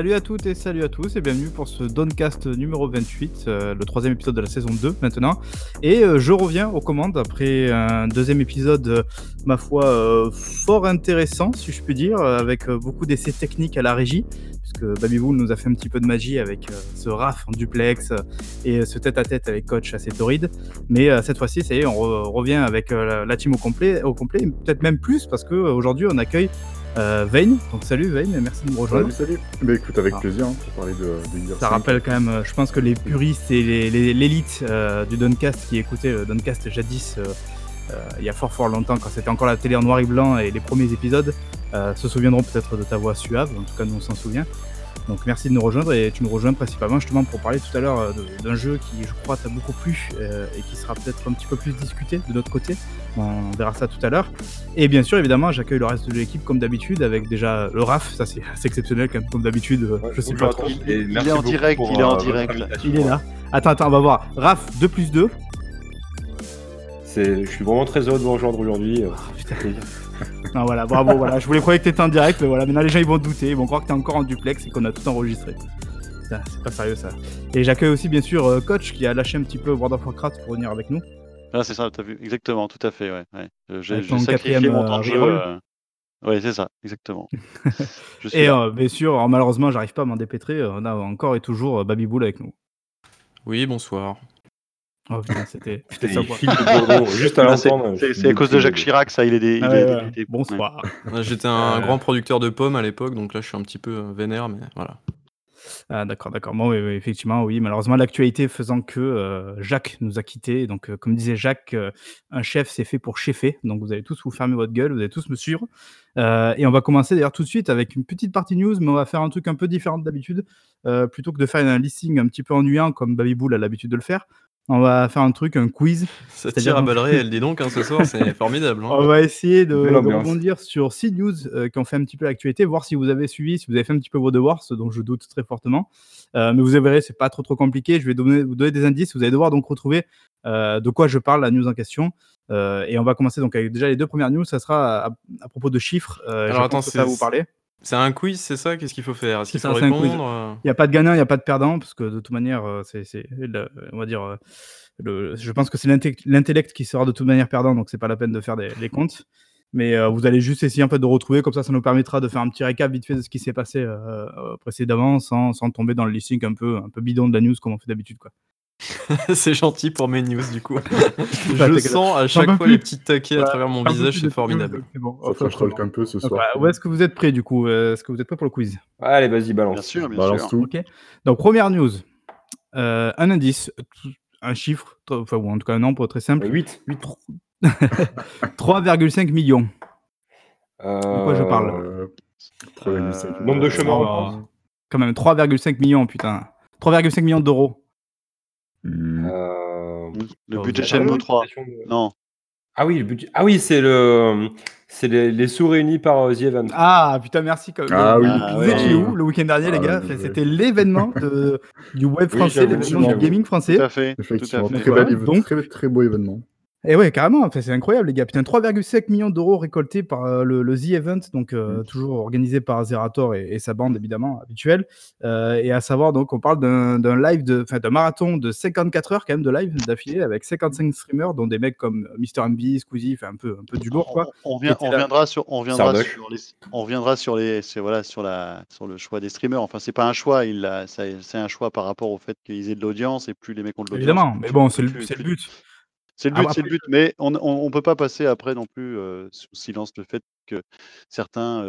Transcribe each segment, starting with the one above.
Salut à toutes et salut à tous et bienvenue pour ce Downcast numéro 28, le troisième épisode de la saison 2 maintenant. Et je reviens aux commandes après un deuxième épisode, ma foi, fort intéressant si je puis dire, avec beaucoup d'essais techniques à la régie, puisque Baby Boule nous a fait un petit peu de magie avec ce Raf en duplex et ce tête-à-tête avec Coach assez torride. Mais cette fois-ci, ça y est, on revient avec la team au complet, peut-être même plus, parce qu'aujourd'hui on accueille Vein, donc salut Vein, merci de me rejoindre. Salut. Bah écoute, avec plaisir, pour parler de Gears. Ça rappelle quand même, je pense que les puristes et l'élite du Downcast qui écoutaient le Downcast jadis, il y a fort longtemps, quand c'était encore la télé en noir et blanc et les premiers épisodes, se souviendront peut-être de ta voix suave, en tout cas nous on s'en souvient. Donc merci de nous rejoindre et tu nous rejoins principalement justement pour parler tout à l'heure d'un jeu qui je crois t'a beaucoup plu et qui sera peut-être un petit peu plus discuté de notre côté, on verra ça tout à l'heure. Et bien sûr évidemment j'accueille le reste de l'équipe comme d'habitude avec déjà le Raf, ça c'est assez exceptionnel comme d'habitude, ouais, je sais pas trop. Il est en direct. Il est là. Attends, on va voir. Raf 2+2. Je suis vraiment très heureux de vous rejoindre aujourd'hui. Oh, putain. Non, voilà, bravo, voilà. Je voulais croire que t'étais en direct, mais voilà, maintenant les gens ils vont douter, ils vont croire que t'es encore en duplex et qu'on a tout enregistré. Putain, c'est pas sérieux ça. Et j'accueille aussi bien sûr Coach qui a lâché un petit peu World of Warcraft pour venir avec nous. Ah c'est ça, t'as vu, exactement, tout à fait, ouais. J'ai sacrifié mon temps de jeu. Ouais, c'est ça, exactement. Et bien sûr, malheureusement j'arrive pas à m'en dépêtrer, on a encore et toujours Baby Boule avec nous. Oui, bonsoir. Oh putain, c'était ça quoi. Juste à l'entendre. C'est à cause de Jacques Chirac, ça, il est bonsoir. J'étais un grand producteur de pommes à l'époque, donc là je suis un petit peu vénère, mais voilà. Ah, d'accord. Bon, oui, effectivement, oui. Malheureusement, l'actualité faisant que Jacques nous a quittés. Donc, comme disait Jacques, un chef s'est fait pour cheffer. Donc, vous allez tous vous fermer votre gueule, vous allez tous me suivre. Et on va commencer d'ailleurs tout de suite avec une petite partie news, mais on va faire un truc un peu différent d'habitude. Plutôt que de faire un listing un petit peu ennuyant comme Baby Boule a l'habitude de le faire. On va faire un quiz. Ça tire à balles réelles, dis donc, ce soir, c'est formidable. Hein. On va essayer de rebondir sur 6 news qui ont fait un petit peu l'actualité, voir si vous avez suivi, si vous avez fait un petit peu vos devoirs, ce dont je doute très fortement. Mais vous verrez, c'est pas trop compliqué. Je vais vous donner des indices. Vous allez devoir donc retrouver de quoi je parle, la news en question. Et on va commencer donc avec déjà les 2 premières news. Ça sera à propos de chiffres. Alors attends, ça va vous parler. C'est un quiz, c'est ça ? Qu'est-ce qu'il faut faire ? Est-ce qu'il faut répondre ? Il n'y a pas de gagnant, il n'y a pas de perdant, parce que de toute manière, on va dire, je pense que c'est l'intellect qui sera de toute manière perdant, donc c'est pas la peine de faire les comptes. Mais vous allez juste essayer en fait de retrouver, comme ça nous permettra de faire un petit récap vite fait de ce qui s'est passé précédemment, sans tomber dans le listing un peu bidon de la news comme on fait d'habitude, quoi. C'est gentil pour mes news du coup. Je sens à chaque fois les petits taquets à travers mon visage, c'est formidable. C'est bon. Ça trash-talk un peu ce soir. Où est-ce que vous êtes prêts du coup ? Est-ce que vous êtes prêts pour le quiz ? Allez, vas-y, balance. Bien sûr. Tout. Okay. Donc première news, un indice, un chiffre, ou en tout cas un nombre pour être très simple. 8. 3,5 millions. De quoi je parle ? 3,5. Nombre de chemins. Quand même 3,5 millions, putain. 3,5 millions d'euros. Le budget Shenmue 3. Non. Ah oui, c'est les sous réunis par Z Event. Ah putain, merci. Vous étiez où le week-end dernier, les gars ? C'était l'événement du web français, l'événement du gaming français. Tout à fait. Donc très beau événement. Et ouais, carrément, c'est incroyable les gars. Putain, 3,5 millions d'euros récoltés par le Z Event, donc toujours organisé par Zerator et sa bande évidemment habituelle. Et à savoir, donc on parle d'un live, d'un marathon de 54 heures quand même de live d'affilée avec 55 streamers, dont des mecs comme Mr MB, Squeezie, un peu du lourd quoi. On reviendra sur le choix des streamers. Enfin, c'est pas un choix, c'est un choix par rapport au fait qu'ils aient de l'audience et plus les mecs ont de l'audience. Évidemment, mais bon, c'est le but. C'est le but, mais on ne peut pas passer après non plus sous silence le fait que certains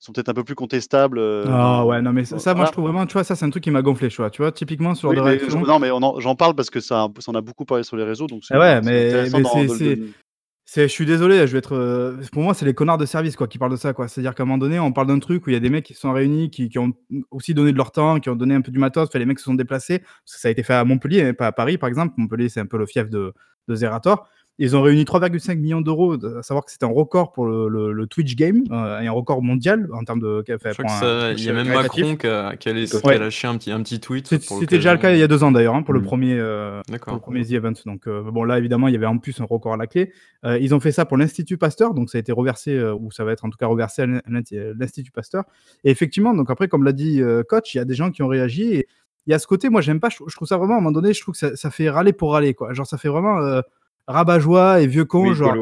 sont peut-être un peu plus contestables. Moi je trouve vraiment, tu vois, ça c'est un truc qui m'a gonflé, tu vois, typiquement sur les réseaux. Non, mais j'en parle parce que ça en a beaucoup parlé sur les réseaux, donc c'est je suis désolé, je vais être. Pour moi, c'est les connards de service quoi qui parlent de ça quoi. C'est-à-dire qu'à un moment donné, on parle d'un truc où il y a des mecs qui se sont réunis, qui ont aussi donné de leur temps, qui ont donné un peu du matos. Les mecs se sont déplacés parce que ça a été fait à Montpellier, pas à Paris par exemple. Montpellier, c'est un peu le fief de Zerator. Ils ont réuni 3,5 millions d'euros, à savoir que c'était un record pour le Twitch Game, et un record mondial en termes de... Enfin, je crois qu'il y a même créatif. Macron qui a lâché un petit tweet. C'était déjà le cas il y a 2 ans d'ailleurs, hein, pour le premier Z Event. Donc bon, là évidemment, il y avait en plus un record à la clé. Ils ont fait ça pour l'Institut Pasteur, donc ça a été reversé, ou ça va être en tout cas reversé à l'Institut Pasteur. Et effectivement, donc après, comme l'a dit Coach, il y a des gens qui ont réagi et il y a ce côté, moi j'aime pas, je trouve ça vraiment, à un moment donné, je trouve que ça fait râler pour râler, quoi. Genre ça fait vraiment... rabat-joie et vieux con, oui, genre.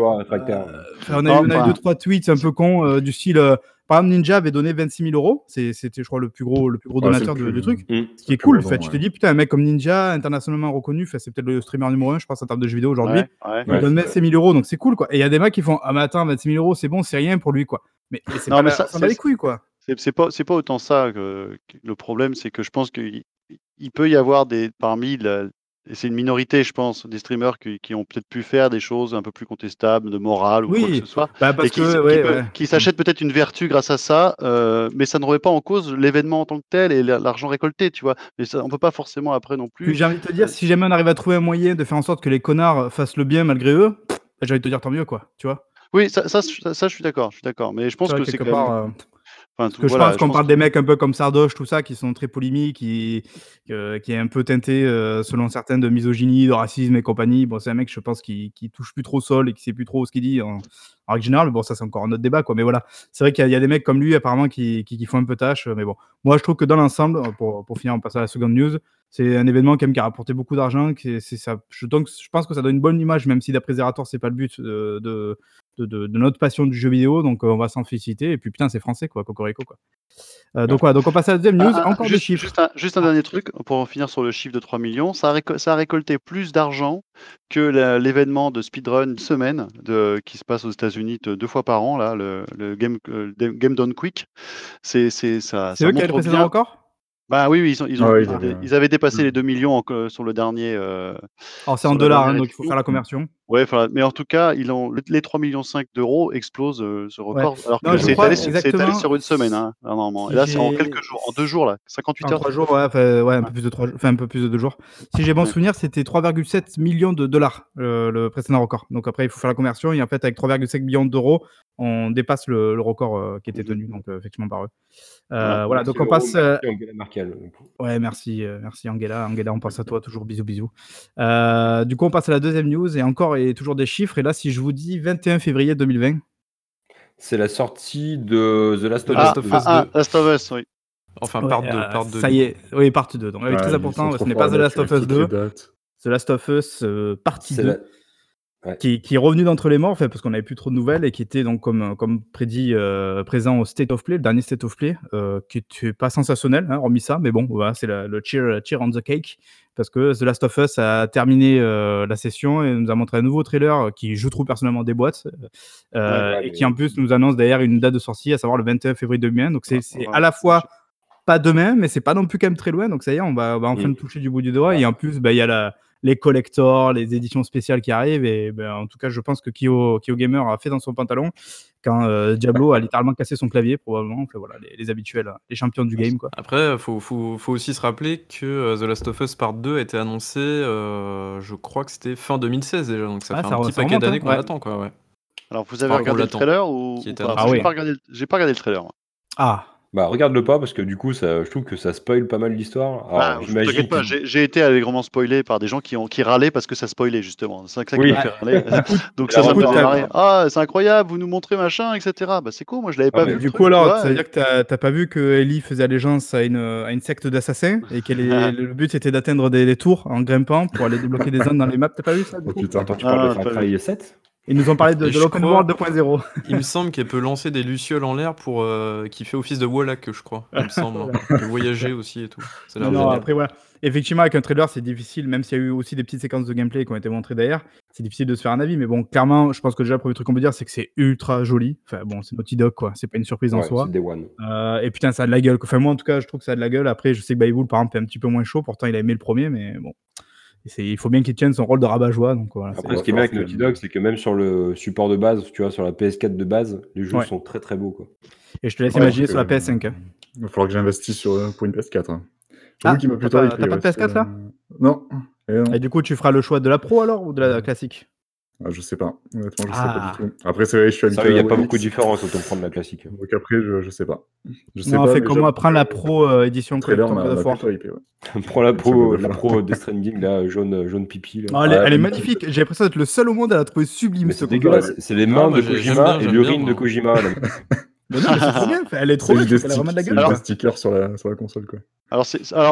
On a eu 2-3 tweets un peu cons du style. Par exemple, Ninja avait donné 26 000 €. C'était, je crois, le plus gros donateur du truc. Ce qui est cool, en fait. Ouais. Tu te dis, putain, un mec comme Ninja, internationalement reconnu, c'est peut-être le streamer numéro 1, je pense, en termes de jeux vidéo aujourd'hui. Il donne 26 000 €, donc c'est cool, quoi. Et il y a des mecs qui font, ah, mais attends, 26 000 €, c'est bon, c'est rien pour lui, quoi. Mais c'est non, pas mais ça bat les couilles, quoi. C'est pas autant ça que le problème, c'est que je pense qu'il peut y avoir des. Parmi la. Et c'est une minorité, je pense, des streamers qui ont peut-être pu faire des choses un peu plus contestables, de morale ou quoi que ce soit, parce et qui s'achètent peut-être une vertu grâce à ça, mais ça ne remet pas en cause l'événement en tant que tel et l'argent récolté, tu vois. Mais ça, on peut pas forcément après non plus. Puis j'ai envie de te dire, si jamais on arrive à trouver un moyen de faire en sorte que les connards fassent le bien malgré eux, j'ai envie de te dire tant mieux, quoi, tu vois. Oui, ça, je suis d'accord. Mais je pense que c'est quelque part. Enfin, je pense qu'on parle des mecs un peu comme Sardoche, tout ça, qui sont très polémiques, qui est un peu teinté, selon certains, de misogynie, de racisme et compagnie. Bon, c'est un mec, je pense, qui touche plus trop au sol et qui sait plus trop ce qu'il dit en règle générale. Bon, ça, c'est encore un autre débat, quoi. Mais voilà, c'est vrai qu'il y a des mecs comme lui, apparemment, qui font un peu tâche. Mais bon, moi, je trouve que dans l'ensemble, pour finir, on passe à la seconde news, c'est un événement qui a rapporté beaucoup d'argent. Donc, je pense que ça donne une bonne image, même si d'après Zerator, c'est pas le but de notre passion du jeu vidéo, donc on va s'en féliciter. Et puis putain, c'est français, quoi, cocorico, quoi. Donc on passe à la deuxième news. Encore des chiffres. Juste un dernier truc pour en finir sur le chiffre de 3 millions. Ça a récolté plus d'argent que l'événement de speedrun une semaine qui se passe aux États-Unis 2 fois par an, là, le Game Done Quick. C'est eux qui avaient le précédent record. Bah oui, ils avaient dépassé les 2 millions sur le dernier. Alors c'est en $, hein, donc il faut faire la conversion. Ouais, mais en tout cas, les 3,5 millions d'euros explosent ce record. Ouais. Alors que c'est étalé sur une semaine, hein, normalement. Et là, c'est en quelques jours, en 2 jours, là, 58 heures. 3 jours, un peu plus de 2 jours. Si j'ai bon souvenir, c'était 3,7 millions de $, le précédent record. Donc après, il faut faire la conversion. Et en fait, avec 3,5 millions d'euros, on dépasse le record qui était tenu, donc effectivement par eux. Voilà, donc on passe. Angela Merkel. Ouais, merci Angela. Angela, on pense à toi toujours. Bisous. Du coup, on passe à la deuxième news et toujours des chiffres. Et là, si je vous dis 21 février 2020, c'est la sortie de The Last of Us 2. Last of Us, oui. Enfin, part 2. Ça y est, oui, part 2. Donc, très important, ce n'est pas The Last of Us 2. The Last of Us partie 2. Ouais. Qui est revenu d'entre les morts, en fait, parce qu'on n'avait plus trop de nouvelles, et qui était donc comme prédit présent au State of Play, le dernier State of Play, qui n'était pas sensationnel, hein, hormis ça, mais bon, voilà, c'est le cheer on the cake, parce que The Last of Us a terminé la session et nous a montré un nouveau trailer qui, je trouve personnellement, déboîte, et qui en plus nous annonce d'ailleurs une date de sortie, à savoir le 21 février 2021, donc c'est à la fois pas demain, mais c'est pas non plus quand même très loin, donc ça y est, on va enfin le toucher du bout du doigt, et en plus, il y a les collectors, les éditions spéciales qui arrivent, et en tout cas, je pense que Kyo Gamer a fait dans son pantalon quand Diablo a littéralement cassé son clavier, probablement. Enfin, voilà, les habituels, les champions du game, quoi. Après, faut aussi se rappeler que The Last of Us Part 2 a été annoncé, je crois que c'était fin 2016 déjà, donc ça fait un petit paquet d'années qu'on attend, quoi. Ouais. Alors, vous avez regardé le trailer ou pas? J'ai pas regardé le trailer. Ah. Bah, regarde-le pas, parce que du coup, je trouve que ça spoil pas mal l'histoire. Alors, t'inquiète pas, j'ai été allègrement spoilé par des gens qui râlaient parce que ça spoilait, justement. C'est ça qui m'a fait râler. Donc ça m'a fait marrer. Ah, c'est incroyable, vous nous montrez machin, etc. Bah, c'est cool, moi je l'avais pas vu. Du coup, alors, ça veut dire que t'as pas vu que Ellie faisait allégeance à une secte d'assassins et que le but c'était d'atteindre des tours en grimpant pour aller débloquer des zones dans les maps. T'as pas vu ça? Attends, tu parles de Far Cry 7? Ils nous ont parlé de l'Open World 2.0. Il me semble qu'elle peut lancer des lucioles en l'air pour qui fait office de Wallach, je crois. Il me semble. De voyager aussi et tout. C'est non, après, voilà. Effectivement, avec un trailer, c'est difficile, même s'il y a eu aussi des petites séquences de gameplay qui ont été montrées derrière, c'est difficile de se faire un avis. Mais bon, clairement, je pense que déjà, le premier truc qu'on peut dire, c'est que c'est ultra joli. Enfin, bon, c'est Naughty Dog, quoi. C'est pas une surprise en soi. C'est Day One. Et putain, ça a de la gueule. Enfin, moi, en tout cas, je trouve que ça a de la gueule. Après, je sais que Baby Boule, par exemple, est un petit peu moins chaud. Pourtant, il a aimé le premier, mais bon. Il faut bien qu'il tienne son rôle de rabat-joie. Donc voilà, après, ce qui est bien avec Naughty Dog, c'est que même sur le support de base, tu vois, sur la PS4 de base, les jeux sont très très beaux, quoi. Et je te laisse imaginer sur la PS5. Hein. Il va falloir que j'investisse pour une PS4. Hein. T'as pas de PS4 là? Non. Et du coup, tu feras le choix de la Pro alors ou de la classique? Ah, je sais pas. Honnêtement, je sais pas du tout. Après, c'est vrai, je suis habitué. Il n'y a pas beaucoup de différence autant prendre la classique. Donc après, je sais pas. Comment prends la pro édition collector God of War. Prends la pro Death Stranding là, jaune pipi. Là. Ah, elle est magnifique. J'ai l'impression d'être le seul au monde à la trouver sublime. C'est dégueulasse. C'est les mains de Kojima et l'urine de Kojima. Mais non, mais c'est trop bien, elle est trop bien, elle a vraiment de la gueule. C'est des stickers sur la console, quoi. Alors,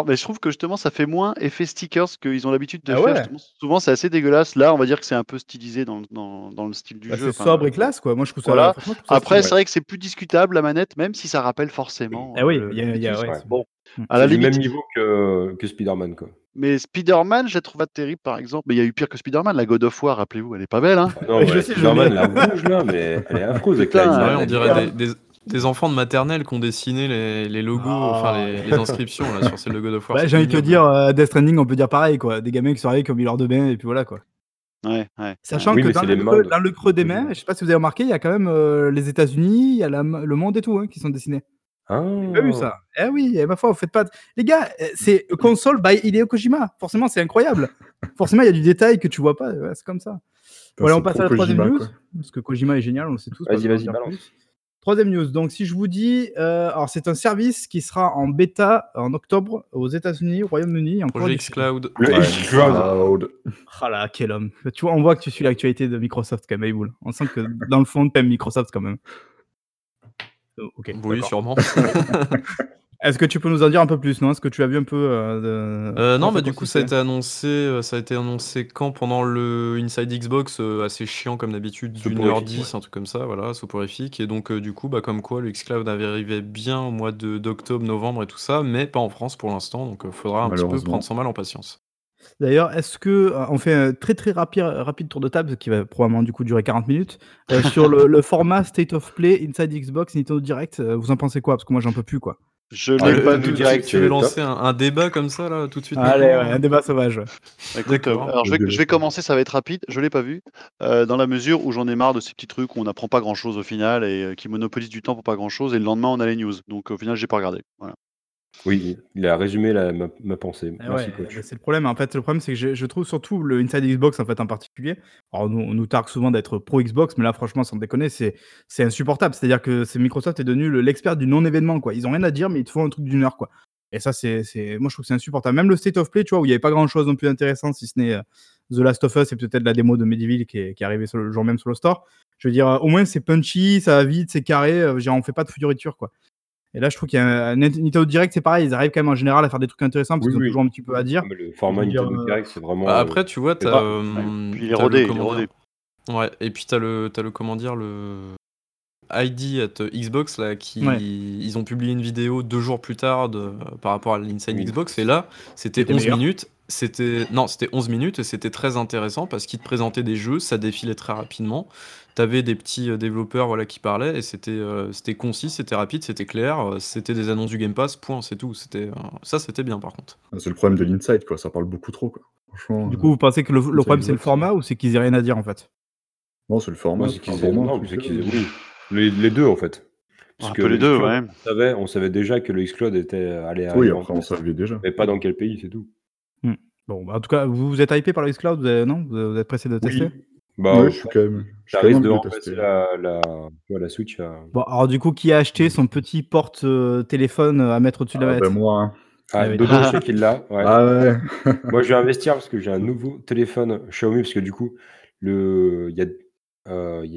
mais je trouve que justement, ça fait moins effet stickers qu'ils ont l'habitude de faire. Ouais. Souvent, c'est assez dégueulasse. Là, on va dire que c'est un peu stylisé dans le style du jeu. C'est sobre et classe, quoi. Moi, je trouve ça. Voilà. Je trouve ça après, c'est vrai que c'est plus discutable, la manette, même si ça rappelle forcément. Ah oui, bon. À la limite, même niveau que Spider-Man, quoi. Mais Spider-Man, je la trouve pas terrible, par exemple. Mais il y a eu pire que Spider-man, la God of War, rappelez-vous, elle est pas belle, hein. Non, ouais, Spider-Man, la rouge, là, mais elle est affreuse avec la. On dirait des enfants de maternelle qui ont dessiné les logos, enfin les inscriptions là, sur celle de God of War. Bah, j'ai envie de te dire, Death Stranding, on peut dire pareil, quoi. Des gamins qui sont arrivés, qui ont mis leur de bain, et puis voilà, quoi. Ouais. Sachant que dans le creux des mains, je sais pas si vous avez remarqué, il y a quand même les États-Unis, il y a le monde et tout, hein, qui sont dessinés. J'ai pas vu ça. Eh oui, ma foi, vous faites pas. Les gars, c'est console by Hideo Kojima. Forcément, c'est incroyable. Forcément, il y a du détail que tu vois pas. Ouais, c'est comme ça. Voilà, on passe à la troisième news. Quoi. Parce que Kojima est génial, on le sait tous. Vas-y, balance. Troisième news. Donc, si je vous dis, alors c'est un service qui sera en bêta en octobre aux États-Unis, au Royaume-Uni. Project Xcloud. Ah là, quel homme. Tu vois, on voit que tu suis l'actualité de Microsoft quand même, Baby Boule. On sent que dans le fond, t'aimes Microsoft quand même. Okay, oui, d'accord. Sûrement. Est-ce que tu peux nous en dire un peu plus, non ? Est-ce que tu as vu un peu non, mais du coup, ça a été annoncé quand ? Pendant le Inside Xbox, assez chiant comme d'habitude, d'1h10, un truc comme ça, voilà, soporifique. Et donc, du coup, comme quoi, le Xcloud avait arrivé bien au mois d'octobre, novembre et tout ça, mais pas en France pour l'instant, donc il faudra un petit peu prendre son mal en patience. D'ailleurs, est-ce qu'on fait un très très rapide tour de table, qui va probablement du coup durer 40 minutes, sur le format State of Play, Inside Xbox, Nintendo Direct, vous en pensez quoi ? Parce que moi j'en peux plus, quoi. Je l'ai pas vu direct. Tu veux lancer un débat comme ça, là, tout de suite ? Allez, un débat sauvage. D'accord. Alors je vais commencer, ça va être rapide. Je l'ai pas vu, dans la mesure où j'en ai marre de ces petits trucs où on n'apprend pas grand-chose au final et qui monopolisent du temps pour pas grand-chose, et le lendemain on a les news. Donc au final, j'ai pas regardé. Voilà. Oui, il a résumé ma pensée. Merci, coach. C'est le problème. En fait, le problème, c'est que je trouve surtout le Inside Xbox en fait en particulier. Alors, on nous targue souvent d'être pro Xbox, mais là, franchement, sans déconner, c'est insupportable. C'est-à-dire que Microsoft est devenu l'expert du non-événement, quoi. Ils ont rien à dire, mais ils te font un truc d'1 heure, quoi. Et ça, moi, je trouve que c'est insupportable. Même le State of Play, tu vois, où il n'y avait pas grand-chose non plus intéressant, si ce n'est The Last of Us et peut-être la démo de Medieval qui est arrivée le jour même sur le store. Je veux dire, au moins, c'est punchy, ça va vite, c'est carré. On ne fait pas de furiture, quoi. Et là, je trouve qu'il y a un Nintendo Direct, c'est pareil, ils arrivent quand même en général à faire des trucs intéressants parce qu'ils ont toujours un petit peu à dire. Mais le format Nintendo Direct, c'est vraiment. Après, tu vois, t'as. Puis il est rodé. Ouais, et puis t'as le comment dire, le ID at Xbox, là, qui. Ouais. Ils ont publié une vidéo 2 jours plus tard par rapport à l'Inside Xbox, et là, c'était 11 minutes. C'était 11 minutes et c'était très intéressant parce qu'ils te présentaient des jeux, ça défilait très rapidement. T'avais des petits développeurs qui parlaient et c'était concis, c'était rapide, c'était clair, c'était des annonces du Game Pass, point, c'est tout. Ça, c'était bien par contre. C'est le problème de l'Inside, quoi. Ça parle beaucoup trop, quoi. Franchement, du coup, vous pensez que le problème, c'est le format ou c'est qu'ils aient rien à dire en fait ? Non, c'est le format, c'est qu'ils aient les deux en fait. Parce que les deux, ouais. On savait déjà que le Xcloud était allé à. Oui, après, on savait déjà. Mais pas dans quel pays, c'est tout. Bon, en tout cas, vous êtes hypé par le Xcloud, vous êtes pressé de tester ? Oui, je suis quand même. Ça risque de remplacer la Switch. Bon, alors du coup, qui a acheté son petit porte-téléphone à mettre au-dessus de la manette ? Moi, hein. Dodo, je sais qu'il l'a. Ouais. Moi, je vais investir parce que j'ai un nouveau téléphone Xiaomi, parce que du coup, il y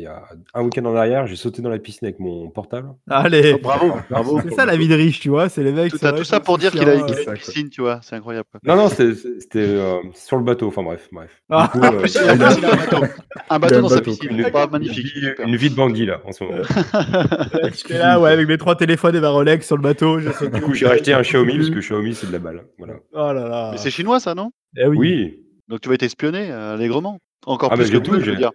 a un week-end en arrière, j'ai sauté dans la piscine avec mon portable. Allez, bravo. C'est ça la vie de riche, tu vois. C'est les mecs. Tout ça pour dire qu'il a une piscine, tu vois. C'est incroyable. Non, c'était sur le bateau. Enfin bref. Du coup, un bateau dans sa piscine. Une pas magnifique. Une vie de bandit là en ce moment. J'étais là, avec mes 3 téléphones et ma Rolex sur le bateau. Du coup, j'ai racheté un Xiaomi parce que Xiaomi c'est de la balle. Voilà. Oh là là. Mais c'est chinois ça, non ? Oui. Donc tu vas être espionné allègrement. Encore plus que tout, je veux dire.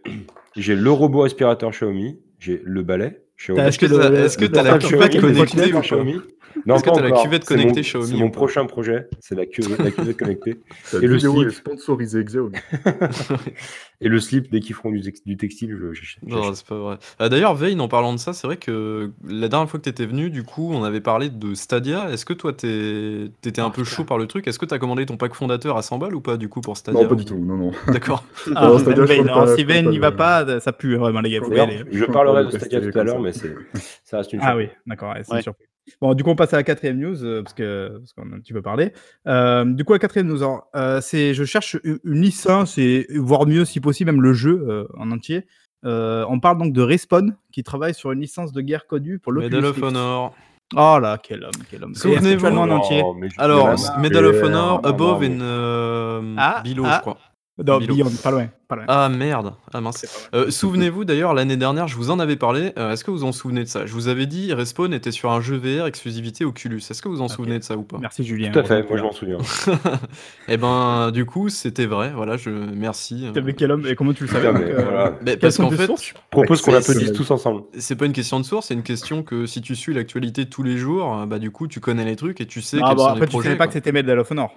J'ai le robot aspirateur Xiaomi, j'ai le balai Est-ce que tu as la cuvette connectée ou Xiaomi? Non, est-ce que t'as la cuvette connectée Xiaomi? C'est mon prochain projet, c'est la cuvette connectée. Et le slip sponsorisé Xiaomi. Et le slip, dès qu'ils feront du textile, j'achète. Non, c'est pas vrai. D'ailleurs, Vein, en parlant de ça, c'est vrai que la dernière fois que t'étais venu, du coup, on avait parlé de Stadia. Est-ce que toi, t'étais un peu chaud par le truc? Est-ce que t'as commandé ton pack fondateur à 100 balles ou pas, du coup, pour Stadia? Non, pas du tout, non, non. D'accord. Alors, si Vein n'y va pas, ça pue vraiment, les gars. Je parlerai de Stadia tout à l'heure, mais ça reste une surprise. Ah oui, d'accord, c'est une surprise. Bon, du coup, on passe à la quatrième news, parce qu'on a un petit peu parlé. Du coup, la quatrième news, alors, c'est je cherche une licence, et voire mieux, si possible, même le jeu en entier. On parle donc de Respawn, qui travaille sur une licence de guerre connue pour l'Oculus Rift. Medal of Honor. Oh là, quel homme. Souvenez-vous en entier. Alors, Medal of Honor, Above and Below, je crois. Non, Beyond, pas loin. Ah merde, ah mince. Souvenez-vous d'ailleurs, l'année dernière, je vous en avais parlé. Est-ce que vous en souvenez de ça? Je vous avais dit, Respawn était sur un jeu VR exclusivité Oculus. Est-ce que vous en souvenez de ça ou pas? Merci Julien. Tout à fait, moi je m'en souviens. Et ben, du coup, c'était vrai. Voilà, merci. T'avais quel homme et comment tu le savais? Voilà. Mais parce qu'en fait, je propose qu'on applaudisse tous ensemble. C'est pas une question de source, c'est une question que si tu suis l'actualité tous les jours, bah du coup, tu connais les trucs et tu sais quels sont les projets. Tu savais pas que c'était Medal of Honor.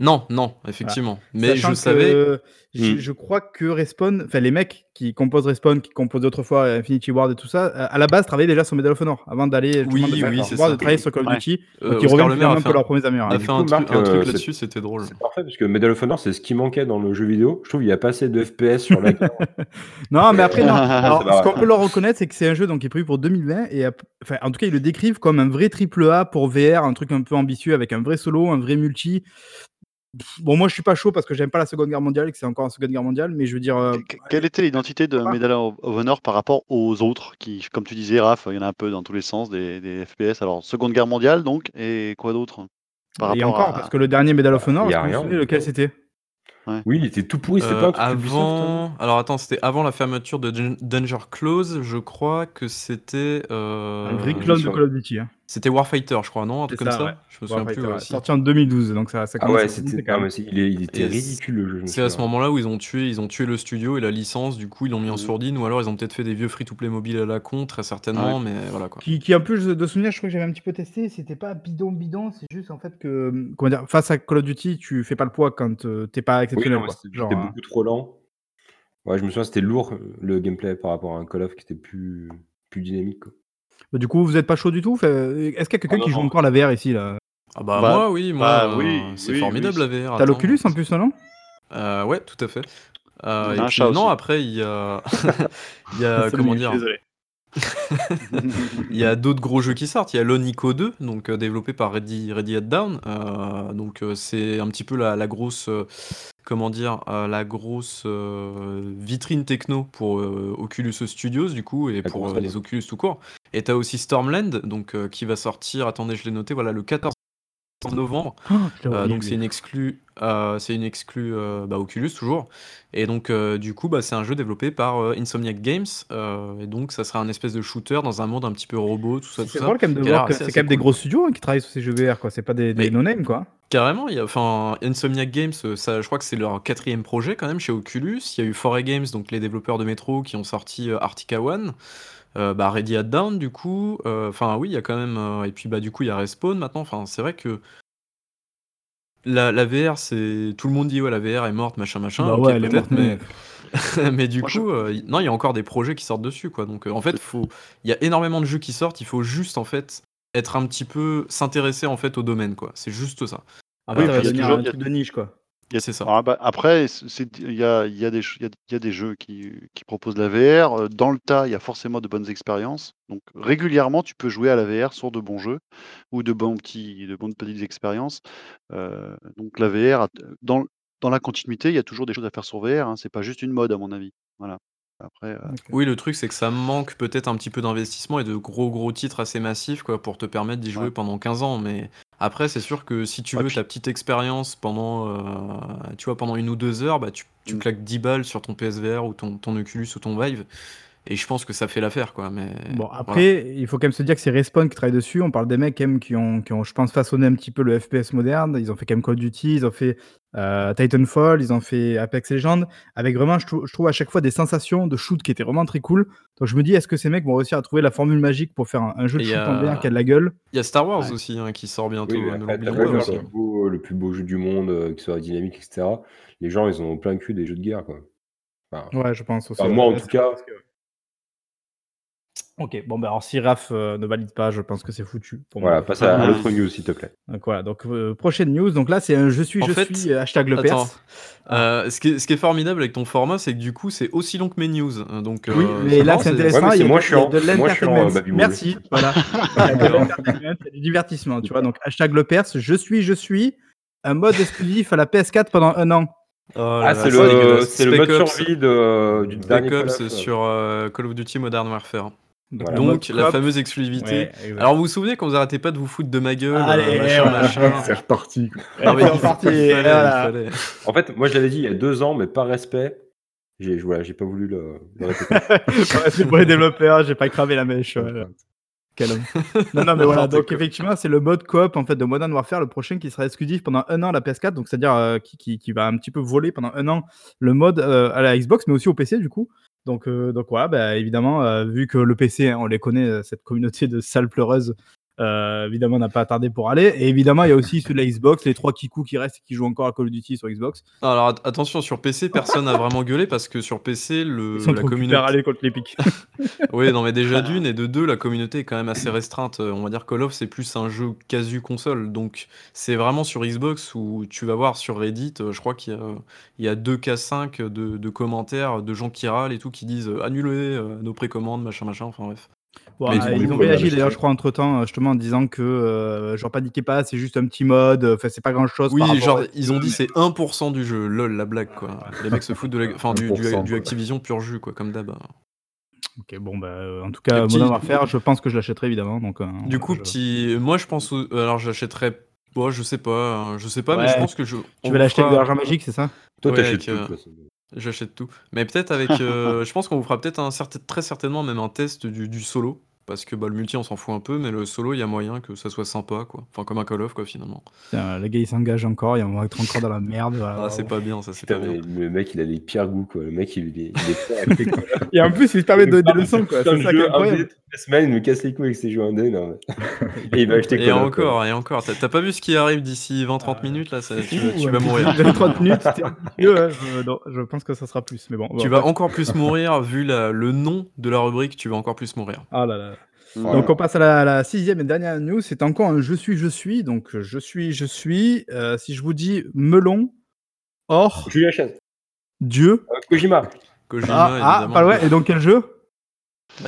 Non, effectivement. Ah. Mais sachant je savais. Je crois que Respawn, enfin les mecs qui composent Respawn, qui composent autrefois Infinity Ward et tout ça, à la base travaillaient déjà sur Medal of Honor avant d'aller travailler sur Call of Duty, qui reviennent même pour leurs premiers amérindiens. On a fait un truc là-dessus, c'était drôle. C'est parfait parce que Medal of Honor, c'est ce qui manquait dans le jeu vidéo. Je trouve qu'il n'y a pas assez de FPS sur la. Non, mais après non. Alors, ce qu'on peut leur reconnaître, c'est que c'est un jeu donc qui est prévu pour 2020 et enfin en tout cas ils le décrivent comme un vrai AAA pour VR, un truc un peu ambitieux avec un vrai solo, un vrai multi. Bon, moi je suis pas chaud parce que j'aime pas la Seconde Guerre mondiale et que c'est encore la Seconde Guerre mondiale, mais je veux dire. Quelle était l'identité de Medal of Honor par rapport aux autres qui, comme tu disais, Raph, il y en a un peu dans tous les sens des FPS. Alors, Seconde Guerre mondiale donc, et quoi d'autre par et rapport encore, parce que le dernier Medal of Honor, vous savez lequel c'était? Ouais. Oui, il était tout pourri, c'était pas un truc avant... Alors attends, c'était avant la fermeture de Danger Close, je crois que c'était... Un vrai clone de Call of Duty. Hein. C'était Warfighter, je crois, non? Un truc comme ça, ouais. Je me souviens plus. Ouais. Sorti en 2012, donc ça commence à... il était ridicule le jeu. C'est à ce moment-là où ils ont tué le studio et la licence, du coup ils l'ont mis en sourdine, ou alors ils ont peut-être fait des vieux free-to-play mobile à la con, très certainement, mais voilà quoi. Qui en plus de souvenir, je crois que j'avais un petit peu testé, c'était pas bidon, c'est juste en fait que, comment dire, face à Call of Duty, tu fais pas le poids quand t'es pas exceptionnel. Oui, c'était beaucoup trop lent. Ouais, je me souviens, c'était lourd le gameplay par rapport à un Call of qui était plus dynamique, quoi. Du coup, vous n'êtes pas chaud du tout? Est-ce qu'il y a quelqu'un qui joue encore la VR ici là? Ah bah moi, oui, c'est formidable la VR. T'as l'Oculus en plus, non? Ouais, tout à fait. Et puis, non, après, il y a comment dire? Désolé. Il y a d'autres gros jeux qui sortent. Il y a Lone Echo 2, donc développé par Ready at Dawn. Donc c'est un petit peu la grosse, vitrine techno pour Oculus Studios du coup et pour les Oculus tout court. Et t'as aussi Stormland, donc qui va sortir. Attendez, je l'ai noté. Voilà, le 14 novembre. Donc c'est une exclue. Oculus toujours et donc du coup c'est un jeu développé par Insomniac Games et donc ça sera un espèce de shooter dans un monde un petit peu robot tout ça. Drôle quand même de voir que c'est quand même des gros studios hein, qui travaillent sur ces jeux VR quoi, c'est pas des no-name quoi. Carrément, Insomniac Games, ça, je crois que c'est leur 4e projet quand même chez Oculus. Il y a eu 4A Games, donc les développeurs de Metro qui ont sorti Arctica One, Ready at Dawn du coup, il y a quand même et puis du coup il y a Respawn maintenant, c'est vrai que la VR, c'est tout le monde dit la VR est morte machin. Bah okay, elle est morte, mais mais du coup non, il y a encore des projets qui sortent dessus quoi. Donc en fait, il y a énormément de jeux qui sortent, il faut juste en fait être un petit peu s'intéresser en fait au domaine quoi. C'est juste ça. Après il y a un truc de niche quoi. C'est ça. Après, il y a des jeux qui proposent la VR. Dans le tas, il y a forcément de bonnes expériences. Donc, régulièrement, tu peux jouer à la VR sur de bons jeux ou de bonnes petites expériences. Donc, la VR, dans la continuité, il y a toujours des choses à faire sur VR. Hein. C'est pas juste une mode, à mon avis. Voilà. Après, oui, le truc, c'est que ça manque peut-être un petit peu d'investissement et de gros titres assez massifs quoi, pour te permettre d'y jouer pendant 15 ans. Mais après, c'est sûr que si tu veux ta petite expérience pendant 1 ou 2 heures, bah, tu claques 10 balles sur ton PSVR ou ton Oculus ou ton Vive. Et je pense que ça fait l'affaire, quoi. Mais Bon, voilà. après, il faut quand même se dire que c'est Respawn qui travaille dessus. On parle des mecs quand même qui ont, je pense, façonné un petit peu le FPS moderne. Ils ont fait quand même Call of Duty, ils ont fait Titanfall, ils ont fait Apex Legends. Avec vraiment, je trouve à chaque fois des sensations de shoot qui étaient vraiment très cool. Donc je me dis, est-ce que ces mecs vont réussir à trouver la formule magique pour faire un jeu de shoot en VR qui a de la gueule? Il y a Star Wars aussi qui sort bientôt. Oui, le plus beau jeu du monde, qui soit dynamique, etc. Les gens, ils ont plein le cul des jeux de guerre, quoi. Ouais, je pense aussi. Moi, en tout cas. Ok, bon, bah alors si Raf ne valide pas, je pense que c'est foutu. Pour voilà, passe à l'autre news, s'il te plaît. Donc voilà, donc prochaine news. Donc là, c'est un je suis, hashtag le PS. Ce qui est formidable avec ton format, c'est que du coup, c'est aussi long que mes news. Donc, oui, mais là, c'est intéressant. Ouais, c'est moins chiant, Baby Boule. Merci, voilà. Il y a du divertissement, tu vois. Donc hashtag le PS, je suis, un mode exclusif à la PS4 pendant 1 an. C'est le mode survie du dernier Call of Duty sur Call of Duty Modern Warfare. Voilà, donc la fameuse exclusivité. Ouais, alors vous vous souvenez quand vous arrêtez pas de vous foutre de ma gueule, machin. C'est reparti. En fait, moi je l'avais dit il y a 2 ans, mais par respect, j'ai pas voulu le répéter. C'est pour les développeurs, j'ai pas cramé la mèche. Voilà. Quel homme. Non, mais voilà. Donc effectivement, c'est le mode coop en fait de Modern Warfare, le prochain qui sera exclusif pendant 1 an à la PS4, donc c'est-à-dire qui va un petit peu voler pendant 1 an le mode à la Xbox, mais aussi au PC du coup. Donc voilà, bah, évidemment, vu que le PC, on les connaît, cette communauté de sales pleureuses, évidemment, n'a pas tardé pour aller. Et évidemment, il y a aussi ceux de la Xbox, les 3 kikous qui restent et qui jouent encore à Call of Duty sur Xbox. Alors attention, sur PC, personne n'a vraiment gueulé parce que sur PC, la communauté. Aller contre l'Epic. Oui, non, mais déjà d'une et de deux, la communauté est quand même assez restreinte. On va dire Call of, c'est plus un jeu casu console. Donc c'est vraiment sur Xbox où tu vas voir sur Reddit, je crois qu'il y a 2K5 de commentaires de gens qui râlent et tout qui disent annulez nos précommandes, machin, enfin bref. Bon, ils ont réagi d'ailleurs, je crois, entre temps, justement en disant que genre paniquez pas, c'est juste un petit mode, c'est pas grand chose. Oui, genre ils ont dit c'est 1% du jeu, lol, la blague quoi. Les mecs se foutent de du Activision pur jus quoi, comme d'hab. Ok, bon bah en tout cas, Modern Warfare, je pense que je l'achèterai évidemment. Donc du coup, moi je pense, alors j'achèterai. Bon, je sais pas, ouais, mais je pense que tu vas l'acheter avec de l'argent magique, c'est ça? Toi t'achètes tout. J'achète tout. Mais peut-être avec. Je pense qu'on vous fera peut-être très certainement même un test du solo. Parce que le multi, on s'en fout un peu. Mais le solo, il y a moyen que ça soit sympa, quoi. Enfin, comme un Call of, quoi, finalement. Le gars, il s'engage encore. Il va être encore dans la merde. Voilà. Ah, c'est pas bien, ça. Putain, pas bien. Le mec, il a des pires goûts, quoi. Le mec, il est quoi. Et en plus, il se permet de donner des leçons, quoi. C'est ça qui est incroyable. La semaine, il me casse les couilles avec ses jeux indés. Non. Et il va acheter Call of. Et encore. T'as pas vu ce qui arrive d'ici 20-30 minutes, là, tu vas mourir. 30 minutes, je pense que ça sera plus. Mais bon. Tu vas encore plus mourir, vu le nom de la rubrique, tu vas encore plus mourir. Ah là là. Voilà. Donc on passe à la 6e et dernière news. C'est encore un je suis. Donc je suis. Si je vous dis melon, or, Julien Chaz, Dieu, Kojima, évidemment. Et donc quel jeu?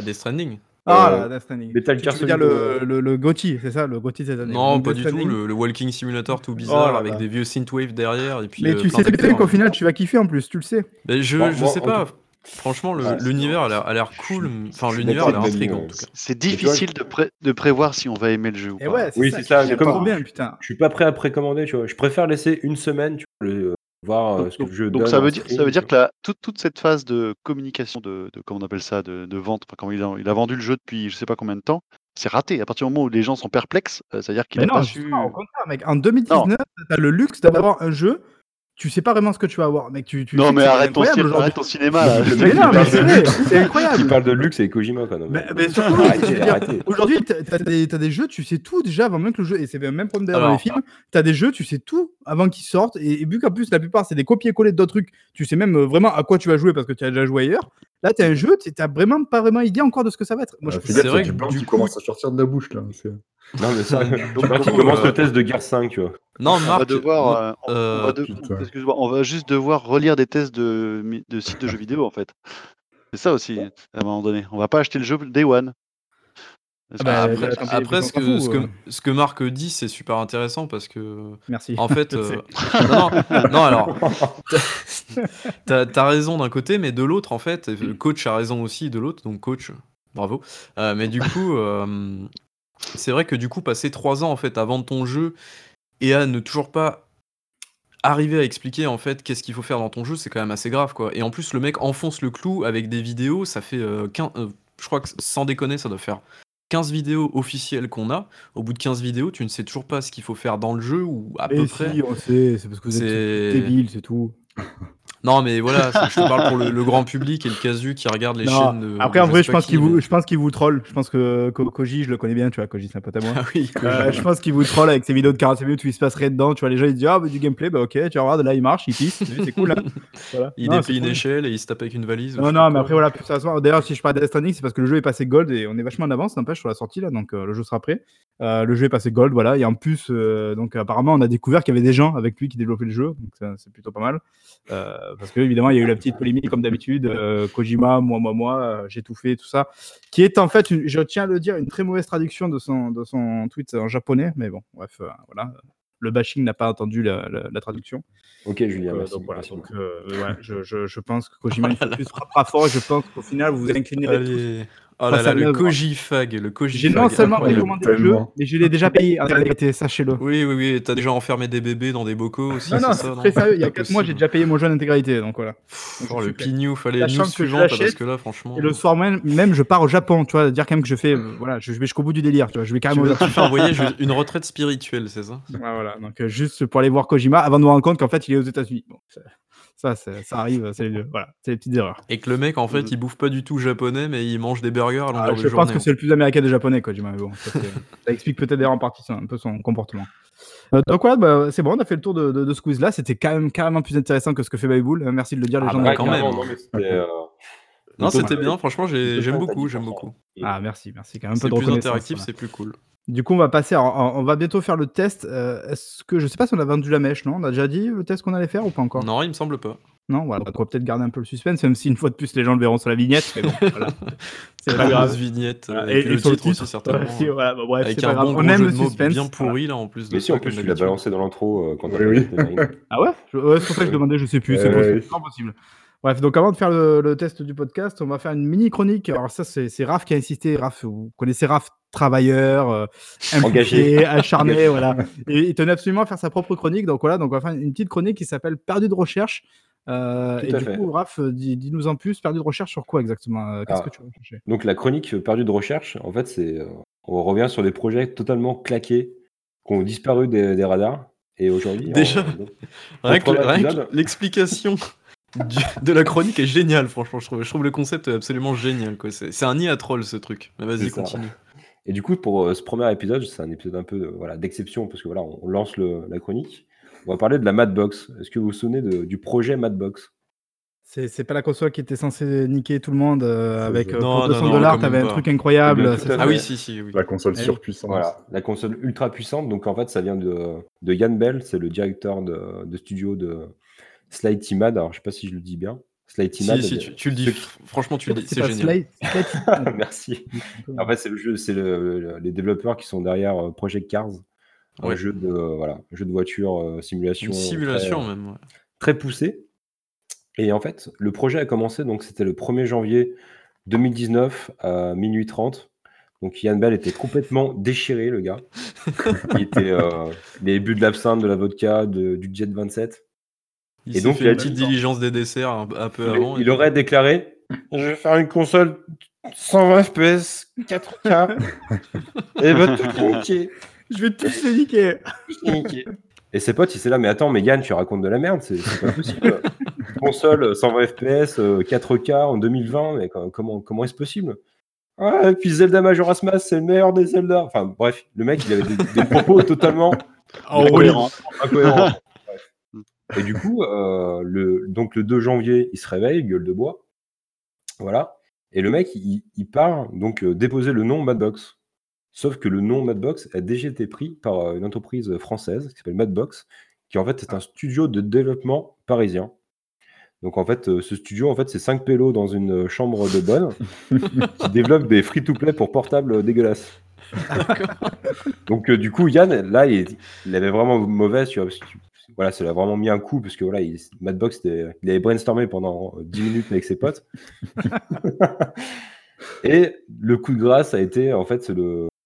Death Stranding. Death Stranding. Tu veux dire le GOTY, c'est ça? Le GOTY cette année. Non, donc, pas du tout. Le Walking Simulator tout bizarre avec des vieux synthwave derrière et puis. Mais tu sais des trucs qu'au final tu vas kiffer en plus. Tu le sais. Mais je sais pas. Franchement, l'univers a l'air cool. Enfin, l'univers a l'air intriguant. En tout cas. C'est difficile de prévoir si on va aimer le jeu ou pas. C'est ça. C'est trop bien, putain. Je suis pas prêt à précommander. Tu vois, je préfère laisser une semaine. Tu vois, voir ce que le jeu donne. Donc ça veut dire que toute cette phase de communication, de comment on appelle ça, de vente. Quand il a vendu le jeu depuis je sais pas combien de temps. C'est raté. À partir du moment où les gens sont perplexes, c'est-à-dire qu'il n'a pas su. Au contraire, mec. En 2019, t'as le luxe d'avoir un jeu. Tu sais pas vraiment ce que tu vas avoir, mec. Non, mais arrête ton cinéma. Là. C'est incroyable. Tu parles de luxe et Kojima, quand même. Mais surtout, aujourd'hui, t'as des jeux, tu sais tout déjà avant même que le jeu. Et c'est le même problème d'ailleurs dans les films. T'as des jeux, tu sais tout avant qu'ils sortent. Et vu qu'en plus, la plupart, c'est des copier-coller d'autres trucs, tu sais même vraiment à quoi tu vas jouer parce que tu as déjà joué ailleurs. Là, t'as un jeu, t'as vraiment pas vraiment idée encore de ce que ça va être. Moi, c'est vrai que tu commences à sortir de la bouche, là. Non, mais ça, tu commences le test de Gears 5, tu vois. Non, Marc, on va juste devoir relire des tests de sites de jeux vidéo, en fait. C'est ça aussi, à un moment donné. On va pas acheter le jeu Day One. Après ce que Marc dit, c'est super intéressant parce que. Merci. En fait. Alors. T'as raison d'un côté, mais de l'autre, en fait. Le coach a raison aussi de l'autre, donc coach, bravo. Mais du coup. C'est vrai que du coup, passer 3 ans en fait à vendre ton jeu et à ne toujours pas arriver à expliquer en fait qu'est-ce qu'il faut faire dans ton jeu, c'est quand même assez grave quoi. Et en plus, le mec enfonce le clou avec des vidéos, ça fait 15, je crois que sans déconner, ça doit faire 15 vidéos officielles qu'on a. Au bout de 15 vidéos, tu ne sais toujours pas ce qu'il faut faire dans le jeu ou à peu près. Si, on sait, c'est parce que vous êtes débiles, c'est tout. Non, mais voilà, je te parle pour le grand public et le casu qui regarde les chaînes de. Après, en vrai, je pense qu'il vous troll. Je pense que Koji, je le connais bien, tu vois. Koji, c'est un pote à moi. Ah oui, je pense qu'il vous troll avec ses vidéos de 40 minutes où il se passe rien dedans. Tu vois, les gens, ils disent, ah, bah, du gameplay, bah, ok, tu regardes, là, il marche, il pisse. C'est cool, là. Voilà. Il déplie une échelle et il se tape avec une valise. Non, non, mais après, voilà, plus ça se voit. D'ailleurs, si je parle de Death Stranding, c'est parce que le jeu est passé gold et on est vachement en avance, n'empêche, sur la sortie, là. Donc, le jeu sera prêt. Le jeu est passé gold, voilà. Et en plus, donc, apparemment, on a découvert qu'il y avait des gens avec lui qui développaient le jeu. Donc, ça, c'est plutôt pas mal. Parce que évidemment il y a eu la petite polémique comme d'habitude, Kojima, j'ai tout fait, tout ça, qui est en fait, je tiens à le dire, une très mauvaise traduction de son tweet en japonais, mais bon, bref, voilà, le bashing n'a pas entendu la traduction. Ok Julien, merci. Donc, voilà, ouais, je pense que Kojima il faut plus frappera fort, et je pense qu'au final vous vous inclinerez tous. Oh là là, le Kojifag, le Kojifag. J'ai non seulement recommandé le jeu, mais je l'ai déjà payé. Sachez-le. Oui, t'as déjà enfermé des bébés dans des bocaux aussi. Non, c'est très sérieux. Il y a 4 mois, j'ai déjà payé mon jeu en intégralité. Donc voilà. Genre le pignou, fallait la chance que j'achète. Parce que là, franchement. Et le soir même, je pars au Japon. Tu vois, dire quand même que je fais. Voilà, je vais jusqu'au bout du délire. Tu vois, je vais carrément. Tu fais un voyage, une retraite spirituelle, c'est ça ? Voilà. Donc juste pour aller voir Kojima avant de me rendre compte qu'en fait, il est aux États-Unis. Ça arrive, c'est les petites erreurs. Et que le mec, en fait, il bouffe pas du tout japonais, mais il mange des burgers à longueur de journée. Je pense que c'est le plus américain des japonais, quoi, mais bon, ça explique peut-être d'ailleurs en partie un peu son comportement. Donc voilà, c'est bon, on a fait le tour de ce quiz-là. C'était quand même carrément plus intéressant que ce que fait Baby Boule. Merci de le dire, les gens. Quand même. Non, c'était bien, franchement, j'aime beaucoup. Ah, merci, quand même. C'est plus interactif, c'est plus cool. Du coup, on va passer. Alors, on va bientôt faire le test. Je sais pas si on a vendu la mèche, non ? On a déjà dit le test qu'on allait faire ou pas encore ? Non, il me semble pas. Non, voilà, on va peut-être garder un peu le suspense, même si une fois de plus les gens le verront sur la vignette. Mais bon, voilà. C'est pas grave, vignette. Voilà. Et le titre aussi certainement. Si, voilà, bah, bref, avec c'est un bon on aime le suspense. Bien pourri là en plus. Mais si en plus tu l'as balancé dans l'intro quand t'as vu. Ah ouais ? C'est pour ça que je demandais, je sais plus. C'est pas possible. Bref, donc avant de faire le test du podcast, on va faire une mini-chronique. Alors ça, c'est Raf qui a insisté. Raf, vous connaissez Raf, travailleur, engagé, acharné, voilà. Et il tenait absolument à faire sa propre chronique. Donc voilà, donc on va faire une petite chronique qui s'appelle « Perdu de recherche ». Et du coup, Raph, dis-nous en plus, perdu de recherche sur quoi exactement ? Qu'est-ce que tu veux chercher ? Donc la chronique « Perdu de recherche », en fait, on revient sur des projets totalement claqués, qui ont disparu des radars. Et aujourd'hui... Déjà, rien que l'explication... de la chronique est génial, franchement. Je trouve le concept absolument génial, quoi. C'est un nid à troll ce truc. Mais vas-y, continue. Et du coup, pour ce premier épisode, c'est un épisode un peu d'exception parce que voilà, on lance la chronique. On va parler de la Madbox. Est-ce que vous vous souvenez du projet Madbox ? C'est pas la console qui était censée niquer tout le monde avec $200. T'avais un truc incroyable. Ah oui, si. Oui. La console surpuissante. Voilà, la console ultra puissante. Donc en fait, ça vient de Yann Bell, c'est le directeur de studio de Slightimad, alors je sais pas si je le dis bien. Slightimad. Si, tu le dis. Franchement, tu le dis. C'est génial. Merci. En fait, c'est le jeu, les développeurs qui sont derrière Project Cars, un jeu jeu de voiture, simulation. Une simulation très, même. Ouais. Très poussé. Et en fait, le projet a commencé. Donc, c'était le 1er janvier 2019 à minuit 30. Donc, Yann Bell était complètement déchiré, le gars. Il était les buts de l'absinthe, de la vodka, du Jet 27. Il et donc fait la petite diligence des desserts un peu avant. Il aurait déclaré je vais faire une console 120 FPS 4K et va tout niquer. Je vais tous les niquer. Et ses potes, il s'est là mais attends, mais Yann, tu racontes de la merde, c'est pas possible. Console 120 FPS 4K en 2020, mais comment est-ce possible ? Ah, et puis Zelda Majora's Mask, c'est le meilleur des Zelda. Enfin bref, le mec, il avait des propos totalement incohérents. Et du coup, donc le 2 janvier, il se réveille, gueule de bois, voilà. Et le mec, il part donc déposer le nom Madbox. Sauf que le nom Madbox a déjà été pris par une entreprise française qui s'appelle Madbox, qui en fait est un studio de développement parisien. Donc en fait, ce studio, en fait, c'est 5 pélos dans une chambre de bonne qui développent des free-to-play pour portables dégueulasses. Donc du coup, Yann, là, il avait vraiment mauvais, tu vois, parce que voilà, ça l'a vraiment mis un coup parce que voilà, Madbox, il avait brainstormé pendant 10 minutes avec ses potes. Et le coup de grâce a été en fait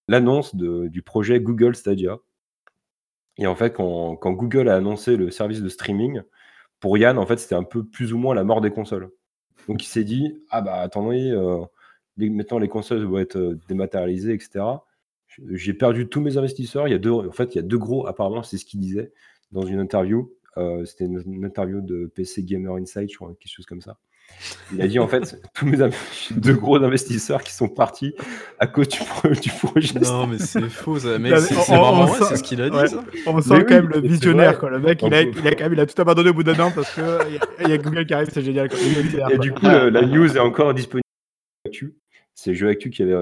l'annonce du projet Google Stadia. Et en fait, quand Google a annoncé le service de streaming, pour Yann, en fait, c'était un peu plus ou moins la mort des consoles. Donc, il s'est dit, ah bah attendez, maintenant les consoles vont être dématérialisées, etc. J'ai perdu tous mes investisseurs. Il y a deux gros, apparemment, c'est ce qu'il disait dans une interview. C'était une interview de PC Gamer Insight, je crois, quelque chose comme ça. Il a dit, en fait, tous mes deux gros investisseurs qui sont partis à cause du projet. Non, mais c'est faux, ça. Mais c'est vraiment vrai, c'est ce qu'il a dit. Ouais. Ça. On sent quand même le visionnaire, quoi. Le mec, il a tout abandonné au bout d'un an parce qu'il y a Google qui arrive, c'est génial. Et du coup, la news est encore disponible. C'est Jeux Actu qui avait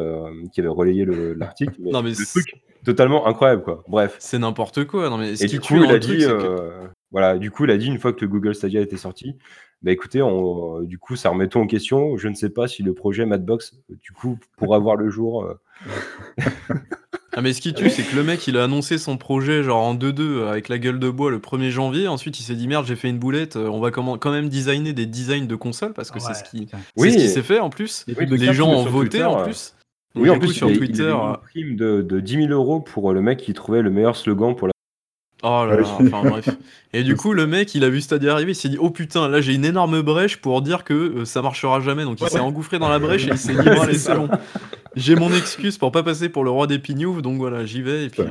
relayé l'article. Mais non, mais le truc totalement incroyable, quoi. Bref. C'est n'importe quoi. Non, mais et du coup, il a dit une fois que le Google Stadia était sorti, bah écoutez, du coup, ça remet tout en question. Je ne sais pas si le projet Madbox, du coup, pourra voir le jour. Ah, mais ce qui tue, c'est que le mec, il a annoncé son projet genre en 2-2 avec la gueule de bois le 1er janvier. Ensuite, il s'est dit merde, j'ai fait une boulette. On va quand même designer des designs de consoles parce que c'est ce qui s'est fait en plus. Les gens ont voté en plus. Donc, oui, en plus, sur Twitter. Une prime de 10 000 euros pour le mec qui trouvait le meilleur slogan pour la. Oh là là, enfin bref. Et du coup, le mec, il a vu Stadia arriver, il s'est dit, oh putain, là j'ai une énorme brèche pour dire que ça marchera jamais. Donc il s'est engouffré dans la brèche et il s'est dit, allez, c'est bon. J'ai mon excuse pour pas passer pour le roi des pignoufs, donc voilà, j'y vais. Et puis,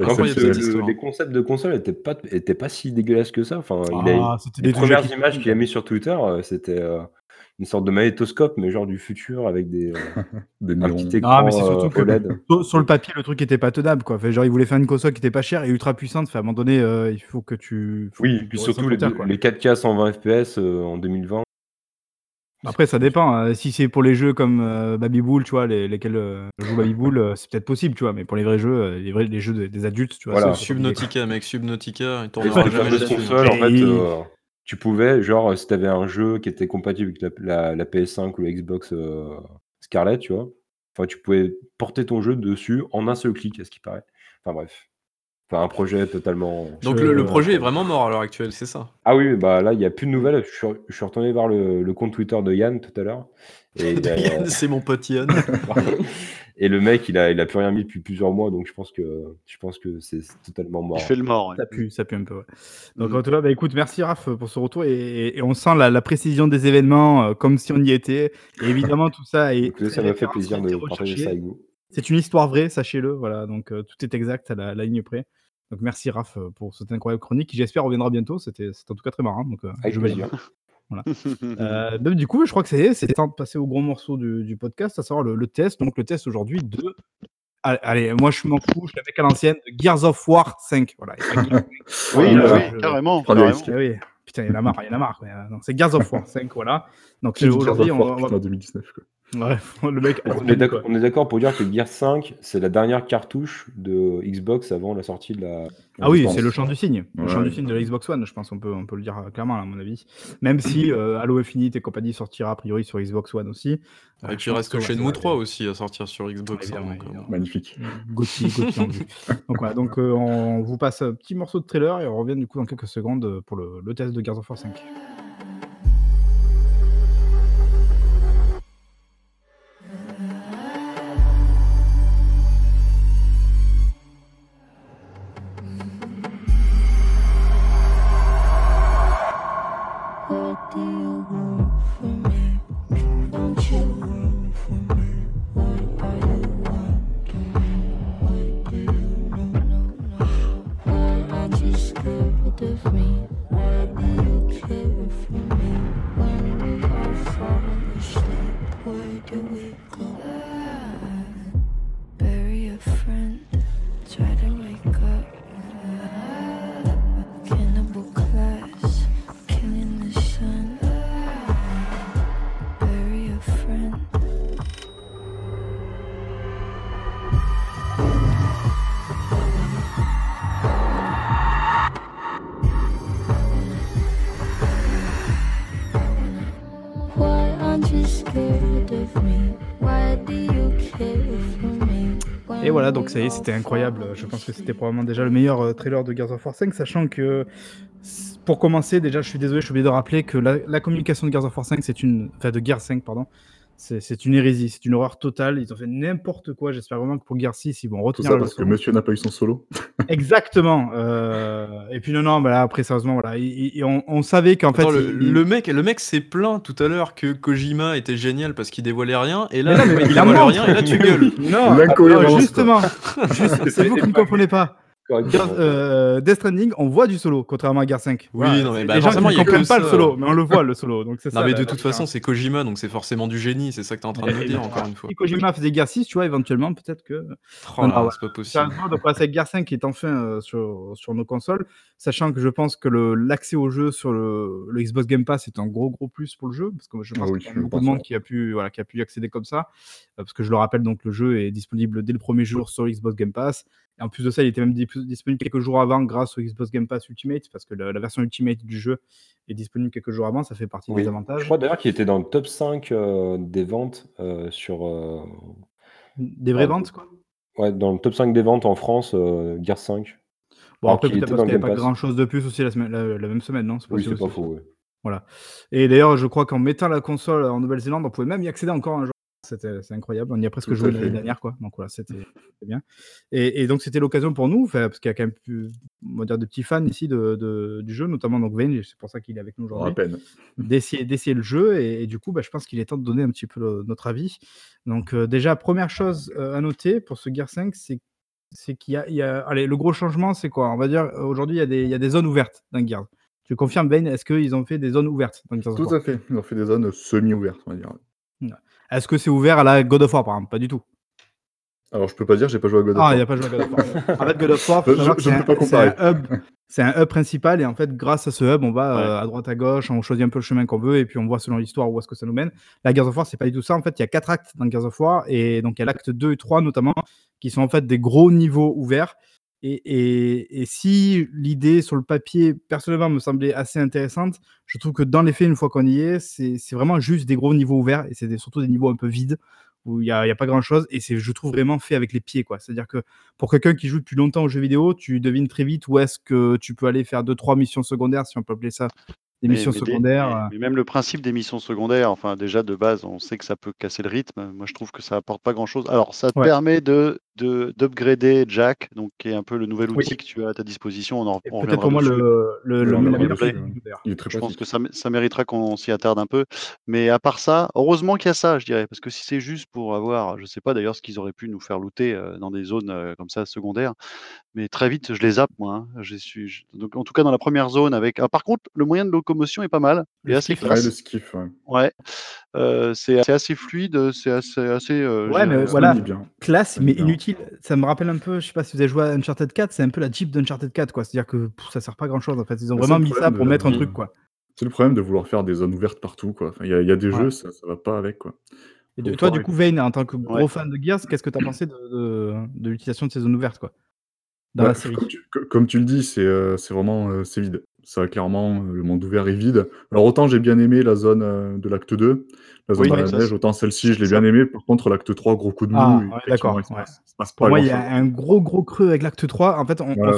les concepts de console étaient pas si dégueulasses que ça. Enfin, les premières images qu'il a mis sur Twitter, c'était une sorte de magnétoscope, mais genre du futur avec des petits écrans OLED. Sur le papier, le truc était pas tenable, quoi. Enfin, genre, ils voulaient faire une console qui était pas chère et ultra puissante. Enfin, à un moment donné, il faut que tu. Oui, puis surtout les 4K 120 FPS en 2020. Après, ça dépend. Hein. Si c'est pour les jeux comme Baby Boule, tu vois, lesquels jouent Baby Boule, c'est peut-être possible, tu vois. Mais pour les vrais jeux, les jeux des adultes, tu vois. Voilà. Subnautica, mec, Subnautica. Ils tournera jamais les consoles, en fait. Tu pouvais, genre, si t'avais un jeu qui était compatible avec la PS5 ou la Xbox Scarlett, tu vois. Enfin, tu pouvais porter ton jeu dessus en un seul clic, à ce qui paraît. Enfin, bref. Enfin, un projet totalement... Donc le projet est vraiment mort à l'heure actuelle, c'est ça? Ah oui, bah là, il n'y a plus de nouvelles. Je suis retourné voir le compte Twitter de Yann tout à l'heure. Et Yann, c'est mon pote Yann. Et le mec, il a plus rien mis depuis plusieurs mois, donc je pense que c'est totalement mort. Il fait le mort. Ouais. Ça pue un peu, ouais. Donc en tout cas, bah, écoute, merci Raph pour ce retour. Et on sent la précision des événements comme si on y était. Et évidemment, tout ça... ça m'a fait plaisir de partager ça avec vous. C'est une histoire vraie, sachez-le. Voilà, donc tout est exact à la ligne près. Donc merci Raph pour cette incroyable chronique qui j'espère reviendra bientôt. C'était en tout cas très marrant. Donc je vais dire. Voilà. Donc, du coup, je crois que c'est temps de passer au gros morceau du podcast, à savoir le test. Donc le test aujourd'hui de. Allez, moi je m'en fous, je l'avais qu'à l'ancienne. Gears of War 5. Voilà. Carrément. Oui. Putain, il y en a marre. Quoi. Non, c'est Gears of War 5, voilà. Donc aujourd'hui, on va 2019. Quoi. Ouais, le mec on est d'accord pour dire que Gears 5 c'est la dernière cartouche de Xbox avant la sortie de la c'est le champ du signe de la Xbox One, je pense on peut le dire clairement là, à mon avis, même si Halo Infinite et compagnie sortira a priori sur Xbox One aussi et puis reste Shenmue 3 aussi à sortir sur Xbox One magnifique Gauthier donc voilà, donc on vous passe un petit morceau de trailer et on revient du coup dans quelques secondes pour le test de Gears of War 5. Et voilà, donc ça y est, c'était incroyable. Je pense que c'était probablement déjà le meilleur trailer de Gears of War 5, sachant que, pour commencer, déjà, je suis désolé, je suis obligé de rappeler que la communication de Gears of War 5, c'est une... Enfin, de Gears 5, pardon. C'est une hérésie, c'est une horreur totale. Ils ont fait n'importe quoi. J'espère vraiment que pour Gears 6, ils vont retenir. Tout ça parce que monsieur n'a pas eu son solo. Exactement. Et puis non, bah là, après, sérieusement, voilà. On savait qu'en fait. Le mec s'est plaint tout à l'heure que Kojima était génial parce qu'il dévoilait rien. Et là, il dévoile rien et là, tu gueules. Non, alors, justement. C'est vous qui ne comprenez pas. Death Stranding, on voit du solo, contrairement à Gears 5. Oui, voilà. Non, mais bah, les gens ne comprennent pas le solo, mais on le voit le solo. Donc c'est non, ça, mais de toute façon, c'est Kojima, donc c'est forcément du génie, c'est ça que tu es en train de me dire encore une fois. Si Kojima faisait Gears 6, tu vois, éventuellement, peut-être que. Oh, non, ouais. C'est pas possible. Enfin, donc, c'est Gears 5 qui est enfin sur nos consoles, sachant que je pense que l'accès au jeu sur le Xbox Game Pass est un gros plus pour le jeu, parce que je pense qu'il y a beaucoup de monde qui a pu y accéder comme ça, parce que je le rappelle, donc le jeu est disponible dès le premier jour sur Xbox Game Pass. En plus de ça, il était même disponible quelques jours avant grâce au Xbox Game Pass Ultimate, parce que la version Ultimate du jeu est disponible quelques jours avant, ça fait partie des avantages. Je crois d'ailleurs qu'il était dans le top 5 des ventes sur... des vraies ventes, quoi. Ouais, dans le top 5 des ventes en France, Gears 5. Bon, après, peut-être parce qu'il n'y avait pas grand-chose de plus aussi la même semaine, non? Oui, c'est pas faux, ouais. Voilà. Et d'ailleurs, je crois qu'en mettant la console en Nouvelle-Zélande, on pouvait même y accéder encore un jour. C'est incroyable, on y a presque joué l'année dernière, quoi. Donc voilà, c'était bien. Et donc c'était l'occasion pour nous, parce qu'il y a quand même de petits fans ici du jeu, notamment donc Vein, c'est pour ça qu'il est avec nous aujourd'hui, à peine. D'essayer le jeu, et du coup, je pense qu'il est temps de donner un petit peu notre avis. Donc déjà, première chose à noter pour ce Gears 5, c'est qu'il y a... Allez, le gros changement, c'est quoi? On va dire, aujourd'hui, il y a des zones ouvertes dans Gears. Tu confirmes, Vein, est-ce qu'ils ont fait des zones ouvertes dans Gears? Tout à fait, ils ont fait des zones semi-ouvertes, on va dire. Ouais. Est-ce que c'est ouvert à la God of War, par exemple? Pas du tout. Alors, je peux pas dire, j'ai pas joué à God of War. Ah, il a pas joué à God of War. En fait, God of War, je ne peux pas comparer. C'est un hub principal, et en fait, grâce à ce hub, on va à droite, à gauche, on choisit un peu le chemin qu'on veut, et puis on voit selon l'histoire où est-ce que ça nous mène. La Gears of War, c'est pas du tout ça. En fait, il y a 4 actes dans Gears of War, et donc il y a l'acte 2 et 3, notamment, qui sont en fait des gros niveaux ouverts. Et si l'idée sur le papier personnellement me semblait assez intéressante, je trouve que dans les faits, une fois qu'on y est, c'est vraiment juste des gros niveaux ouverts, et c'est surtout des niveaux un peu vides où il y a pas grand chose, et je trouve vraiment fait avec les pieds, quoi. C'est-à-dire que pour quelqu'un qui joue depuis longtemps aux jeux vidéo, tu devines très vite où est-ce que tu peux aller faire 2-3 missions secondaires, si on peut appeler ça des missions secondaires. Mais même le principe des missions secondaires, enfin déjà de base, on sait que ça peut casser le rythme. Moi, je trouve que ça apporte pas grand-chose. Alors, ça te permet d'upgrader Jack, donc qui est un peu le nouvel outil que tu as à ta disposition. On peut-être pour moi je pense que ça méritera qu'on s'y attarde un peu. Mais à part ça, heureusement qu'il y a ça, je dirais, parce que si c'est juste pour avoir, je sais pas d'ailleurs ce qu'ils auraient pu nous faire looter dans des zones comme ça secondaires, mais très vite je les zappe moi. Hein. Donc en tout cas dans la première zone avec. Ah, par contre, le moyen de commotion est pas mal, et assez classe. Le skiff, ouais. C'est assez fluide, c'est assez. Ouais, mais voilà, classe, mais inutile. Ça me rappelle un peu, je sais pas si vous avez joué à Uncharted 4, c'est un peu la Jeep d'Uncharted 4, quoi. C'est-à-dire que ça sert pas grand-chose, en fait. Ils ont vraiment mis ça pour mettre un truc, quoi. C'est le problème de vouloir faire des zones ouvertes partout, quoi. Il y a des jeux, ça va pas avec, quoi. Et toi, du coup, Vein, en tant que gros fan de Gears, qu'est-ce que t'as pensé de l'utilisation de ces zones ouvertes, quoi, dans la série? Comme tu le dis, c'est vraiment c'est vide. Ça, clairement, le monde ouvert est vide. Alors, autant j'ai bien aimé la zone de l'acte 2, la zone de la neige, autant celle-ci, je l'ai bien aimée. Par contre, l'acte 3, gros coup de mou. D'accord. Se passe pas. Pour moi, il y a un gros creux avec l'acte 3. En fait, on a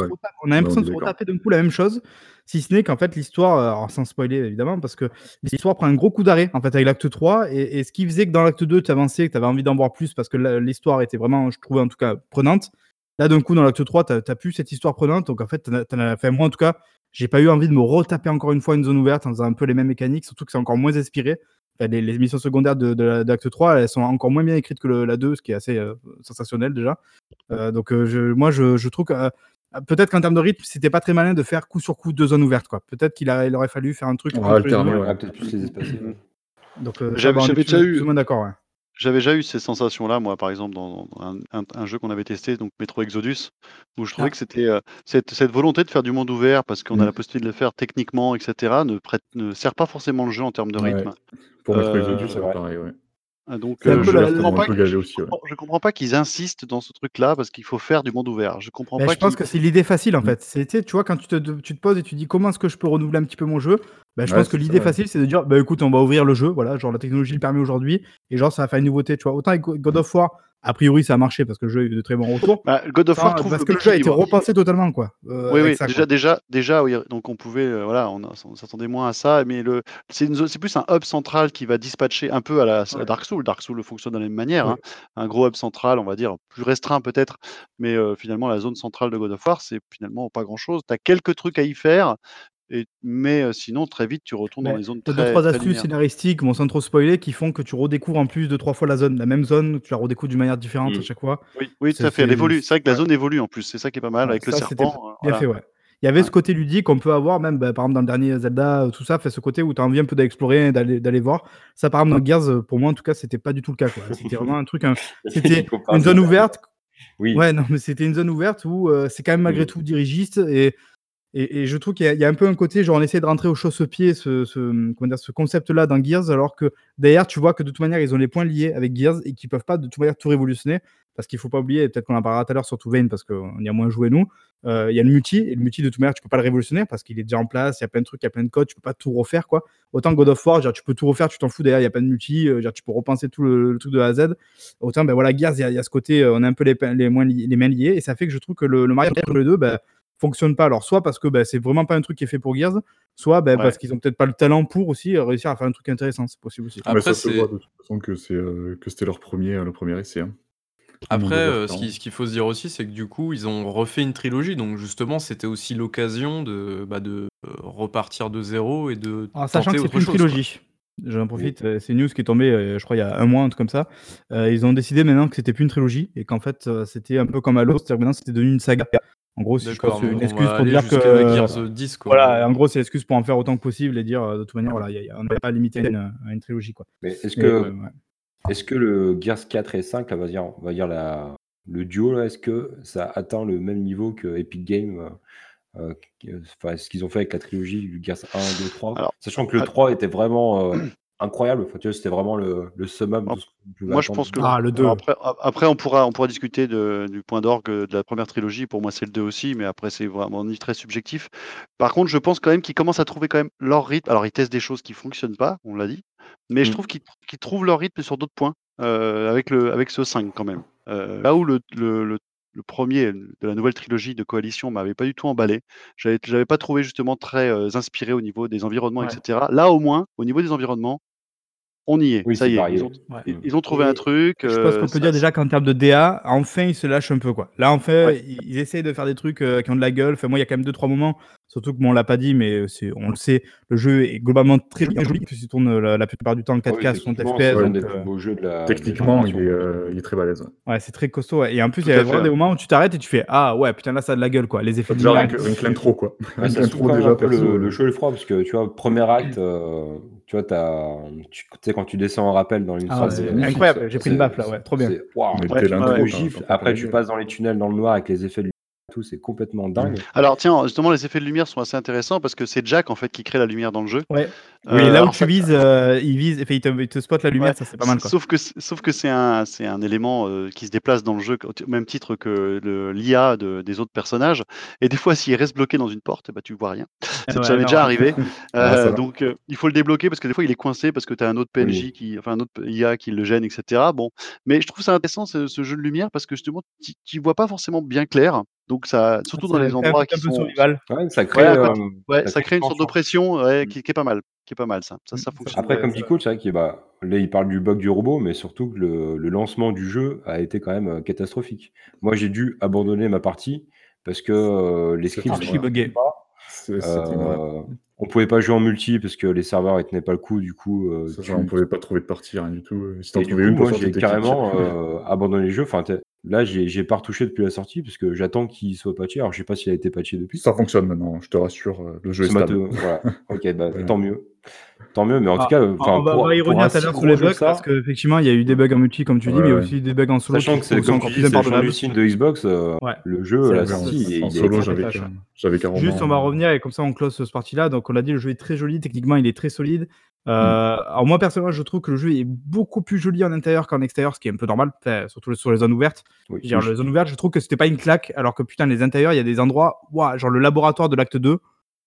l'impression de se retaper d'un coup la même chose, si ce n'est qu'en fait, l'histoire, alors sans spoiler évidemment, parce que l'histoire prend un gros coup d'arrêt en fait, avec l'acte 3. Et ce qui faisait que dans l'acte 2, tu avançais, que tu avais envie d'en voir plus, parce que l'histoire était vraiment, je trouvais en tout cas, prenante. Là, d'un coup, dans l'acte 3, t'as plus cette histoire prenante. Donc, en fait, moi, en tout cas, j'ai pas eu envie de me retaper encore une fois une zone ouverte en faisant un peu les mêmes mécaniques, surtout que c'est encore moins inspiré. Enfin, les missions secondaires de l'acte 3, elles sont encore moins bien écrites que la 2, ce qui est assez sensationnel déjà. Donc, moi, je trouve que peut-être qu'en termes de rythme, c'était pas très malin de faire coup sur coup 2 zones ouvertes, quoi. Peut-être il aurait fallu faire un truc. On va alterner, peut-être plus les espacer. Donc, j'avais déjà eu. Tout le monde d'accord, ouais. J'avais déjà eu ces sensations-là, moi, par exemple, dans un jeu qu'on avait testé, donc Metro Exodus, où je trouvais que c'était cette volonté de faire du monde ouvert, parce qu'on a la possibilité de le faire techniquement, etc., ne sert pas forcément le jeu en termes de rythme. Ouais. Pour Metro Exodus, c'est pareil, oui. Donc, je comprends pas qu'ils insistent dans ce truc-là parce qu'il faut faire du monde ouvert. Je pense que c'est l'idée facile en fait. C'était, tu vois, quand tu te poses et tu dis comment est-ce que je peux renouveler un petit peu mon jeu, je pense que l'idée facile c'est de dire écoute, on va ouvrir le jeu, voilà, genre la technologie le permet aujourd'hui et genre ça va faire une nouveauté, tu vois. Autant avec God of War, A priori, ça a marché parce que le jeu a eu de très bons retours. Bah, God of War trouve parce que le jeu a été repensé totalement, quoi. Oui. Ça, déjà, oui. Donc on pouvait, on s'attendait moins à ça, mais c'est plus un hub central qui va dispatcher un peu à Dark Souls. Dark Souls fonctionne de la même manière, ouais. Un gros hub central, on va dire plus restreint peut-être, mais finalement la zone centrale de God of War, c'est finalement pas grand-chose. T'as quelques trucs à y faire. Mais sinon, très vite, tu retournes dans les zones très... T'as deux, trois astuces scénaristiques, sans trop spoiler, qui font que tu redécouvres en plus 2-3 fois la même zone, tu la redécouvres d'une manière différente à chaque fois. Oui, tout à fait, elle évolue. C'est vrai que la zone évolue en plus, c'est ça qui est pas mal, avec le serpent. Bien fait, ouais. Il y avait ce côté ludique qu'on peut avoir, même par exemple dans le dernier Zelda, tout ça, fait ce côté où tu as envie un peu d'explorer, d'aller voir. Ça, par exemple, dans Gears, pour moi en tout cas, c'était pas du tout le cas, quoi. C'était vraiment un truc... C'était une zone ouverte. Oui. Ouais, non, mais c'était une zone ouverte où c'est quand même malgré tout dirigiste et je trouve qu'il y a un peu un côté, on essaie de rentrer au chausse-pied ce concept-là dans Gears, alors que derrière, tu vois que de toute manière, ils ont les points liés avec Gears et qu'ils peuvent pas de toute manière tout révolutionner, parce qu'il faut pas oublier, et peut-être qu'on en parlera tout à l'heure, surtout Vein, parce qu'on y a moins joué, nous, il y a le multi, et le multi, de toute manière, tu peux pas le révolutionner, parce qu'il est déjà en place, il y a plein de trucs, il y a plein de codes, tu peux pas tout refaire, quoi. Autant God of War, tu peux tout refaire, tu t'en fous, derrière, il y a plein de multi, tu peux repenser tout le truc de A à Z. Autant, Gears, il y a ce côté, on a un peu les mains liées, et ça fait que je trouve que le mariage entre les deux, fonctionne pas, alors soit parce que c'est vraiment pas un truc qui est fait pour Gears, soit parce qu'ils ont peut-être pas le talent pour aussi réussir à faire un truc intéressant, c'est possible aussi. Après, ça se voit de toute façon que c'était leur premier essai. Après, ce qu'il faut se dire aussi, c'est que du coup, ils ont refait une trilogie, donc justement, c'était aussi l'occasion de repartir de zéro et de tenter autre chose. Sachant que c'est une trilogie. J'en profite, c'est une news qui est tombée, je crois, il y a un mois, un truc comme ça. Ils ont décidé maintenant que c'était plus une trilogie et qu'en fait, c'était un peu comme Halo, c'est-à-dire que maintenant, c'était devenu une saga. En gros, c'est une excuse pour dire que Gears 10, quoi. Voilà, en gros, c'est l'excuse pour en faire autant que possible et dire de toute manière, on n'est pas limité à une trilogie, quoi. Mais est-ce que le Gears 4 et 5, là, on va dire le duo, là, est-ce que ça atteint le même niveau que Epic Games, ce qu'ils ont fait avec la trilogie du Gears 1, 2, 3, sachant que le 3 était vraiment incroyable, c'était vraiment le summum de ce qu'on pouvait attendre. Je pense que le 2. Après on pourra discuter du point d'orgue de la première trilogie, pour moi c'est le 2 aussi, mais après c'est vraiment très subjectif. Par contre, je pense quand même qu'ils commencent à trouver quand même leur rythme. Alors ils testent des choses qui fonctionnent pas, on l'a dit, mais je trouve qu'ils trouvent leur rythme sur d'autres points, avec ce 5 quand même. Là où le premier de la nouvelle trilogie de Coalition m'avait pas du tout emballé. J'avais pas trouvé justement très inspiré au niveau des environnements, etc. Là, au moins, au niveau des environnements, on y est. Oui, ça y est. Ils ont trouvé un truc. Je pense qu'on peut dire déjà qu'en termes de DA, enfin, ils se lâchent un peu, quoi. Là, enfin, ils essayent de faire des trucs qui ont de la gueule. Enfin, moi, il y a quand même 2-3 moments, surtout que on l'a pas dit, mais on le sait, le jeu est globalement très bien joli. Il tourne la plupart du temps en 4K, 60 FPS. C'est un des beaux jeux techniquement, il est très balèze. Ouais, c'est très costaud. Ouais. Et en plus, il y a vraiment des moments où tu t'arrêtes et tu fais ah ouais, putain, là, ça a de la gueule, quoi. Les effets de lumière. Une clame trop, quoi. Une clame trop déjà. Le jeu est froid, parce que tu vois, premier acte. Tu vois, tu sais, quand tu descends en rappel dans une salle, c'est incroyable. J'ai pris une baffe là, ouais, trop bien. Wow, après, tu passes dans les tunnels dans le noir avec les effets de lumière et tout, c'est complètement dingue. Alors, tiens, justement, les effets de lumière sont assez intéressants parce que c'est Jack en fait qui crée la lumière dans le jeu. Ouais. Oui, là où tu vises, il vise, et il te spot la lumière, ça c'est pas mal, quoi. Sauf que c'est un élément qui se déplace dans le jeu, au même titre que l'IA des autres personnages. Et des fois, s'il reste bloqué dans une porte, tu vois rien. Ça m'est déjà arrivé. Donc, il faut le débloquer parce que des fois, il est coincé parce que tu as un autre PNJ, un autre IA qui le gêne, etc. Bon, mais je trouve ça intéressant ce jeu de lumière parce que justement, tu vois pas forcément bien clair. Donc, ça, surtout dans les endroits qui sont survival, ça crée une sorte d'oppression qui est pas mal. Qui est pas mal, ça fonctionne. Après, comme dit Coach, c'est vrai qu'il là il parle du bug du robot, mais surtout que le lancement du jeu a été quand même catastrophique. Moi, j'ai dû abandonner ma partie parce que les scripts buguaient. On pouvait pas jouer en multi parce que les serveurs ne tenaient pas le coup. Du coup, on pouvait pas trouver de partie, rien du tout. Si t'en trouvais une, moi j'ai carrément abandonné le jeu. Enfin, là, j'ai pas retouché depuis la sortie parce que j'attends qu'il soit patché. Alors, je sais pas s'il a été patché depuis. Ça fonctionne maintenant, je te rassure. Le jeu est stable. Voilà. Ok, tant mieux. Mais en tout cas, on va y revenir tout à l'heure sur les bugs parce qu'effectivement, il y a eu des bugs en multi, comme tu dis, mais aussi des bugs en solo. Sachant que c'est comme la routine de Xbox, le jeu, la sortie, en solo, j'avais 40 ans. Juste, on va revenir et comme ça, on close ce parti-là. Donc, on l'a dit, le jeu est très joli. Techniquement, il est très solide. Alors moi personnellement je trouve que le jeu est beaucoup plus joli en intérieur qu'en extérieur, ce qui est un peu normal, surtout sur les zones ouvertes. Les zones ouvertes, je trouve que c'était pas une claque, alors que putain les intérieurs, il y a des endroits, le laboratoire de l'acte 2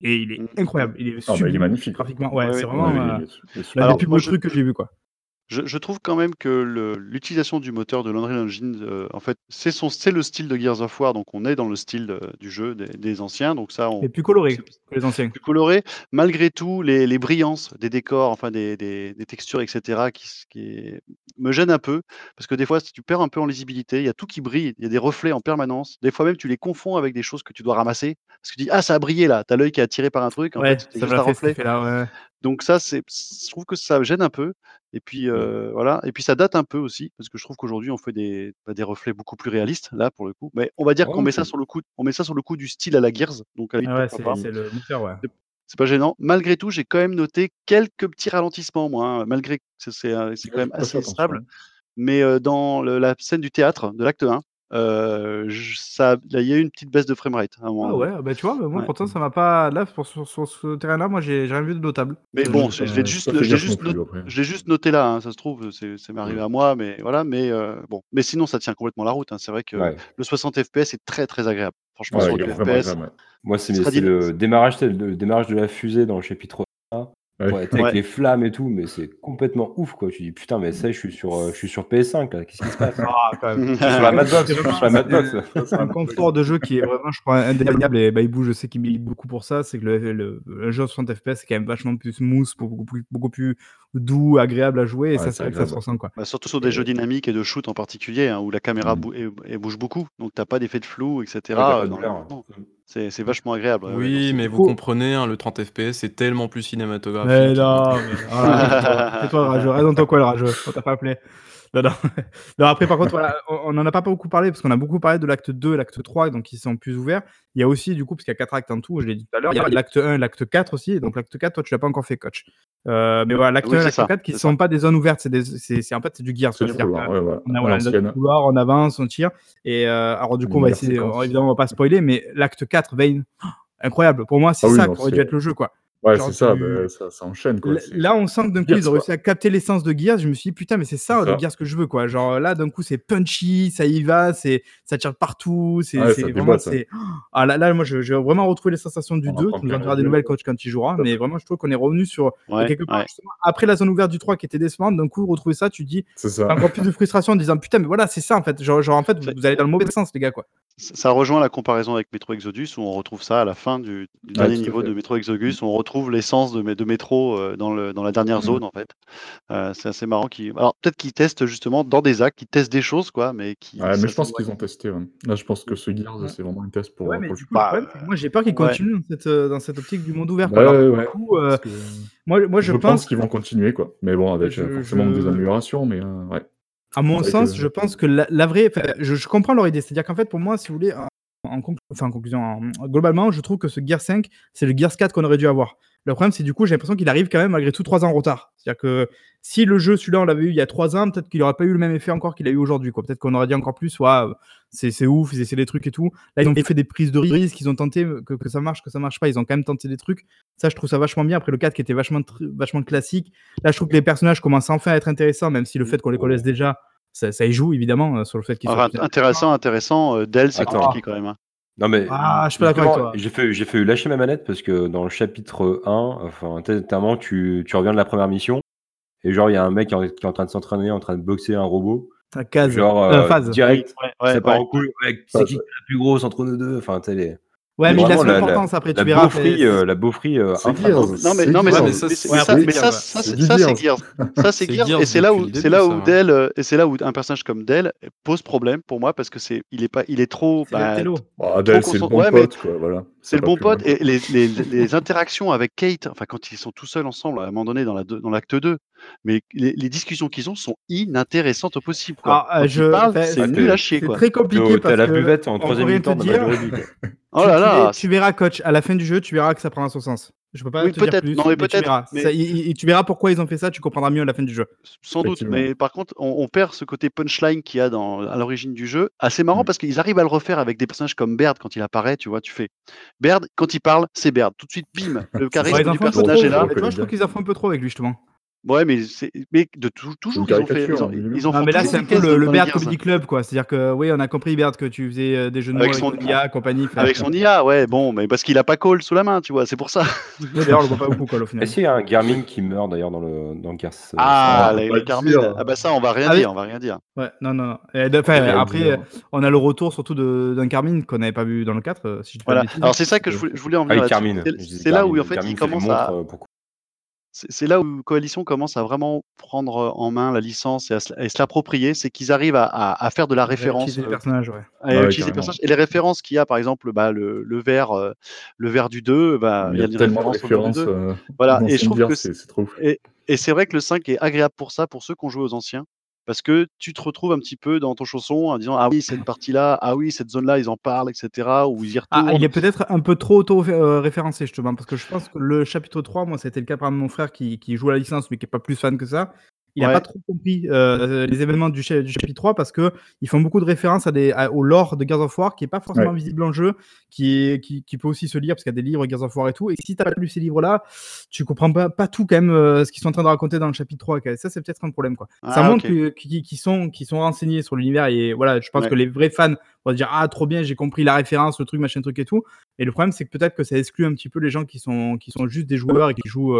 et il est incroyable, il est magnifique graphiquement, c'est vraiment l'un des plus beaux trucs que j'ai vu, quoi. Je trouve quand même que l'utilisation du moteur de l'Unreal Engine, en fait, c'est le style de Gears of War, donc on est dans le style du jeu des anciens, donc ça, on... Et plus coloré que les anciens. Plus coloré. Malgré tout, les brillances des décors, enfin des textures, etc., qui me gênent un peu, parce que des fois, tu perds un peu en lisibilité, il y a tout qui brille, il y a des reflets en permanence, des fois même, tu les confonds avec des choses que tu dois ramasser, parce que tu dis, ah, ça a brillé là, t'as l'œil qui est attiré par un truc, en fait, c'est juste un reflet. Donc ça, je trouve que ça gêne un peu. Et puis, voilà. Et puis ça date un peu aussi, parce que je trouve qu'aujourd'hui, on fait des reflets beaucoup plus réalistes, là, pour le coup. Mais on va dire qu'on met ça sur le coup, on met ça sur le coup du style à la Gears. Donc, c'est le moteur, ouais. C'est pas gênant. Malgré tout, j'ai quand même noté quelques petits ralentissements, moi, hein, malgré que c'est quand même assez stable. Mais dans la scène du théâtre, de l'acte 1, il y a eu une petite baisse de framerate. Hein, tu vois, moi pourtant ça m'a pas. Là, sur ce terrain-là, moi j'ai rien vu de notable. Mais bon, je l'ai juste noté là, hein, ça se trouve, c'est arrivé à moi, mais voilà. Mais bon, mais sinon ça tient complètement la route. Hein. C'est vrai que le 60 FPS est très très agréable. Franchement, sur le FPS. Agréable, Moi, c'est le démarrage de la fusée dans le chapitre 1. Avec les flammes et tout, mais c'est complètement ouf quoi. Tu dis putain, mais ça, je suis sur PS5 là. Qu'est-ce qui se passe? Je suis sur la Madbox. C'est un confort de jeu qui est vraiment, je crois, indéniable. Et Baibou, je sais qu'il milite beaucoup pour ça. C'est que le jeu en 60 FPS, c'est quand même vachement plus smooth, beaucoup plus doux, agréable à jouer. Et ça, c'est vrai que ça se ressent quoi. Bah, surtout sur des jeux dynamiques et de shoot en particulier, hein, où la caméra bouge beaucoup, donc t'as pas d'effet de flou, etc. C'est vachement agréable. Oui, mais vous comprenez, hein, le 30 FPS, c'est tellement plus cinématographique. Mais non, c'est toi le rageux. Reste dans ton coin, le rageux. On t'a pas appelé. Non, après, par contre, voilà, on n'en a pas beaucoup parlé, parce qu'on a beaucoup parlé de l'acte 2 et l'acte 3, donc ils sont plus ouverts. Il y a aussi, du coup, parce qu'il y a 4 actes en tout, je l'ai dit tout à l'heure, il y a l'acte 1 et l'acte 4 aussi. Donc l'acte 4, toi, tu l'as pas encore fait, coach. Mais voilà, l'acte 1 et l'acte 4 qui ne sont pas des zones ouvertes, en fait, c'est du gear. C'est du couloir, on avance, on tire. Et alors, du coup, on va essayer, évidemment, on va pas spoiler, mais l'acte 4, Vein, incroyable. Pour moi, c'est ça qui aurait dû être le jeu, quoi. Ouais, genre, c'est ça, ça enchaîne quoi. Là, on sent que d'un coup, ils ont réussi à capter l'essence de Gears. Je me suis dit, putain, mais c'est ça le Gears que je veux quoi. Genre là, d'un coup, c'est punchy, ça y va, ça tire partout. C'est vraiment. Là, moi, je vais vraiment retrouver les sensations du 2. Tu nous en diras des nouvelles, coach, quand il jouera. Mais vraiment, je trouve qu'on est revenu sur quelque part. Justement, après la zone ouverte du 3 qui était décevante, d'un coup, retrouver ça, tu dis, encore plus de frustration en disant, putain, mais voilà, c'est ça en fait. Genre en fait, vous allez dans le mauvais sens, les gars quoi. Ça rejoint la comparaison avec Metro Exodus, où on retrouve ça à la fin du dernier niveau de Metro Exodus. On retrouve l'essence de Metro dans la dernière zone en fait. C'est assez marrant. Alors peut-être qu'ils testent justement dans des actes, qu'ils testent des choses quoi, mais qui. Ouais, mais je pense qu'ils ont testé. Ouais. Là, je pense que ce Gears c'est vraiment une test pour. Ouais, mais du coup, le problème, moi j'ai peur qu'ils continuent dans cette optique du monde ouvert. Ouais, alors, du coup, moi je pense qu'ils vont continuer quoi. Mais bon, avec forcément des améliorations, mais À mon sens, je pense que la vraie. Je comprends leur idée. C'est-à-dire qu'en fait, pour moi, si vous voulez, globalement, je trouve que ce Gears 5, c'est le Gears 4 qu'on aurait dû avoir. Le problème, c'est du coup, j'ai l'impression qu'il arrive quand même malgré tout 3 ans en retard. C'est-à-dire que si le jeu, celui-là, on l'avait eu il y a 3 ans, peut-être qu'il n'aurait pas eu le même effet encore qu'il a eu aujourd'hui, quoi. Peut-être qu'on aurait dit encore plus, c'est ouf, ils essaient des trucs et tout. Là, ils ont fait des prises de risque, ils ont tenté que ça marche, que ça marche pas. Ils ont quand même tenté des trucs. Ça, je trouve ça vachement bien. Après le 4 qui était vachement classique. Là, je trouve que les personnages commencent enfin à être intéressants, même si le fait qu'on les connaisse déjà, ça y joue évidemment sur le fait qu'ils soient intéressants. Dell, c'est compliqué quand même. Hein. Non mais je suis pas d'accord avec toi. J'ai fait lâcher ma manette parce que dans le chapitre 1, enfin notamment tu reviens de la première mission et genre il y a un mec qui est en train de s'entraîner, en train de boxer un robot. Ça case genre phase direct, ça part en couille, mec, c'est qui la plus grosse entre nous deux, enfin tu sais. Ouais, mais il a son importance après, tu verras. La beaufrie. Non, mais ça, c'est Gears. Et c'est là où un personnage comme Dell pose problème pour moi parce que il est trop. Dell, c'est le bon pote, quoi. Voilà. C'est le bon pote. Et les interactions avec Kate, enfin, quand ils sont tout seuls ensemble, à un moment donné, dans l'acte 2, mais les discussions qu'ils ont sont inintéressantes au possible. C'est nul à chier, quoi. C'est très compliqué. T'as la buvette en troisième mi-temps de la journée. Oh là là. Tu verras, coach, à la fin du jeu, tu verras que ça prendra son sens. Je peux pas te dire plus. Non, mais peut-être. Tu verras pourquoi ils ont fait ça, tu comprendras mieux à la fin du jeu. Sans doute, mais par contre, on perd ce côté punchline qu'il y a à l'origine du jeu. Assez marrant parce qu'ils arrivent à le refaire avec des personnages comme Baird quand il apparaît, tu vois, tu fais. Baird, quand il parle, c'est Baird. Tout de suite, bim, le charisme du personnage est là. Moi, je trouve qu'ils en font un peu trop avec lui, justement. Ouais, mais de toujours ils ont fait. Ils ont fait mais là, c'est un peu le Baird Comedy Club, quoi. C'est-à-dire que, oui, on a compris, Baird, que tu faisais des jeux de mots avec son IA, compagnie. Avec son IA, ouais, bon, mais parce qu'il a pas Call sous la main, tu vois, c'est pour ça. D'ailleurs, on le voit pas beaucoup, Call, au final. Est-ce qu'il y a un Garmin qui meurt, d'ailleurs, dans le Gears? Ah, le Garmin. Ah, bah ça, on va rien dire, on va rien dire. Ouais, non. Enfin, après, on a le retour surtout d'un Garmin qu'on n'avait pas vu dans le 4, si je te dis. Alors, c'est ça que je voulais en venir. C'est là où, en fait, il commence à. C'est là où Coalition commence à vraiment prendre en main la licence et à se l'approprier, c'est qu'ils arrivent à faire de la référence. À utiliser les personnages, ouais. Utiliser les personnages. Et les références qu'il y a, par exemple, le verre du 2, il y a tellement de références. Voilà, et je trouve que c'est trop ouf. Et c'est vrai que le 5 est agréable pour ça, pour ceux qui ont joué aux anciens. Parce que tu te retrouves un petit peu dans ton chausson en disant « Ah oui, cette partie-là, ah oui, cette zone-là, ils en parlent, etc. » ou ils y retournent. Ah, il est peut-être un peu trop auto-référencé, justement, parce que je pense que le chapitre 3, moi, c'était le cas par mon frère qui joue à la licence, mais qui n'est pas plus fan que ça. Il n'a pas trop compris les événements du chapitre 3 parce qu'ils font beaucoup de références au lore de Gears of War qui n'est pas forcément visible en jeu, qui peut aussi se lire parce qu'il y a des livres Gears of War et tout. Et si tu n'as pas lu ces livres-là, tu ne comprends pas tout quand même ce qu'ils sont en train de raconter dans le chapitre 3. Ça, c'est peut-être un problème, quoi. Ça montre qu'ils sont renseignés sur l'univers. Et voilà, je pense que les vrais fans vont se dire « Ah, trop bien, j'ai compris la référence, le truc, machin, truc et tout. » Et le problème, c'est que peut-être que ça exclut un petit peu les gens qui sont juste des joueurs et qui jouent...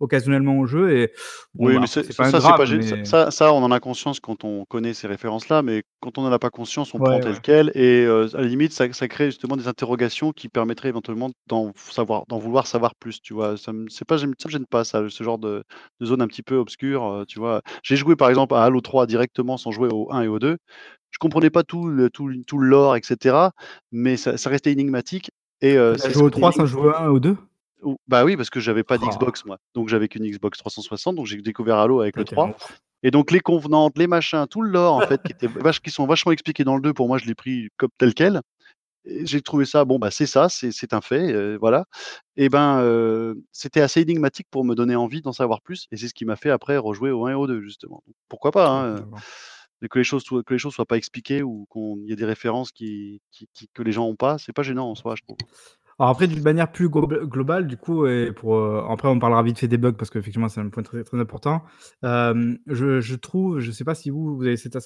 occasionnellement au jeu et mais c'est pas ça, grave, c'est pas mais... ça on en a conscience quand on connaît ces références là, mais quand on n'en a pas conscience on prend tel quel et à la limite ça crée justement des interrogations qui permettraient éventuellement d'en vouloir savoir plus, tu vois. Ça me gêne pas, ça, ce genre de zone un petit peu obscure, tu vois. J'ai joué par exemple à Halo 3 directement sans jouer au 1 et au 2, je comprenais pas tout le lore, etc., mais ça restait énigmatique. Et ça joue au 3 sans jouer au 1 ou 2. Bah oui, parce que j'avais pas d'Xbox moi, donc j'avais qu'une Xbox 360, donc j'ai découvert Halo avec le 3, et donc les convenantes, les machins, tout le lore en fait qui sont vachement expliqués dans le 2, pour moi je l'ai pris comme tel quel, et j'ai trouvé ça, bon bah c'est ça, c'est un fait, voilà, et c'était assez énigmatique pour me donner envie d'en savoir plus, et c'est ce qui m'a fait après rejouer au 1 et au 2 justement, donc, pourquoi pas, hein, que les choses soient pas expliquées ou qu'il y ait des références que les gens ont pas, c'est pas gênant en soi, je trouve. Alors après, d'une manière plus globale, du coup, et après on parlera vite fait des bugs parce qu'effectivement c'est un point très, très important. Je trouve, je sais pas si vous avez cette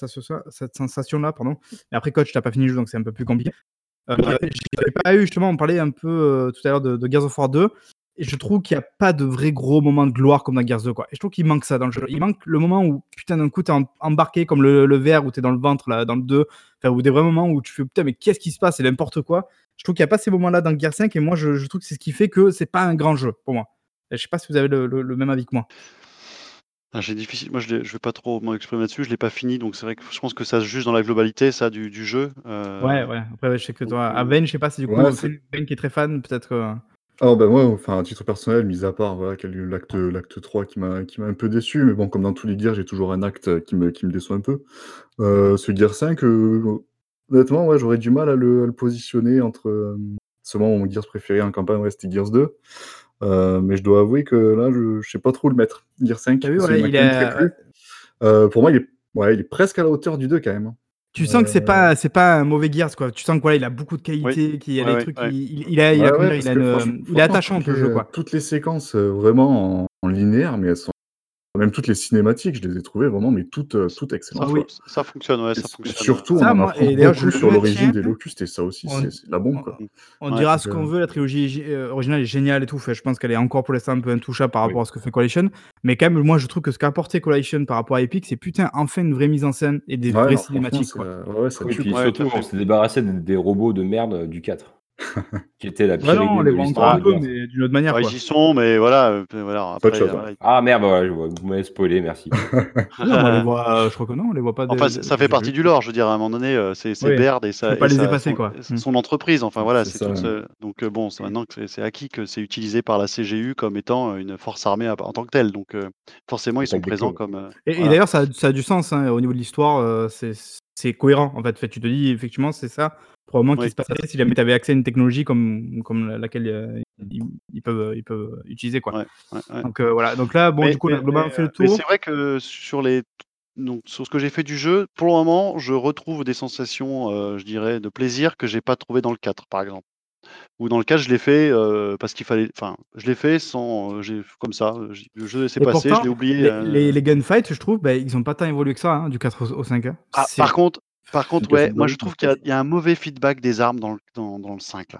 sensation-là, pardon. Mais après, coach, t'as pas fini le jeu, donc c'est un peu plus compliqué. J'avais pas eu, justement, on parlait un peu tout à l'heure de Gears of War 2, et je trouve qu'il y a pas de vrai gros moment de gloire comme dans Gears 2, quoi. Et je trouve qu'il manque ça dans le jeu. Il manque le moment où, putain, d'un coup, t'es embarqué comme le verre où t'es dans le ventre, là, dans le 2, ou des vrais moments où tu fais, putain, mais qu'est-ce qui se passe? C'est n'importe quoi. Je trouve qu'il n'y a pas ces moments-là dans le Gears 5 et moi je trouve que c'est ce qui fait que c'est pas un grand jeu pour moi. Je sais pas si vous avez le même avis que moi. Ah, moi je vais pas trop m'exprimer là-dessus, je l'ai pas fini, donc c'est vrai que je pense que ça se juge dans la globalité ça du jeu. Après je sais que toi, à Vein, je sais pas si du coup c'est Vein qui est très fan peut-être. Ah ben ouais, enfin à titre personnel, mis à part voilà, l'acte 3 qui m'a un peu déçu, mais bon comme dans tous les Gears, j'ai toujours un acte qui me déçoit un peu. Ce Gears 5. Honnêtement, ouais, j'aurais du mal à le positionner entre seulement mon Gears préféré en campagne, c'était Gears 2. Mais je dois avouer que là, je sais pas trop le mettre. Gears 5, pour moi, il est presque à la hauteur du 2 quand même. Tu sens que c'est pas un mauvais Gears, quoi. Tu sens que il a beaucoup de qualité, qu'il y a des trucs, il est attachant le jeu, quoi. Toutes les séquences vraiment en linéaire, mais elles sont. Même toutes les cinématiques, je les ai trouvées vraiment, mais toutes excellentes. Ah oui, ça fonctionne, ça fonctionne. Surtout, ça, on apprend beaucoup sur l'origine des locustes, et ça aussi, c'est la bombe, quoi. On dira ce qu'on veut, la trilogie originale est géniale et tout, je pense qu'elle est encore pour l'instant un peu intouchable par rapport à ce que fait Coalition, mais quand même, moi, je trouve que ce qu'a apporté Coalition par rapport à Epic, c'est putain, enfin une vraie mise en scène et des vraies cinématiques, quoi. Ouais, ça tue. Et puis surtout, on s'est débarrassé des robots de merde du 4. qui était la pire idée de l'histoire. Mais d'une autre manière. Ils y sont, mais voilà après, ah merde, vous m'avez spoilé, merci. Non, on les voit, je crois que non, on les voit pas. Enfin, ça fait partie du lore, je veux dire, à un moment donné, c'est Baird et ça. Faut pas les dépasser, quoi. Son entreprise, enfin voilà. Donc bon, maintenant que c'est acquis que c'est utilisé par la CGU comme étant une force armée en tant que telle. Donc forcément, ils sont présents comme. Et d'ailleurs, ça a du sens au niveau de l'histoire. C'est cohérent, en fait. Tu te dis, effectivement, c'est ça. Probablement qu'il se passerait si jamais tu avais accès à une technologie comme laquelle ils peuvent utiliser, quoi. Donc voilà, donc là bon, du coup globalement on fait le tour. Mais c'est vrai que sur ce que j'ai fait du jeu, pour le moment je retrouve des sensations je dirais de plaisir que j'ai pas trouvé dans le 4 par exemple. Ou dans le cas, je l'ai fait parce qu'il fallait. Enfin, je l'ai fait sans. Comme ça, le jeu s'est Et passé, pourtant, je l'ai oublié. Les gunfights, je trouve, ils n'ont pas tant évolué que ça, hein, du 4 au 5. Hein. Ah, par contre, ouais, moi je trouve qu'il y a un mauvais feedback des armes dans le 5 là.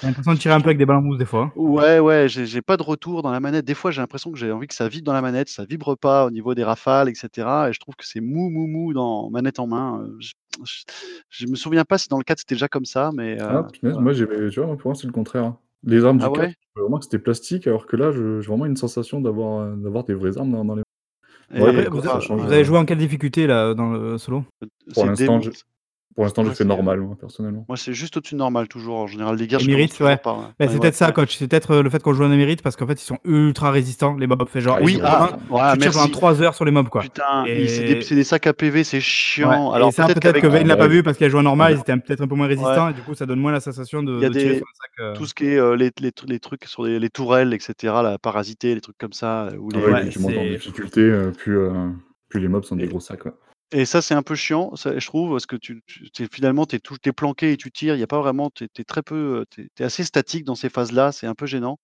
J'ai l'impression de tirer un peu avec des balles en mousse des fois. Ouais, j'ai pas de retour dans la manette. Des fois, j'ai l'impression que j'ai envie que ça vibre dans la manette, ça vibre pas au niveau des rafales, etc. Et je trouve que c'est mou dans manette en main. Je me souviens pas si dans le 4 c'était déjà comme ça, mais. Ah, punaise, moi, tu vois, pour moi, c'est le contraire, hein. Les armes du 4, au moins c'était plastique, alors que là, j'ai vraiment une sensation d'avoir des vraies armes dans les. Ouais, après, vous avez joué en quelle difficulté là dans le solo ? Pour l'instant, je fais normal, moi, personnellement. Moi, c'est juste au-dessus de normal, toujours. En général, les guerres, ouais. Pas, ouais. Bah, c'est peut-être ça, coach. C'est peut-être le fait qu'on joue en émérite, parce qu'en fait, ils sont ultra résistants, les mobs. Fait genre, tu tires pendant 3 heures sur les mobs, quoi. Putain, c'est des sacs à PV, c'est chiant. Ouais. Alors, ça, peut-être que Vein l'a pas vu, parce qu'il a joué en normal, ils étaient peut-être un peu moins résistants, et du coup, ça donne moins la sensation de tirer sur un sac. Tout ce qui est les trucs sur les tourelles, etc., la parasité, les trucs comme ça. Tu montes en difficulté, plus les mobs sont des gros sacs, quoi. Et ça, c'est un peu chiant, ça, je trouve, parce que finalement, t'es planqué et tu tires. Il y a pas vraiment, t'es très peu, t'es assez statique dans ces phases-là. C'est un peu gênant.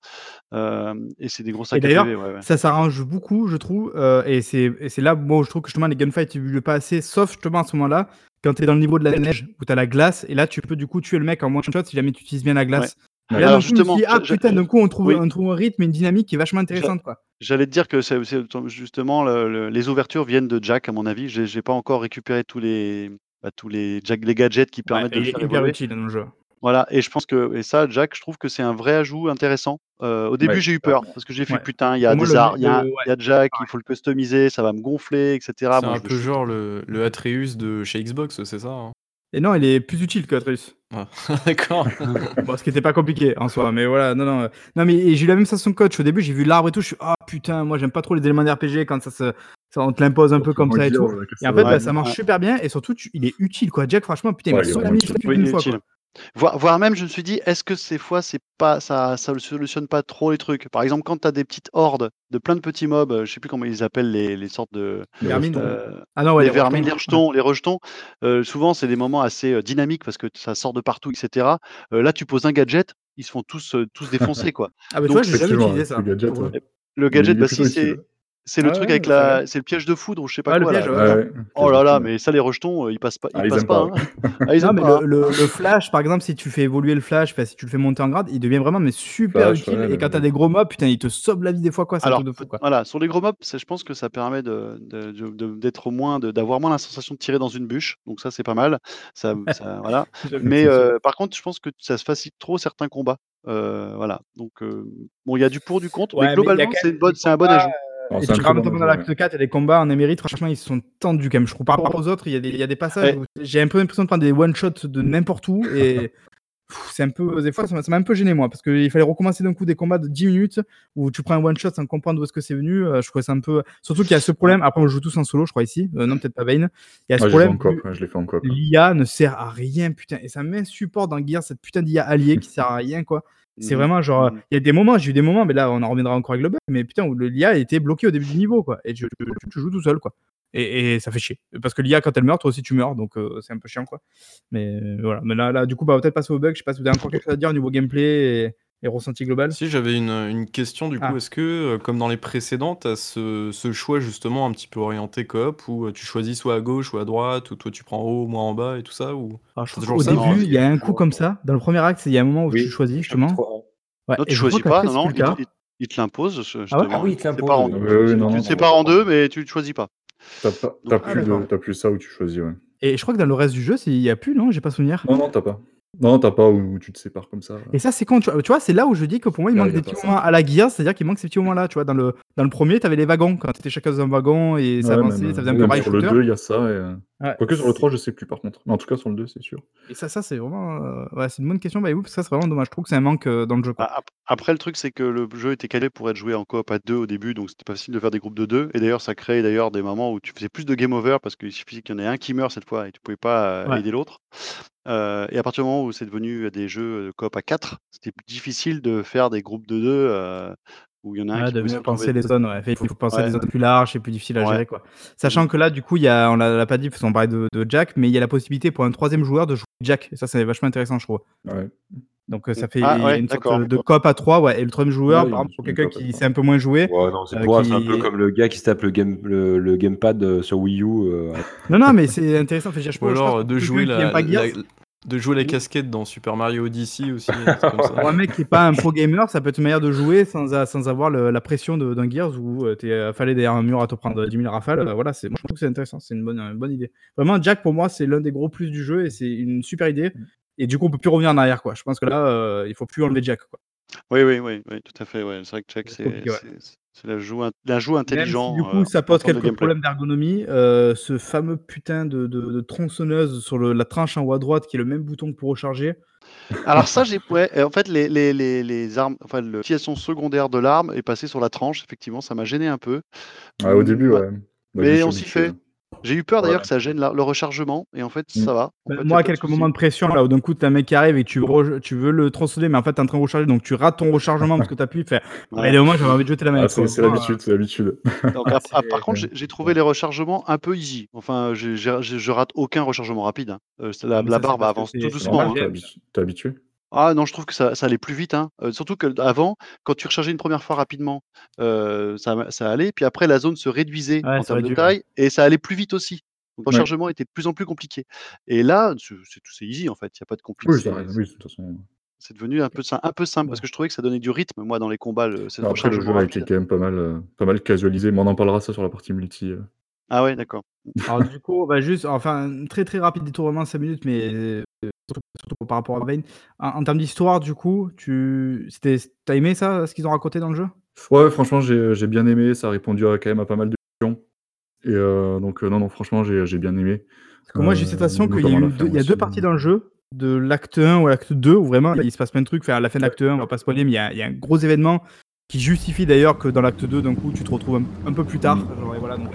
Et c'est des gros sacs à PV. D'ailleurs, ça s'arrange beaucoup, je trouve. Et c'est là, moi, je trouve que justement les gunfights, ils ne pas assez, sauf justement à ce moment-là, quand t'es dans le niveau de la neige où t'as la glace, et là, tu peux du coup tuer le mec en one shot si jamais tu utilises bien la glace. Ouais. Et là, d'un coup, on trouve un rythme et une dynamique qui est vachement intéressante, quoi. J'allais te dire que c'est justement les ouvertures viennent de Jack, à mon avis. J'ai pas encore récupéré tous les Jack, les gadgets qui permettent de faire évoluer. C'est hyper utile dans le jeu. Voilà, et je pense que ça, Jack, je trouve que c'est un vrai ajout intéressant. Au début, j'ai eu peur parce que j'ai fait putain, il y a des arts, il y a Jack, il faut le customiser, ça va me gonfler, etc. C'est un peu genre le Atreus de chez Xbox, c'est ça, hein. Et non, il est plus utile que Atreus. Ah, d'accord. Bon, ce qui n'était pas compliqué en soi, mais voilà. Non, mais j'ai eu la même sensation que coach. Au début, j'ai vu l'arbre et tout. Je suis putain, moi j'aime pas trop les éléments d'RPG quand on te l'impose un peu comme ça et tout. Et en fait, ça marche super bien. Et surtout, il est utile, quoi. Jack, franchement, putain, il m'a sauvé la mise une fois, quoi. Voire même, je me suis dit, est-ce que ces fois, c'est pas ça ne solutionne pas trop les trucs. Par exemple, quand tu as des petites hordes de plein de petits mobs, je sais plus comment ils appellent les sortes de vermines, les vermines, les rejetons. Souvent, c'est des moments assez dynamiques parce que ça sort de partout, etc. Là, tu poses un gadget, ils se font tous défoncer, quoi. Ah bah, tu vois, j'ai jamais utilisé ça. Le gadget, si c'est. C'est le truc avec c'est le piège de foudre ou je sais pas quoi. Le piège, là. Ouais. Oh là là, mais ça les rejetons, ils passent pas. Hein. Le flash, par exemple, si tu fais évoluer le flash, si tu le fais monter en grade, il devient vraiment super utile. Et quand t'as des gros mobs, putain, ils te sauvent la vie des fois, quoi. C'est un truc de fou, quoi. Voilà, sur les gros mobs, je pense que ça permet d'être d'avoir moins la sensation de tirer dans une bûche. Donc ça, c'est pas mal. Ça voilà. Mais par contre, je pense que ça se facilite trop certains combats. Voilà. Donc bon, il y a du pour du contre, mais globalement, c'est un bon ajout. Alors, et tu ramènes dans l'acte 4 et les combats en émérite, franchement, ils se sont tendus quand même. Je trouve par rapport aux autres, il y a des passages où j'ai un peu l'impression de prendre des one-shots de n'importe où. Et c'est un peu, des fois, ça m'a un peu gêné, moi, parce qu'il fallait recommencer d'un coup des combats de 10 minutes où tu prends un one-shot sans comprendre où est-ce que c'est venu. Je trouvais ça un peu. Surtout qu'il y a ce problème. Après, on joue tous en solo, je crois, ici. Non, peut-être pas Vein. Il y a ce problème. Je l'ai fait en coop. L'IA ne sert à rien, putain. Et ça m'insupporte dans Gears, cette putain d'IA alliée qui sert à rien, quoi. C'est vraiment genre, il y a des moments, j'ai eu des moments, mais là on en reviendra encore avec le bug, mais putain, où l'IA était bloquée au début du niveau, quoi. Et tu joues tout seul, quoi. Et ça fait chier. Parce que l'IA, quand elle meurt, toi aussi tu meurs, donc c'est un peu chiant, quoi. Mais voilà. Mais là, du coup, peut-être passer au bug, je sais pas si vous avez encore quelque chose à dire au niveau gameplay et ressenti global. Si, j'avais une question, du coup, est-ce que, comme dans les précédentes, t'as ce choix justement un petit peu orienté coop, où tu choisis soit à gauche ou à droite, ou toi tu prends en haut, moi en bas, et tout ça, ou... Au début, il y a un coup comme ça. Dans le premier acte, il y a un moment où tu choisis, justement. Ouais, non, tu choisis pas, non, il te l'impose, justement. Ah oui, il te l'impose. Tu te sépares en deux, mais tu ne choisis pas. T'as plus ça où tu choisis, ouais. Et je crois que dans le reste du jeu, il n'y a plus, non ? J'ai pas souvenir. Non, t'as pas. Non, t'as pas où tu te sépares comme ça. Là. Et ça, c'est con. Tu vois, c'est là où je dis que pour moi, il manque des petits moments à la Gears, c'est-à-dire qu'il manque ces petits moments-là. Tu vois, dans le premier, t'avais les wagons, quand t'étais chacun dans un wagon et ça avançait, ça faisait un peu rail shooter. Sur le 2, il y a ça. Quoique sur le 3, je sais plus par contre. Mais en tout cas, sur le 2, c'est sûr. Et ça, c'est vraiment. Ouais, c'est une bonne question, parce que ça, c'est vraiment dommage. Je trouve que c'est un manque dans le jeu, quoi. Après, le truc, c'est que le jeu était calé pour être joué en coop à 2 au début, donc c'était pas facile de faire des groupes de 2. Et d'ailleurs, ça créait des moments où tu faisais plus de game over parce qu'il suffisait qu'il y en ait un qui meurt cette fois et tu pouvais pas aider l'autre. Et à partir du moment où c'est devenu des jeux de coop à 4, c'était plus difficile de faire des groupes de 2 où il y en a un qui peut se penser les zones. Il faut penser les zones plus larges, c'est plus difficile à gérer, quoi. Sachant que là, du coup, on l'a pas dit parce qu'on parlait de Jack, mais il y a la possibilité pour un troisième joueur de jouer Jack. Et ça, c'est vachement intéressant, je trouve. Ouais. Donc, ça fait une sorte de coop à 3, ouais. Et le troisième joueur, par exemple, pour quelqu'un qui sait un peu moins jouer. Ouais, non, c'est, c'est un peu comme le gars qui se tape le gamepad sur Wii U. Non, non, mais c'est intéressant. Enfin, je genre de jouer la casquette dans Super Mario Odyssey aussi. Comme ça. Pour un mec qui n'est pas un pro gamer, ça peut être une manière de jouer sans avoir la pression d'un Gears où tu es affalé derrière un mur à te prendre 10 000 rafales. Voilà, moi, je trouve que c'est intéressant. C'est une bonne idée. Vraiment, Jack, pour moi, c'est l'un des gros plus du jeu et c'est une super idée. Et du coup, on ne peut plus revenir en arrière, quoi. Je pense que là, il ne faut plus enlever Jack, quoi. Oui, tout à fait. Ouais. C'est vrai que Jack, c'est la joue intelligente. Si, du coup, ça pose quelques problèmes d'ergonomie. Ce fameux putain de tronçonneuse sur la tranche en haut à droite, qui est le même bouton que pour recharger. Alors ça, en fait, les armes, enfin, l'utilisation secondaire de l'arme est passée sur la tranche. Effectivement, ça m'a gêné un peu. Ouais, au début, ouais. Mais on s'y fait. J'ai eu peur d'ailleurs que ça gêne le rechargement, et en fait ça va. Moi, à quelques moments de pression, là où d'un coup t'as un mec qui arrive et tu veux le tronçonner, mais en fait t'es en train de recharger, donc tu rates ton rechargement parce que t'appuies. Au moins j'avais envie de jeter la main. Ah, c'est l'habitude, c'est l'habitude. Donc, par contre, j'ai trouvé les rechargements un peu easy. Enfin, je rate aucun rechargement rapide. Hein. La barre avance tout doucement. T'es habitué ? Ah non, je trouve que ça allait plus vite. Hein. Surtout qu'avant, quand tu rechargeais une première fois rapidement, ça allait. Puis après, la zone se réduisait en termes de taille et ça allait plus vite aussi. Donc, le rechargement était de plus en plus compliqué. Et là, c'est easy en fait. Il n'y a pas de complication. Oui, de toute façon. C'est devenu un peu simple parce que je trouvais que ça donnait du rythme, moi, dans les combats. Après, le jeu a été quand même pas mal casualisé, mais on en parlera ça sur la partie multi. Ah ouais, d'accord. Alors du coup, très très rapide détournement, 5 minutes, mais surtout par rapport à Vein. En termes d'histoire, du coup, t'as aimé ça, ce qu'ils ont raconté dans le jeu ? Ouais, franchement, j'ai bien aimé, ça a répondu quand même à pas mal de questions. Et donc, non, franchement, j'ai bien aimé. Parce que moi, j'ai cette sensation qu'il y a deux parties dans le jeu, de l'acte 1 ou l'acte 2, où vraiment, il se passe plein de trucs. Enfin, à la fin de l'acte 1, on va pas spoiler, mais il y a un gros événement qui justifie d'ailleurs que dans l'acte 2, d'un coup, tu te retrouves un peu plus tard. Genre, et voilà, donc...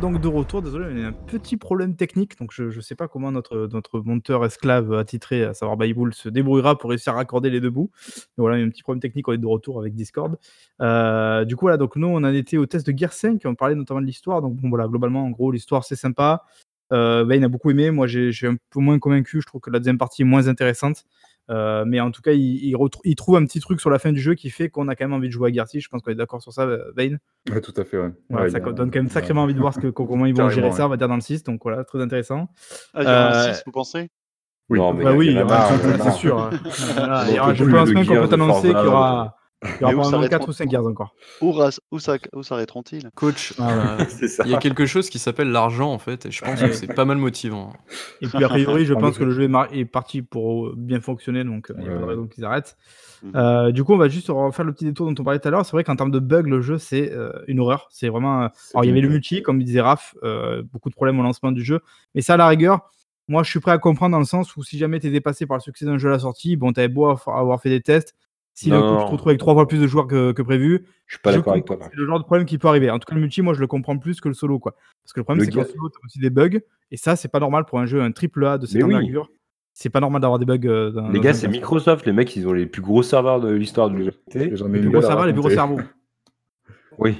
Donc de retour, désolé, il y a un petit problème technique, donc je sais pas comment notre monteur esclave attitré, à savoir Baby Boule, se débrouillera pour réussir à raccorder les deux bouts. Mais voilà, il y a un petit problème technique, on est de retour avec Discord. Du coup, voilà, donc nous, on en était au test de Gears 5, on parlait notamment de l'histoire, donc bon, voilà, globalement, en gros, l'histoire, c'est sympa. Vein a beaucoup aimé, moi, j'ai un peu moins convaincu, je trouve que la deuxième partie est moins intéressante. Mais en tout cas, il trouve un petit truc sur la fin du jeu qui fait qu'on a quand même envie de jouer à Gears. Je pense qu'on est d'accord sur ça, Vein. Ouais, tout à fait, ouais. Voilà, ça donne quand même sacrément envie de voir comment ils vont gérer ça, on va dire, dans le 6. Donc voilà, très intéressant. Ah, il y aura le 6, vous pensez ? Oui, non, mais oui, c'est sûr. Je pense même qu'on peut t'annoncer qu'il y aura probablement 4 ou 5 Gears encore. Où s'arrêteront-ils ? Coach, il y a quelque chose qui s'appelle l'argent, en fait, et je pense que c'est pas mal motivant. Et puis, a priori, je pense que le jeu est parti pour bien fonctionner, donc il n'y a pas de raison qu'ils arrêtent. Du coup, on va juste faire le petit détour dont on parlait tout à l'heure. C'est vrai qu'en termes de bugs, le jeu, c'est une horreur. C'est vraiment... Alors, il y avait le multi, comme disait Raf, beaucoup de problèmes au lancement du jeu, mais ça, à la rigueur... Moi, je suis prêt à comprendre dans le sens où si jamais t'es dépassé par le succès d'un jeu à la sortie, bon, t'avais beau avoir fait des tests, si d'un coup tu te retrouves avec 3 fois plus de joueurs que prévu, je suis pas d'accord avec toi. C'est le genre de problème qui peut arriver. En tout cas, le multi, moi, je le comprends plus que le solo, quoi. Parce que le problème, c'est que le solo, t'as aussi des bugs, et ça, c'est pas normal pour un jeu, un triple A de cette envergure. C'est pas normal d'avoir des bugs. Les gars, c'est Microsoft, les mecs, ils ont les plus gros serveurs de l'histoire du jeu. Les plus gros serveurs, les plus gros cerveaux. Oui.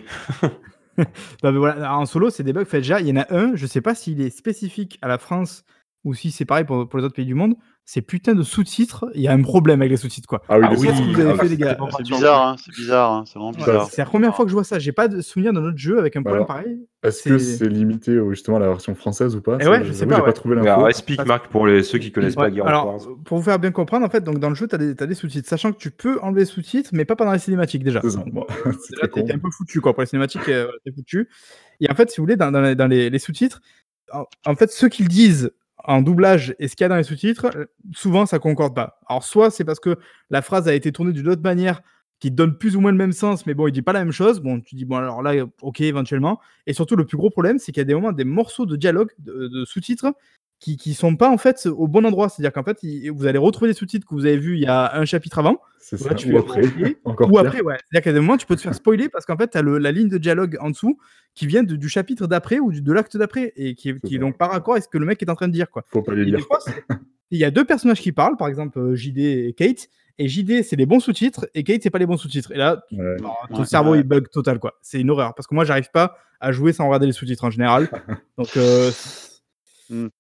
Non, mais voilà, en solo, c'est des bugs. Déjà, il y en a un, je sais pas s'il est spécifique à la France. Ou si c'est pareil pour les autres pays du monde, ces putains de sous-titres, il y a un problème avec les sous-titres, quoi. Ah oui, ah, oui, ça, oui. Vous avez fait, les gars. C'est bizarre, hein, c'est bizarre, hein, c'est vraiment bizarre. C'est la première fois que je vois ça, j'ai pas de souvenir d'un autre jeu avec un problème pareil. Est-ce que c'est limité justement à la version française ou pas ? Et ouais, je sais pas, j'ai pas trouvé l'info. Explique, Marc, pour ceux qui connaissent pas Gears of War. Alors, pour vous faire bien comprendre, en fait, donc dans le jeu, t'as des sous-titres, sachant que tu peux enlever les sous-titres, mais pas pendant les cinématiques déjà. Bon, là, t'es un peu foutu, quoi. Pour les cinématiques, t'es foutu. Et en fait, si vous voulez, dans les sous-titres, en fait, ceux qui le disent en doublage et ce qu'il y a dans les sous-titres, souvent ça concorde pas. Alors soit c'est parce que la phrase a été tournée d'une autre manière qui donne plus ou moins le même sens, mais bon, il dit pas la même chose. Bon, tu dis bon alors là, ok, éventuellement. Et surtout le plus gros problème, c'est qu'il y a des moments, des morceaux de dialogue de sous-titres qui sont pas en fait au bon endroit. C'est-à-dire qu'en fait, vous allez retrouver des sous-titres que vous avez vus il y a un chapitre avant. C'est ça. Là, tu ou après, ouais. C'est-à-dire qu'à des moments, tu peux te faire spoiler parce qu'en fait, t'as la ligne de dialogue en dessous qui vient du chapitre d'après ou de l'acte d'après et qui est donc par accord avec ce que le mec est en train de dire, quoi. Faut pas les lire. Il y a deux personnages qui parlent, par exemple JD et Kate. Et JD, c'est les bons sous-titres et Kate, c'est pas les bons sous-titres. Et là, ton cerveau, il bug total, quoi. C'est une horreur parce que moi, j'arrive pas à jouer sans regarder les sous-titres en général. Donc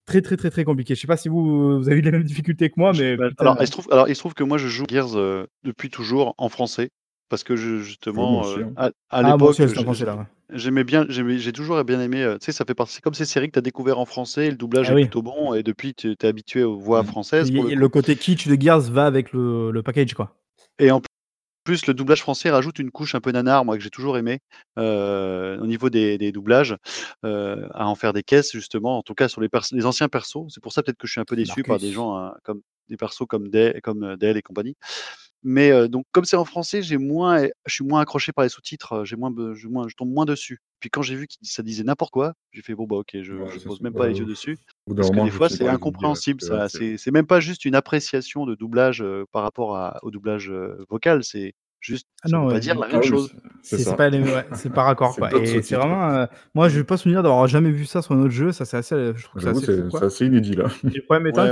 très très très très compliqué. Je sais pas si vous avez eu les mêmes difficultés que moi, mais il se trouve que moi je joue Gears depuis toujours en français parce que justement à l'époque j'ai toujours bien aimé. Tu sais, ça fait partie, c'est comme ces séries que t'as découvert en français, le doublage est plutôt bon et depuis t'es habitué aux voix françaises. Le côté kitsch de Gears va avec le package, quoi. Et en plus, le doublage français rajoute une couche un peu nanar, moi, que j'ai toujours aimé au niveau des doublages, à en faire des caisses, justement, en tout cas sur les anciens persos. C'est pour ça peut-être que je suis un peu déçu par des gens comme des persos comme Dale et compagnie. Mais donc, comme c'est en français, je suis moins accroché par les sous-titres, je tombe moins dessus. Puis quand j'ai vu que ça disait n'importe quoi, j'ai fait bon, bah ok, je pose même pas les yeux dessus. Parce que des fois, c'est incompréhensible. C'est même pas juste une appréciation de doublage par rapport au doublage vocal, c'est juste dire la même chose. C'est par accord. Et c'est vraiment. Moi, je vais pas souvenir d'avoir jamais vu ça sur un autre jeu. Ça, c'est assez. Je trouve que c'est assez inédit là. Le problème étant,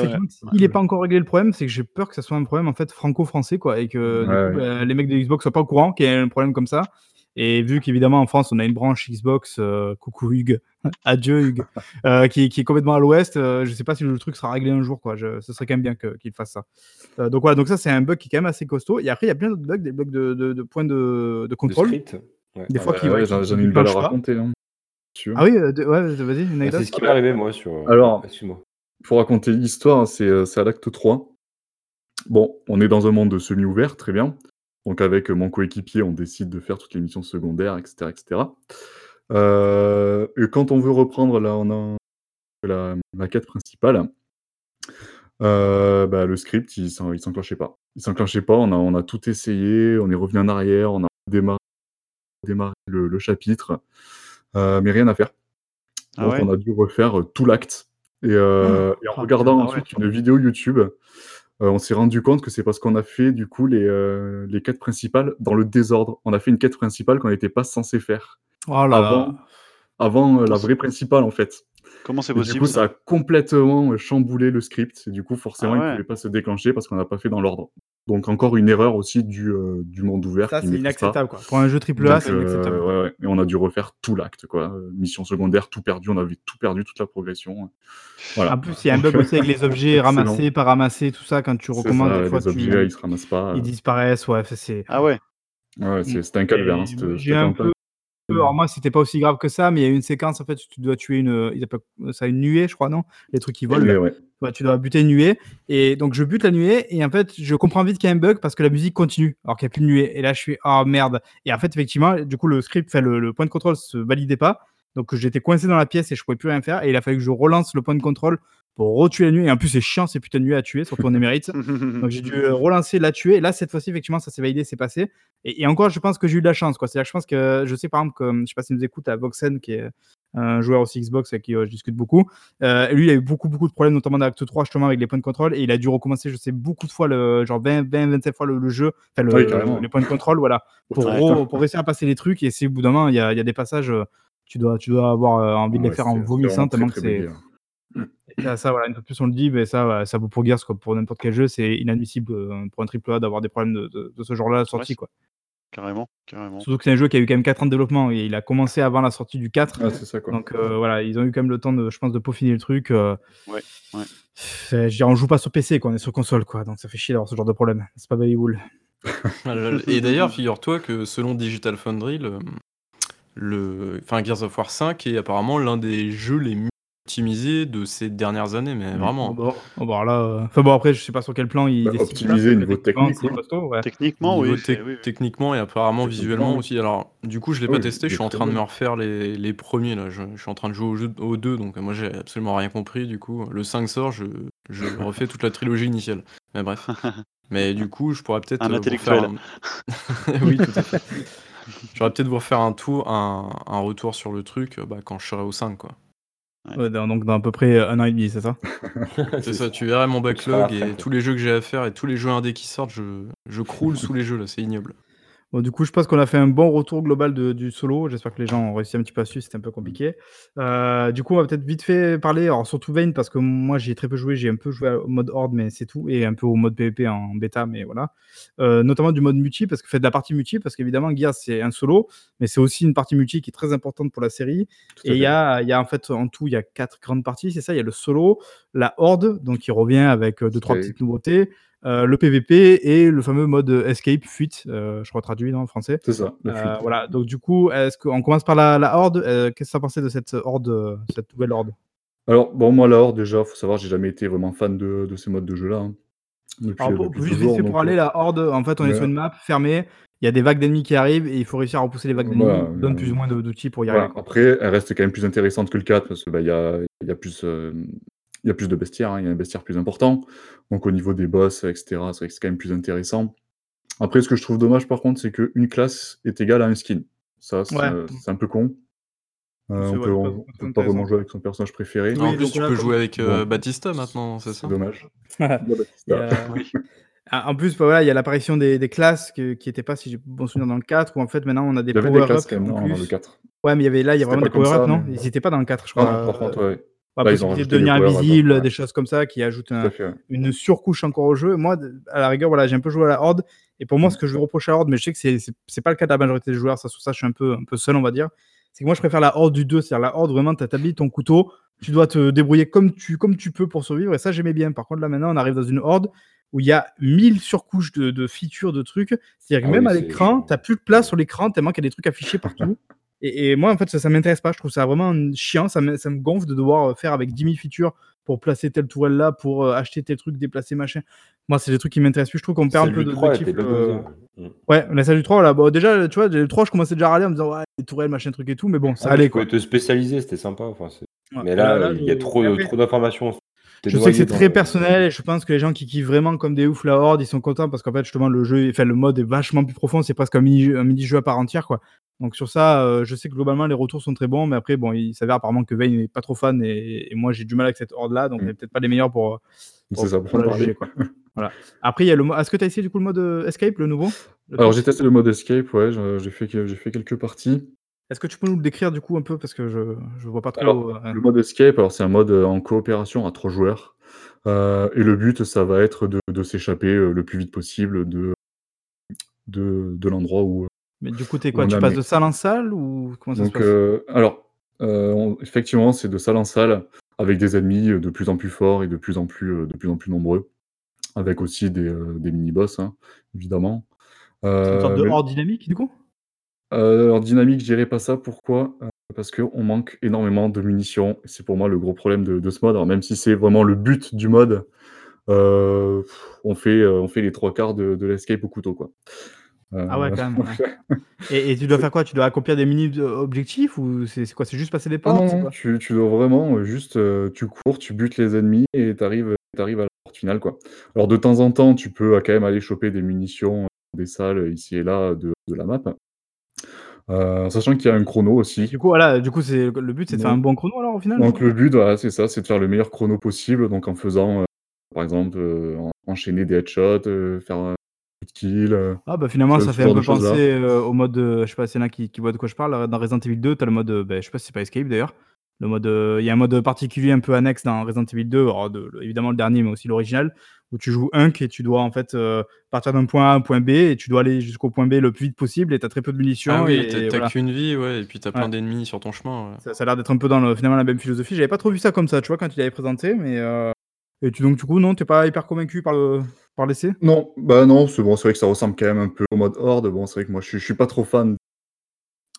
il est pas encore réglé. Le problème, c'est que j'ai peur que ça soit un problème en fait franco-français, quoi, et que les mecs de Xbox soient pas au courant qu'il y a un problème comme ça. Et vu qu'évidemment en France on a une branche Xbox, coucou Hugues, adieu Hugues, qui est complètement à l'ouest, je sais pas si le truc sera réglé un jour, quoi. Ce serait quand même bien qu'il fasse ça. Donc voilà, donc ça c'est un bug qui est quand même assez costaud. Et après il y a plein d'autres bugs, des bugs de points de contrôle. Des fois j'en ai une balle à raconter. Hein. Ah oui, vas-y, une anecdote. C'est ce qui m'est arrivé moi sur. Alors, excuse-moi. Pour raconter l'histoire, c'est à l'acte 3. Bon, on est dans un monde semi-ouvert, très bien. Donc avec mon coéquipier, on décide de faire toutes les missions secondaires, etc. etc. Et quand on veut reprendre, là, on a la quête principale, le script, il s'enclenchait pas. Il s'enclenchait pas, on a tout essayé, on est revenu en arrière, on a démarré le chapitre, mais rien à faire. Donc on a dû refaire tout l'acte. Et en regardant ensuite une vidéo YouTube... on s'est rendu compte que c'est parce qu'on a fait du coup les quêtes principales dans le désordre. On a fait une quête principale qu'on n'était pas censé faire avant la vraie principale en fait. Comment c'est possible ? Du coup, ça a complètement chamboulé le script. Et du coup, forcément, il ne pouvait pas se déclencher parce qu'on n'a pas fait dans l'ordre. Donc encore une erreur aussi du monde ouvert. Ça, c'est inacceptable, quoi. Pour un jeu AAA, c'est inacceptable. Ouais. Et on a dû refaire tout l'acte, quoi. Mission secondaire, tout perdu. On avait tout perdu, toute la progression. Voilà. En plus, il y a un bug aussi avec les objets ramassés, pas ramassés, tout ça. Quand tu recommandes, des fois, les objets, ils se ramassent pas. Ils disparaissent, ouais. C'est un calvaire. J'ai un peu... Alors moi c'était pas aussi grave que ça, mais il y a une séquence en fait tu dois tuer une nuée, je crois, non, les trucs qui volent, tu dois buter une nuée, et donc je bute la nuée et en fait je comprends vite qu'il y a un bug parce que la musique continue alors qu'il n'y a plus de nuée, et là je suis merde, et en fait effectivement du coup le script, le point de contrôle se validait pas, donc j'étais coincé dans la pièce et je pouvais plus rien faire, et il a fallu que je relance le point de contrôle pour retuer la nuée, et en plus c'est chiant ces putains de nuées à tuer, surtout en émérite. Donc j'ai dû relancer, la tuer, et là cette fois-ci effectivement ça s'est validé, c'est passé, et encore je pense que j'ai eu de la chance, quoi. C'est-à-dire que je pense que, je sais par exemple que, je sais pas si nous écoute à Voxen qui est un joueur aussi Xbox avec qui je discute beaucoup, lui il a eu beaucoup de problèmes notamment dans l'acte 3 justement avec les points de contrôle, et il a dû recommencer je sais beaucoup de fois, 27 fois le jeu, les points de contrôle, voilà, pour réussir à passer les trucs, et c'est au bout d'un moment il y a des passages tu dois avoir envie de les faire en vomissant tellement que c'est... Ça, voilà, une fois de plus on le dit, mais ça vaut pour Gears, quoi. Pour n'importe quel jeu, c'est inadmissible pour un AAA d'avoir des problèmes de ce genre-là à la sortie, quoi. Carrément. Surtout que c'est un jeu qui a eu quand même 4 ans de développement, et il a commencé avant la sortie du 4. C'est ça, quoi. Donc voilà, ils ont eu quand même le temps, je pense, de peaufiner le truc. on joue pas sur PC, quoi, on est sur console, quoi, donc ça fait chier d'avoir ce genre de problème. C'est pas Baby Boule. Et d'ailleurs, figure-toi que selon Digital Foundry, Gears of War 5 est apparemment l'un des jeux les mieux optimisés de ces dernières années, mais vraiment. Après, je sais pas sur quel plan il décide. Optimisé niveau technique, techniquement, oui. Techniquement et apparemment visuellement aussi. Alors, du coup, je l'ai pas testé. Je suis en train de me refaire les premiers là. Je suis en train de jouer aux deux, donc moi j'ai absolument rien compris. Du coup, le 5 sort, je refais toute la trilogie initiale. Mais bref. Mais du coup, je pourrais peut-être. Un intellectuel. Oui, tout à fait. J'aurais peut-être vous faire un retour sur le truc quand je serai au 5, quoi. Ouais, donc dans à peu près un an et demi, c'est ça? C'est ça, tu verras mon backlog et tous les jeux que j'ai à faire et tous les jeux indés qui sortent, je croule sous les jeux, là, c'est ignoble. Bon, du coup, je pense qu'on a fait un bon retour global du solo. J'espère que les gens ont réussi un petit peu à suivre, c'était un peu compliqué. Du coup, on va peut-être vite fait parler, alors surtout Vein, parce que moi j'y ai très peu joué, j'ai un peu joué au mode Horde, mais c'est tout, et un peu au mode PvP en bêta, mais voilà. Notamment du mode multi, de la partie multi, parce qu'évidemment, Gears c'est un solo, mais c'est aussi une partie multi qui est très importante pour la série. Et il y a en fait, en tout, il y a 4 grandes parties, c'est ça, il y a le solo, la Horde, donc qui revient avec 2-3 petites nouveautés. Le PVP et le fameux mode escape, fuite, je crois traduit en français. C'est ça, voilà. Donc du coup, est-ce qu'on commence par la Horde? Qu'est-ce que t'as pensé de cette nouvelle Horde? Alors, bon, moi, la Horde, déjà, faut savoir, j'ai jamais été vraiment fan de ces modes de jeu-là. Pour aller la Horde, en fait, on est sur une map fermée, il y a des vagues d'ennemis qui arrivent et il faut réussir à repousser les vagues d'ennemis. On donne plus ou moins d'outils pour y arriver. Quoi. Après, elle reste quand même plus intéressante que le 4 parce que y a plus... Il y a plus de bestiaires, il y a un bestiaire plus important. Donc au niveau des boss, etc., c'est quand même plus intéressant. Après, ce que je trouve dommage, par contre, c'est qu'une classe est égale à un skin. Ça, c'est un peu con. On peut pas vraiment jouer avec son personnage préféré. Non, en plus, tu peux jouer avec Batista maintenant, c'est ça? C'est dommage. En plus, il y a l'apparition des classes qui n'étaient pas, si j'ai bon souvenir, dans le 4, où en fait maintenant on a des power-up. Il y avait des classes quand même dans le 4. Ouais, mais il y a vraiment des power-up, non? Ils n'étaient pas dans le 4, je crois. Par contre, oui. Là, possibilité de devenir invisible, des choses comme ça qui ajoutent une surcouche encore au jeu. Moi, à la rigueur, j'ai un peu joué à la Horde. Et pour moi, ce que je reproche à la Horde, mais je sais que c'est pas le cas de la majorité des joueurs, sur ça, je suis un peu seul, on va dire. C'est que moi, je préfère la Horde du 2. C'est-à-dire la Horde, vraiment, t'établis ton couteau, tu dois te débrouiller comme tu peux pour survivre. Et ça, j'aimais bien. Par contre, là, maintenant, on arrive dans une Horde où il y a 1000 surcouches de features, de trucs. C'est-à-dire que à l'écran, t'as plus de place sur l'écran, tellement qu'il y a des trucs affichés partout. Et moi, en fait, ça m'intéresse pas. Je trouve ça vraiment chiant. Ça me gonfle de devoir faire avec 10 000 features pour placer telle tourelle là, pour acheter tel truc, déplacer machin. Moi, c'est des trucs qui m'intéressent plus. Je trouve qu'on perd un peu d'objectif. Ouais, mais ça, du 3, là. Bon, déjà, tu vois, le 3, je commençais déjà à râler en me disant, ouais, les tourelles, machin, truc et tout. Mais bon, ça allait, quoi. Tu pouvais te spécialiser, c'était sympa. Mais là, il y a trop d'informations. Je sais que c'est très personnel et je pense que les gens qui kiffent vraiment comme des oufs la Horde, ils sont contents parce qu'en fait, justement, le mode est vachement plus profond. C'est presque un mini-jeu à part entière, quoi. Donc sur ça, je sais que globalement les retours sont très bons, mais après il s'avère apparemment que Vein n'est pas trop fan et moi j'ai du mal avec cette horde là, donc on n'est peut-être pas les meilleurs pour la juger, quoi. Voilà. Après il y a est-ce que tu as essayé du coup le mode escape, le nouveau? Alors j'ai testé le mode escape, ouais, j'ai fait quelques parties. Est-ce que tu peux nous le décrire du coup un peu parce que je vois pas trop. Alors, le mode escape, alors c'est un mode en coopération à 3 joueurs et le but ça va être de s'échapper le plus vite possible de l'endroit où. Mais du coup, tu passes de salle en salle ou comment ça se passe? Effectivement, c'est de salle en salle avec des ennemis de plus en plus forts et de plus en plus nombreux, avec aussi des mini-boss, hein, évidemment. C'est une sorte de hors dynamique, du coup? Hors dynamique, je dirais pas ça. Pourquoi? Parce qu'on manque énormément de munitions. C'est pour moi le gros problème de ce mode. Alors, même si c'est vraiment le but du mode, on fait les 3/4 de l'escape au couteau, quoi. Ah ouais, quand même. Ouais. Et tu dois faire quoi? Tu dois accomplir des mini-objectifs ou c'est quoi? C'est juste passer des portes? Non, tu dois vraiment juste... tu cours, tu butes les ennemis et t'arrives à la porte finale, quoi. Alors de temps en temps, tu peux quand même aller choper des munitions des salles ici et là de la map. Sachant qu'il y a un chrono aussi. Du coup le but, c'est de faire un bon chrono alors au final? Donc le but, c'est ça, c'est de faire le meilleur chrono possible. Donc en faisant, par exemple, enchaîner des headshots, faire... Kill, finalement ça fait un peu penser au mode je sais pas s'il y en a qui voient de quoi je parle. Dans Resident Evil 2 t'as le mode je sais pas si c'est pas escape d'ailleurs, le mode il y a un mode particulier un peu annexe dans Resident Evil 2, évidemment le dernier mais aussi l'original, où tu joues Hunk et tu dois en fait partir d'un point A à un point B et tu dois aller jusqu'au point B le plus vite possible et t'as très peu de munitions. Ah oui, et t'as qu'une vie, ouais, et puis t'as plein d'ennemis sur ton chemin. Ça a l'air d'être un peu dans finalement la même philosophie. J'avais pas trop vu ça comme ça, tu vois, quand tu l'avais présenté, mais Et tu, donc, du coup, non, t'es pas hyper convaincu par l'essai? Non, bah non, c'est bon, c'est vrai que ça ressemble quand même un peu au mode Horde. Bon, c'est vrai que moi, je suis pas trop fan.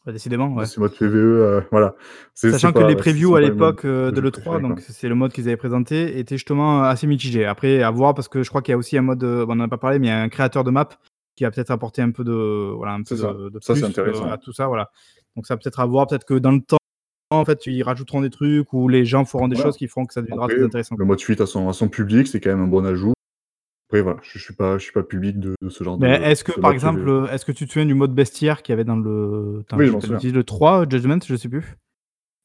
Bah, décidément, ouais. C'est mode PvE, voilà. Sachant que les previews à l'époque de l'E3, donc c'est le mode qu'ils avaient présenté, était justement assez mitigé. Après, à voir, parce que je crois qu'il y a aussi un mode, on n'en a pas parlé, mais il y a un créateur de map qui va peut-être apporter un peu de, voilà, un peu de plus à tout ça, voilà. Donc ça peut-être à voir, peut-être que dans le temps, en fait, ils rajouteront des trucs ou les gens feront des choses qui feront que ça deviendra très intéressant. Le mode 8 à son public, c'est quand même un bon ajout. Après, voilà, je suis pas public de ce genre de. Est-ce que, par exemple, est-ce que tu te souviens du mode bestiaire qu'il y avait dans le. Oui, je m'en souviens. Le 3, Judgment, je sais plus.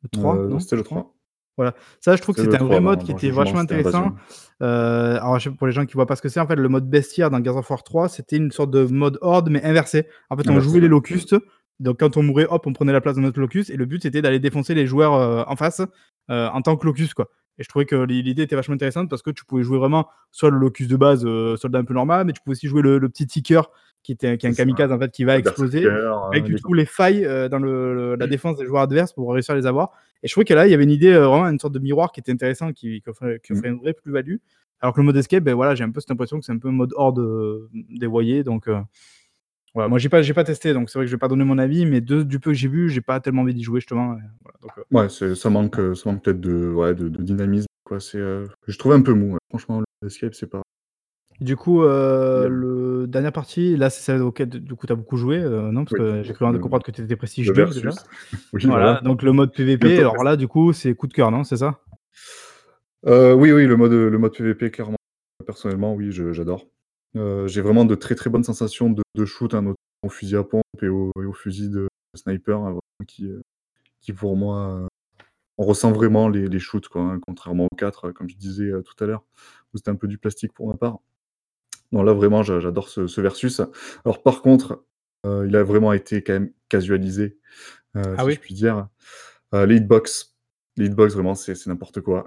Le 3 non, c'était le 3. Voilà. Ça, je trouve que c'était un vrai mode qui était vachement intéressant. Alors, pour les gens qui ne voient pas ce que c'est, en fait, le mode bestiaire dans Gears of War 3, c'était une sorte de mode horde, mais inversé. En fait, on jouait les locustes. Donc, quand on mourait, hop, on prenait la place de notre locus. Et le but, c'était d'aller défoncer les joueurs en face en tant que locus, quoi. Et je trouvais que l'idée était vachement intéressante parce que tu pouvais jouer vraiment soit le locus de base, soldat un peu normal, mais tu pouvais aussi jouer le petit ticker qui est un kamikaze en fait, qui va exploser ticker, avec du coup les failles dans la défense des joueurs adverses pour réussir à les avoir. Et je trouvais que là, il y avait une idée, vraiment une sorte de miroir qui était intéressant, qui offrait une vraie plus-value. Alors que le mode escape, ben, voilà, j'ai un peu cette impression que c'est un peu un mode horde dévoyé. Donc, voilà, moi, j'ai pas testé, donc c'est vrai que je vais pas donner mon avis, mais du peu que j'ai vu, j'ai pas tellement envie d'y jouer justement. Voilà, donc, ouais, ça manque peut-être de dynamisme, quoi. C'est, je trouve un peu mou. Ouais. Franchement, l'escape, c'est pas. Du coup, le dernière partie, là, c'est celle auquel du coup t'as beaucoup joué, non? Parce que j'ai cru comprendre que t'étais prestige 2 déjà. Oui, voilà. Donc le mode PVP. Alors là, du coup, c'est coup de cœur, non? C'est ça? Oui, le mode PVP, clairement. Personnellement, oui, j'adore. J'ai vraiment de très très bonnes sensations de shoot, hein, au fusil à pompe et au fusil de sniper, hein, qui pour moi, on ressent vraiment les shoots, quoi, hein, contrairement aux 4, comme je disais tout à l'heure, où c'était un peu du plastique pour ma part. Non, là vraiment j'adore ce versus. Alors par contre, il a vraiment été quand même casualisé, si je puis dire. Les hitbox vraiment c'est n'importe quoi.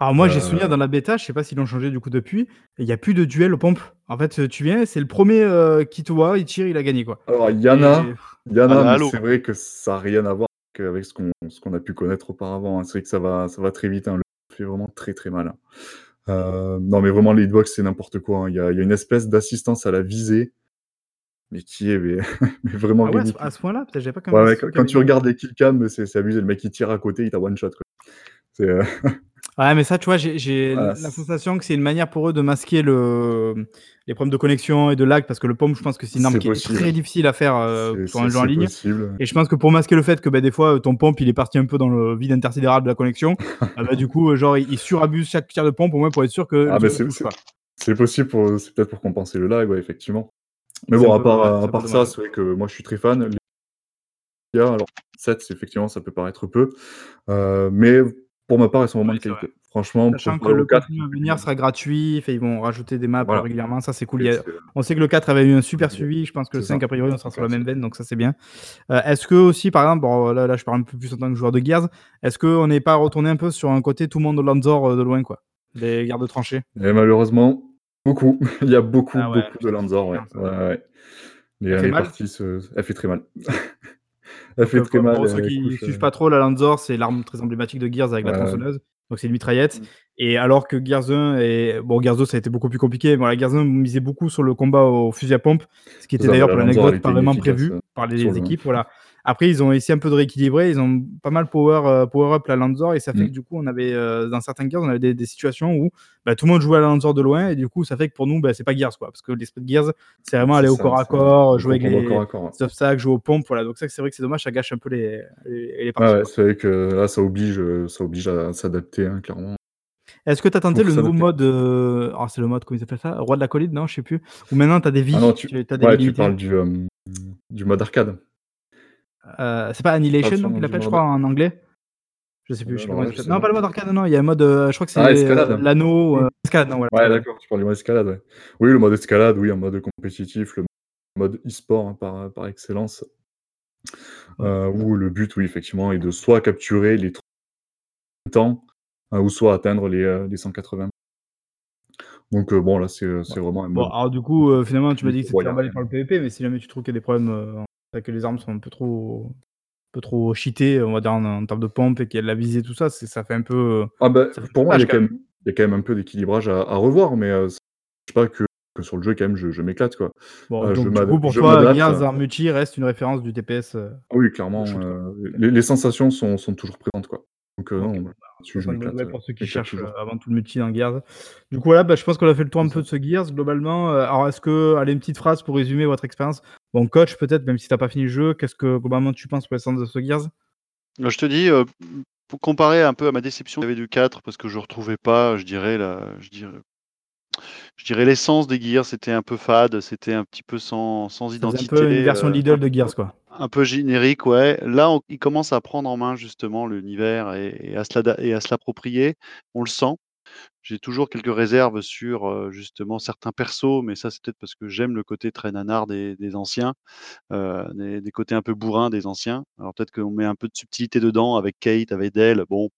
Alors moi j'ai souvenir dans la bêta, je sais pas s'ils l'ont changé du coup depuis, il n'y a plus de duel aux pompes. En fait tu viens, c'est le premier qui te voit, il tire, il a gagné, quoi. Alors il y en a, mais c'est vrai que ça n'a rien à voir avec ce qu'on a pu connaître auparavant, hein. C'est vrai que ça va très vite, hein. Le fait vraiment très très mal, hein. Non mais vraiment les hitbox c'est n'importe quoi, hein. Il y a une espèce d'assistance à la visée, mais qui est mais vraiment ridicule. À ce point-là, peut-être j'avais pas compris. Quand tu regardes les killcams, c'est abusé, le mec il tire à côté, il t'a one shot, quoi. C'est Ouais, mais ça, tu vois, j'ai la sensation que c'est une manière pour eux de masquer les problèmes de connexion et de lag, parce que le pompe, je pense que c'est une arme qui est très difficile à faire pour un jeu en ligne. Possible. Et je pense que pour masquer le fait que des fois, ton pompe, il est parti un peu dans le vide intersidéral de la connexion, du coup, genre, il surabuse chaque tir de pompe, au moins pour être sûr que... Ah, mais c'est possible, c'est peut-être pour compenser le lag, ouais, effectivement. Mais bon, à part ça, c'est vrai que moi, je suis très fan. Alors, 7, effectivement, ça peut paraître peu, mais... Pour ma part, ils sont vraiment de qualité. Vrai. Franchement, sachant que le 4 contenu à venir sera gratuit, ils vont rajouter des maps régulièrement, ça c'est cool. On sait que le 4 avait eu un super suivi, je pense que le 5 a priori on sera sur la même veine, donc ça c'est bien. Est-ce que aussi, par exemple, bon, là je parle un peu plus en tant que joueur de Gears, est-ce qu'on n'est pas retourné un peu sur un côté tout le monde au Lanzor de loin, quoi, les gardes de tranchées? Et malheureusement, beaucoup. Il y a beaucoup de Lanzor. Ouais. Les parties, elle fait très mal. Elle fait très mal. Pour ceux qui ne suivent pas trop, la Lanzor, c'est l'arme très emblématique de Gears avec la tronçonneuse. Donc c'est une mitraillette. Et alors que Gears 1 et Gears 2, ça a été beaucoup plus compliqué. Mais Gears 1 misait beaucoup sur le combat au fusil à pompe, ce qui était d'ailleurs pour l'anecdote pas vraiment prévu par les équipes. Voilà. Après, ils ont essayé un peu de rééquilibrer. Ils ont pas mal power up la Lanzor, et ça fait que du coup, on avait dans certains Gears, on avait des situations où tout le monde jouait à la Lanzor de loin, et du coup, ça fait que pour nous, c'est pas Gears, quoi, parce que l'esprit de Gears, c'est vraiment aller au corps à corps, jouer avec les obstacles, jouer aux pompes, voilà. Donc ça, c'est vrai que c'est dommage, ça gâche un peu les parties. Ah ouais, c'est vrai que là, ça oblige à s'adapter, hein, clairement. Est-ce que tu as tenté le nouveau mode c'est le mode, comment ils appellent ça, Roi de la Colline, non, je sais plus. Ou maintenant, tu as des vies. Ah non, tu parles du mode arcade. C'est pas Annihilation qu'il appelle, je crois, en anglais. Je sais plus. Non, pas le mode arcade, non. Il y a un mode, je crois que c'est l'anneau. Escalade, non, voilà. Ouais, d'accord, tu parles du mode escalade. Ouais. Oui, le mode escalade, oui, un mode compétitif, le mode e-sport, hein, par excellence. Où le but, oui, effectivement, est de soit capturer les 30 temps, ou soit atteindre les 180. Donc bon, là, c'est vraiment un mode. Bon, alors du coup, finalement, tu m'as dit que c'était emballé par le PvP, mais si jamais tu trouves qu'il y a des problèmes. Que les armes sont un peu trop cheatées, on va dire, en termes de pompe, et qu'il y a de la visée, tout ça, ça fait un peu... Ah bah, pour moi, il y a quand même y a quand même un peu d'équilibrage à revoir, mais je sais pas que sur le jeu, quand même, je m'éclate, quoi. Bon, donc, du coup, pour toi, Gears Armuti reste une référence du TPS. Oui, clairement. Les sensations sont toujours présentes, quoi. Donc, okay. Non, pour ceux qui cherchent avant tout le multi dans Gears. Du coup, voilà, je pense qu'on a fait le tour un peu de ce Gears, globalement. Alors, est-ce que, allez, une petite phrase pour résumer votre expérience. Bon, coach, peut-être, même si t'as pas fini le jeu, qu'est-ce que, globalement, tu penses pour l'essence de ce Gears? Je te dis, pour comparer un peu à ma déception, j'avais du 4, parce que je retrouvais pas, je dirais l'essence des Gears, c'était un peu fade, c'était un petit peu sans identité. C'est un peu une version Lidl de Gears, quoi. Un peu générique, ouais. Là, il commence à prendre en main justement l'univers et à se l'approprier. On le sent. J'ai toujours quelques réserves sur justement certains persos, mais ça, c'est peut-être parce que j'aime le côté très nanar des anciens, des côtés un peu bourrins des anciens. Alors peut-être qu'on met un peu de subtilité dedans avec Kate, avec Dell. Bon,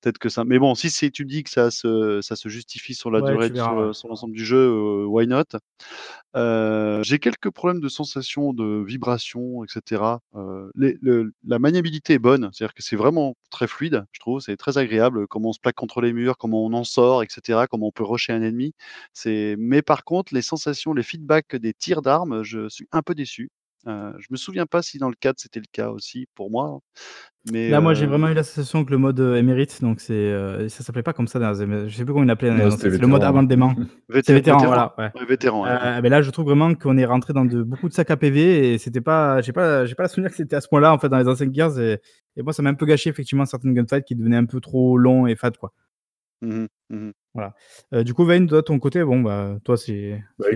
peut-être que ça. Mais bon, si tu me dis que ça se justifie sur la durée, sur l'ensemble du jeu, why not? J'ai quelques problèmes de sensations, de vibrations, etc. La maniabilité est bonne, c'est-à-dire que c'est vraiment très fluide, je trouve. C'est très agréable, comment on se plaque contre les murs, comment on en sort, etc., comment on peut rusher un ennemi. Mais par contre, les sensations, les feedbacks des tirs d'armes, je suis un peu déçu. Je me souviens pas si dans le 4 c'était le cas aussi pour moi. Mais là, moi j'ai vraiment eu la sensation que le mode émérite, donc ça s'appelait pas comme ça. Je sais plus comment il l'appelait. C'est le mode avant le dément. C'est vétéran, voilà. Ouais. Vétéran, mais là, je trouve vraiment qu'on est rentré dans beaucoup de sacs à PV et c'était pas. J'ai pas la souvenir que c'était à ce point-là en fait dans les anciennes Gears et moi ça m'a un peu gâché effectivement certaines gunfights qui devenaient un peu trop longs et fades, quoi. Voilà. Du coup, Vein, toi, ton côté, toi, c'est. Dans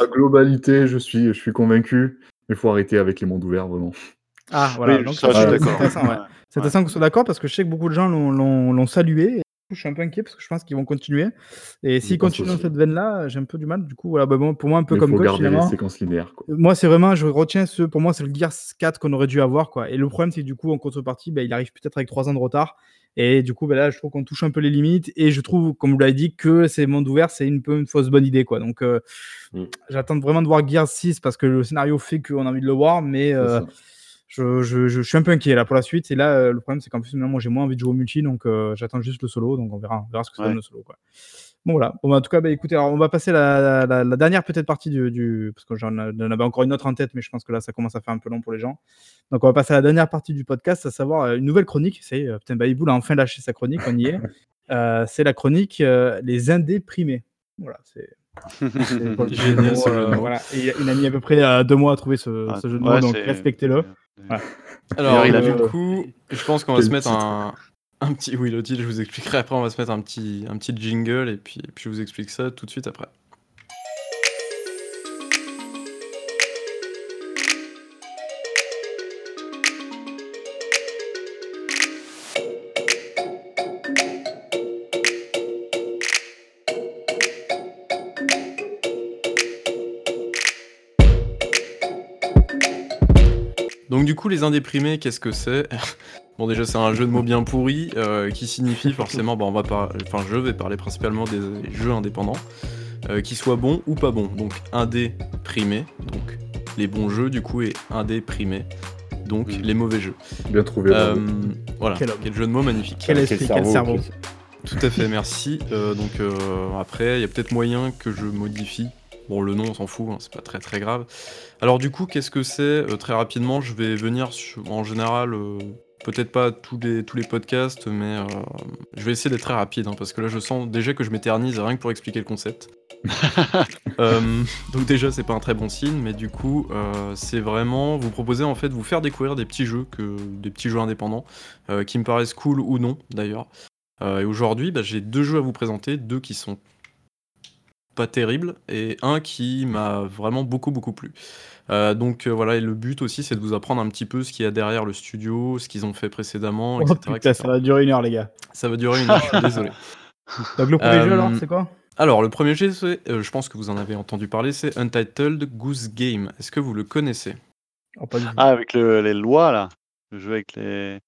la globalité, je suis convaincu. Il faut arrêter avec les mondes ouverts, vraiment. Ah, voilà. Oui, donc, ça, je suis d'accord. C'est intéressant qu'on soit d'accord parce que je sais que beaucoup de gens l'ont salué. Et je suis un peu inquiet parce que je pense qu'ils vont continuer. Et s'ils continuent dans cette veine-là, j'ai un peu du mal. Du coup, voilà, pour moi, un peu comme coach, finalement. Il faut garder les séquences linéaires, quoi. Moi, c'est vraiment, je retiens pour moi, c'est le Gears 4 qu'on aurait dû avoir, quoi. Et le problème, c'est que du coup, en contrepartie, il arrive peut-être avec 3 ans de retard. Et du coup, là, je trouve qu'on touche un peu les limites. Et je trouve, comme vous l'avez dit, que ces mondes ouverts, c'est un peu une fausse bonne idée, quoi. Donc, j'attends vraiment de voir Gears 6 parce que le scénario fait qu'on a envie de le voir. Mais je suis un peu inquiet là, pour la suite. Et là, le problème, c'est qu'en plus, maintenant, moi, j'ai moins envie de jouer au multi. Donc, j'attends juste le solo. Donc, on verra ce que ça donne le solo, quoi. Bon, voilà. En tout cas, écoutez, alors, on va passer la dernière peut-être partie parce que j'en avais encore une autre en tête, mais je pense que là, ça commence à faire un peu long pour les gens. Donc, on va passer à la dernière partie du podcast, à savoir une nouvelle chronique. Baby Boule a enfin lâché sa chronique, on y est. C'est la chronique Les Indés primés. Voilà, c'est pas le génial, mot, voilà. Et il a mis à peu près 2 mois à trouver ce jeu de mots, donc respectez-le. Voilà. Alors, du coup, je pense qu'on va se mettre un petit le titre, je vous expliquerai après. On va se mettre un petit jingle et puis je vous explique ça tout de suite après. Donc du coup, les indéprimés, qu'est-ce que c'est ? Bon, déjà, c'est un jeu de mots bien pourri qui signifie forcément, je vais parler principalement des jeux indépendants, qui soient bons ou pas bons. Donc, indéprimés, donc les bons jeux, du coup, et indéprimés, donc les mauvais jeux. Bien trouvé. Voilà, quel jeu de mots magnifique. Quel esprit, quel cerveau. Tout à fait, merci. Après, il y a peut-être moyen que je modifie. Bon, le nom, on s'en fout, c'est pas très très grave. Alors, du coup, qu'est-ce que c'est ? Très rapidement, je vais venir en général. Peut-être pas tous les podcasts, mais je vais essayer d'être très rapide, parce que là je sens déjà que je m'éternise rien que pour expliquer le concept. Donc déjà c'est pas un très bon signe, mais du coup c'est vraiment vous proposer en fait, vous faire découvrir des petits jeux indépendants qui me paraissent cool ou non d'ailleurs. Et aujourd'hui j'ai 2 jeux à vous présenter, 2 qui sont pas terribles et un qui m'a vraiment beaucoup beaucoup plu. Voilà, et le but aussi c'est de vous apprendre un petit peu ce qu'il y a derrière le studio, ce qu'ils ont fait précédemment, etc. Ça va durer 1 heure les gars. Ça va durer 1 heure, je suis désolé. Donc le premier jeu alors c'est quoi ? Alors le premier jeu c'est, je pense que vous en avez entendu parler, c'est Untitled Goose Game. Est-ce que vous le connaissez ? Oh, pas du tout. Ah avec les lois là, le jeu avec les...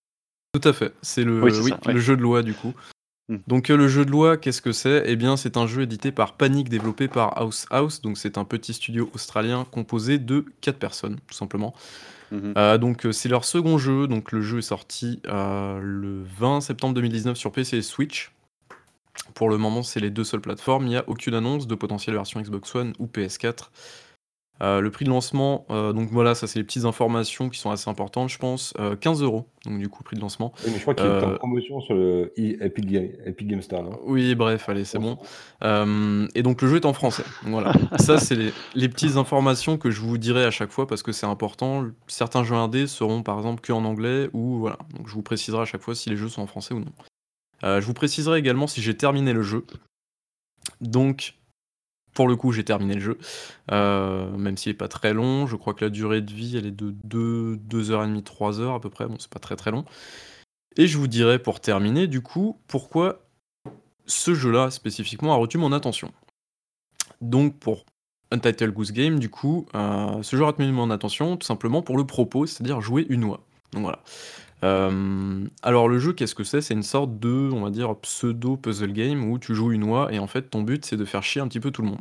Tout à fait, c'est le jeu de loi du coup. Donc le jeu de loi, qu'est-ce que c'est ? Eh bien c'est un jeu édité par Panic, développé par House, donc c'est un petit studio australien composé de 4 personnes, tout simplement. C'est leur second jeu, donc le jeu est sorti le 20 septembre 2019 sur PC et Switch. Pour le moment, c'est les deux seules plateformes. Il n'y a aucune annonce de potentielle version Xbox One ou PS4. Le prix de lancement, donc voilà, ça c'est les petites informations qui sont assez importantes, je pense. 15€, donc du coup, prix de lancement. Oui, mais je crois qu'il est en promotion sur le Epic Game Store, non ? Oui, bref, allez, c'est bon. Et donc le jeu est en français. Voilà, ça c'est les petites informations que je vous dirai à chaque fois parce que c'est important. Certains jeux indés seront par exemple que en anglais ou voilà. Donc je vous préciserai à chaque fois si les jeux sont en français ou non. Je vous préciserai également si j'ai terminé le jeu. Donc, pour le coup, j'ai terminé le jeu, même s'il n'est pas très long. Je crois que la durée de vie, elle est de 2h30, 3h à peu près. Bon, c'est pas très très long. Et je vous dirai pour terminer, du coup, pourquoi ce jeu-là, spécifiquement, a retenu mon attention. Donc, pour Untitled Goose Game, du coup, ce jeu a retenu mon attention tout simplement pour le propos, c'est-à-dire jouer une oie. Donc voilà. Alors le jeu, qu'est-ce que c'est ? C'est une sorte de, on va dire, pseudo puzzle game où tu joues une oie et en fait ton but c'est de faire chier un petit peu tout le monde.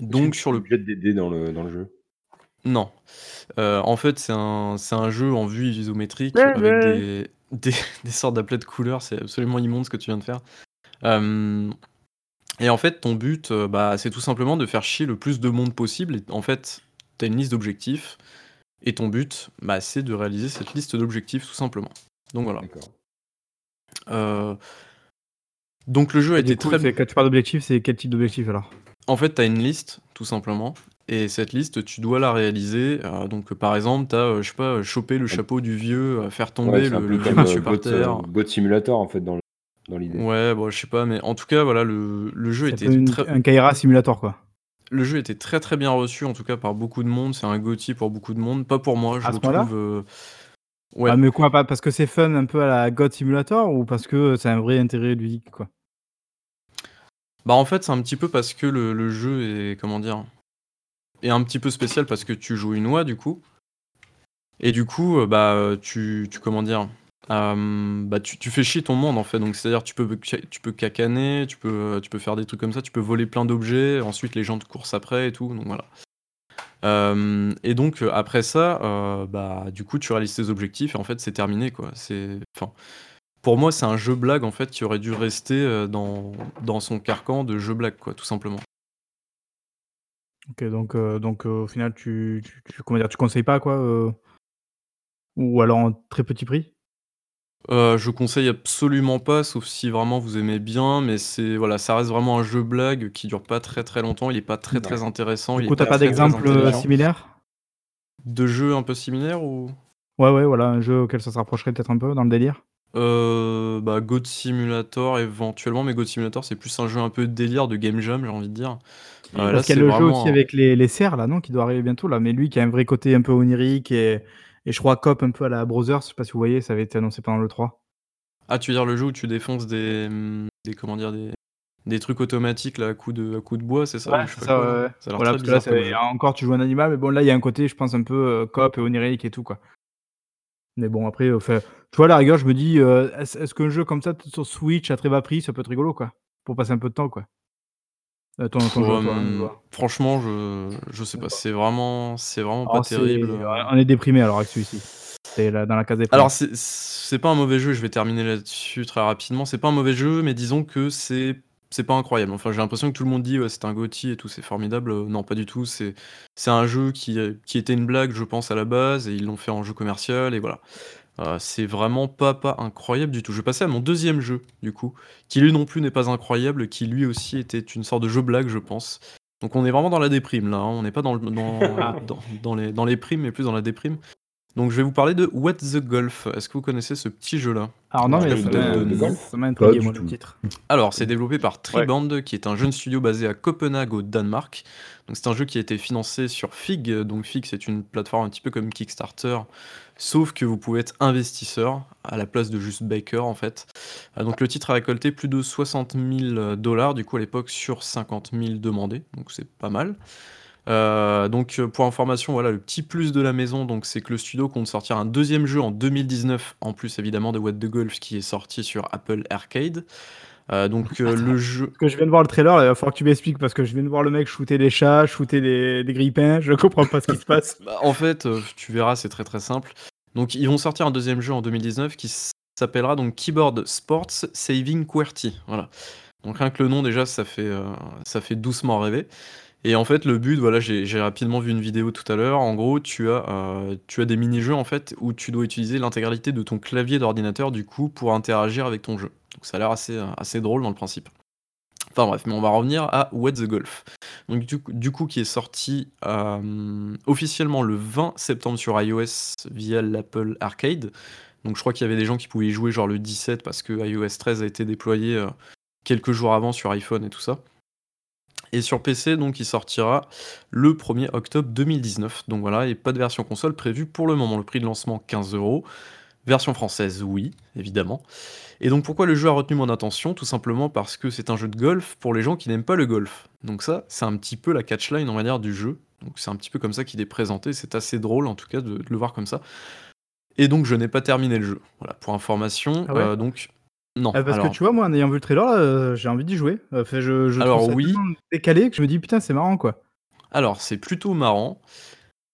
Donc sur le jet des dés dans le jeu. Non. En fait c'est un jeu en vue isométrique avec des sortes d'aplats de couleurs. C'est absolument immonde ce que tu viens de faire. Et en fait ton but, c'est tout simplement de faire chier le plus de monde possible. Et en fait t'as une liste d'objectifs. Et ton but, c'est de réaliser cette liste d'objectifs, tout simplement. Donc voilà. D'accord. Donc le jeu a été très... Quand tu parles d'objectifs, c'est quel type d'objectif alors ? En fait, tu as une liste, tout simplement. Et cette liste, tu dois la réaliser. Donc par exemple, tu as, choper le chapeau du vieux, faire tomber le vieux monsieur par terre. Bot simulator, en fait, dans l'idée. Ouais, bon, je sais pas, mais en tout cas, voilà, le jeu était... Un Kaira simulator, quoi. Le jeu était très très bien reçu, en tout cas par beaucoup de monde. C'est un GOTY pour beaucoup de monde, pas pour moi. Je le trouve. Ouais. Ah mais quoi, parce que c'est fun un peu à la God Simulator ou parce que c'est un vrai intérêt ludique quoi. En fait c'est un petit peu parce que le jeu est est un petit peu spécial parce que tu joues une oie du coup. Et du coup tu fais chier ton monde en fait, donc c'est à dire tu peux cacaner, tu peux faire des trucs comme ça, tu peux voler plein d'objets, ensuite les gens te courent après et tout, donc voilà. Et donc après ça du coup tu réalises tes objectifs et en fait c'est terminé quoi. Pour moi c'est un jeu blague en fait qui aurait dû rester dans son carcan de jeu blague quoi, tout simplement. Ok, donc au final tu conseilles pas quoi ou alors en très petit prix? Je conseille absolument pas, sauf si vraiment vous aimez bien, mais ça reste vraiment un jeu blague qui dure pas très très longtemps, il est pas très très intéressant. Du coup, t'as pas d'exemple similaire ? De jeu un peu similaire ou ? Ouais, voilà, un jeu auquel ça se rapprocherait peut-être un peu dans le délire. God Simulator éventuellement, mais God Simulator c'est plus un jeu un peu délire de game jam, j'ai envie de dire. Parce qu'il y a le jeu aussi avec les cerfs là, non ? Qui doit arriver bientôt là, mais lui qui a un vrai côté un peu onirique et je crois cop un peu à la Brothers, je sais pas si vous voyez, ça avait été annoncé pendant le 3. Ah, tu veux dire le jeu où tu défonces des trucs automatiques là, à coups de bois, c'est ça ? Ouais, c'est ça, ouais. Ça a l'air très bizarre, parce que là, encore tu joues un animal, mais bon, là il y a un côté, je pense, un peu cop et onirique et tout quoi. Mais bon, après, tu vois, à la rigueur, je me dis, est-ce qu'un jeu comme ça sur Switch à très bas prix, ça peut être rigolo quoi, pour passer un peu de temps quoi. Franchement, je sais pas. C'est vraiment pas terrible. On est déprimé alors avec celui-ci. C'est dans la case déprimée. Alors c'est pas un mauvais jeu. Je vais terminer là-dessus très rapidement. C'est pas un mauvais jeu, mais disons que c'est pas incroyable. Enfin, j'ai l'impression que tout le monde dit c'est un GOTY et tout, c'est formidable. Non, pas du tout. C'est un jeu qui était une blague, je pense à la base, et ils l'ont fait en jeu commercial et voilà. C'est vraiment pas incroyable du tout. Je vais passer à mon deuxième jeu, du coup, qui lui non plus n'est pas incroyable, qui lui aussi était une sorte de jeu blague, je pense. Donc on est vraiment dans la déprime, là. On n'est pas dans les primes, mais plus dans la déprime. Donc je vais vous parler de What the Golf. Est-ce que vous connaissez ce petit jeu-là ? Alors non, mais ça m'a intrigué, moi, le titre. Alors, c'est développé par Triband, qui est un jeune studio basé à Copenhague, au Danemark. Donc c'est un jeu qui a été financé sur Fig. Donc Fig, c'est une plateforme un petit peu comme Kickstarter, sauf que vous pouvez être investisseur, à la place de juste baker, en fait. Donc le titre a récolté plus de $60,000, du coup, à l'époque, sur 50 000 demandés. Donc c'est pas mal. Donc pour information, voilà le petit plus de la maison, donc c'est que le studio compte sortir un deuxième jeu en 2019, en plus évidemment de What the Golf qui est sorti sur Apple Arcade. Attends, le jeu. Parce que je viens de voir le trailer, il va falloir que tu m'expliques parce que je viens de voir le mec shooter des chats, shooter des grippins, je comprends pas ce qui se passe. En fait, tu verras, c'est très très simple. Donc ils vont sortir un deuxième jeu en 2019 qui s'appellera donc Keyboard Sports Saving QWERTY. Voilà. Donc rien que le nom déjà, ça fait doucement rêver. Et en fait, le but, voilà, j'ai rapidement vu une vidéo tout à l'heure. En gros, tu as des mini-jeux en fait où tu dois utiliser l'intégralité de ton clavier d'ordinateur du coup pour interagir avec ton jeu. Donc ça a l'air assez drôle dans le principe. Enfin bref, mais on va revenir à What's the Golf. Donc du coup qui est sorti officiellement le 20 septembre sur iOS via l'Apple Arcade. Donc je crois qu'il y avait des gens qui pouvaient y jouer genre le 17 parce que iOS 13 a été déployé quelques jours avant sur iPhone et tout ça. Et sur PC, donc, il sortira le 1er octobre 2019. Donc voilà, et pas de version console prévue pour le moment. Le prix de lancement, 15€. Version française, oui, évidemment. Et donc pourquoi le jeu a retenu mon attention? Tout simplement parce que c'est un jeu de golf pour les gens qui n'aiment pas le golf. Donc ça, c'est un petit peu la catchline, en manière, du jeu. Donc c'est un petit peu comme ça qu'il est présenté. C'est assez drôle, en tout cas, de le voir comme ça. Et donc je n'ai pas terminé le jeu. Voilà, pour information. Ah ouais. Donc... Non. Parce que tu vois, moi, en ayant vu le trailer, là, j'ai envie d'y jouer. Je alors, trouve ça oui. tellement décalé que je me dis, putain, c'est marrant, quoi. Alors, c'est plutôt marrant,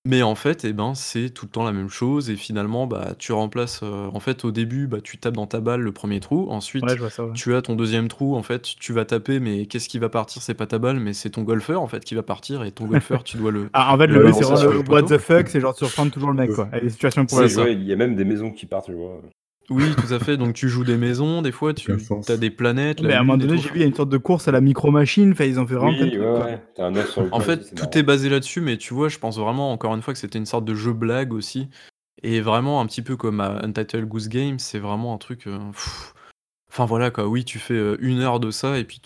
mais en fait, eh ben, c'est tout le temps la même chose. Et finalement, bah, tu remplaces... en fait, au début, bah, tu tapes dans ta balle le premier trou. Ensuite, ouais, je vois ça, ouais. tu as ton deuxième trou. En fait, tu vas taper, mais qu'est-ce qui va partir? C'est pas ta balle, mais c'est ton golfeur, en fait, qui va partir. Et ton golfeur, tu dois le... Ah, en fait, le but, c'est le what the fuck, c'est genre de surprendre toujours le mec, quoi. Et les situations pour ça. Il y a même des maisons qui partent, je vois. Oui, tout à fait. Donc, tu joues des maisons, des fois, tu as des planètes. Mais à un moment donné, j'ai vu, il y a une sorte de course à la micro-machine. Ils ont fait vraiment. Oui, ouais. T'as un œuf sur le En fait, tout marrant. Est basé là-dessus, mais tu vois, je pense vraiment, encore une fois, que c'était une sorte de jeu blague aussi. Et vraiment, un petit peu comme Untitled Goose Game, c'est vraiment un truc. Enfin, voilà, quoi. Oui, tu fais 1 heure de ça et puis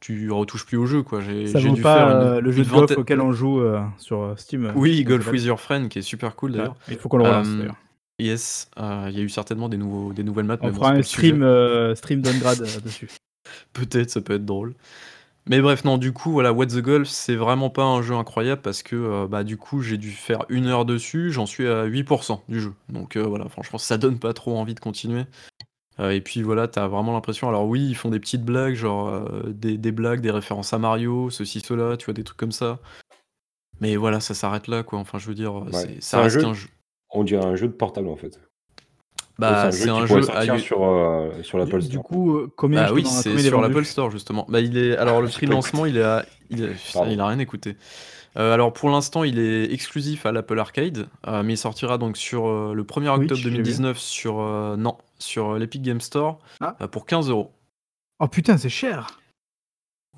tu retouches plus au jeu, quoi. Ça vaut pas le jeu de golf auquel on joue sur Steam. Oui, Golf with Your Friend, qui est super cool d'ailleurs. Il faut qu'on le relance d'ailleurs. Yes, y a eu certainement des nouvelles maps. On fera un stream downgrade dessus. Peut-être, ça peut être drôle. Mais bref, non, du coup, voilà, What the Golf, c'est vraiment pas un jeu incroyable parce que bah, du coup, j'ai dû faire 1 heure dessus, j'en suis à 8% du jeu. Donc voilà, franchement, ça donne pas trop envie de continuer. Et puis voilà, t'as vraiment l'impression, alors oui, ils font des petites blagues, genre des blagues, des références à Mario, ceci, cela, tu vois, des trucs comme ça. Mais voilà, ça s'arrête là, quoi. Enfin, je veux dire, ouais. Ça reste un jeu. On dirait un jeu de portable en fait. Bah, c'est un jeu à sur l'Apple Store. Du coup, combien bah, oui, c'est sur l'Apple Store justement. Bah, il est alors le prix de lancement, il a rien écouté. Alors pour l'instant, il est exclusif à l'Apple Arcade, mais il sortira donc sur le 1er octobre 2019 sur l'Epic Game Store pour 15€. Oh putain, c'est cher.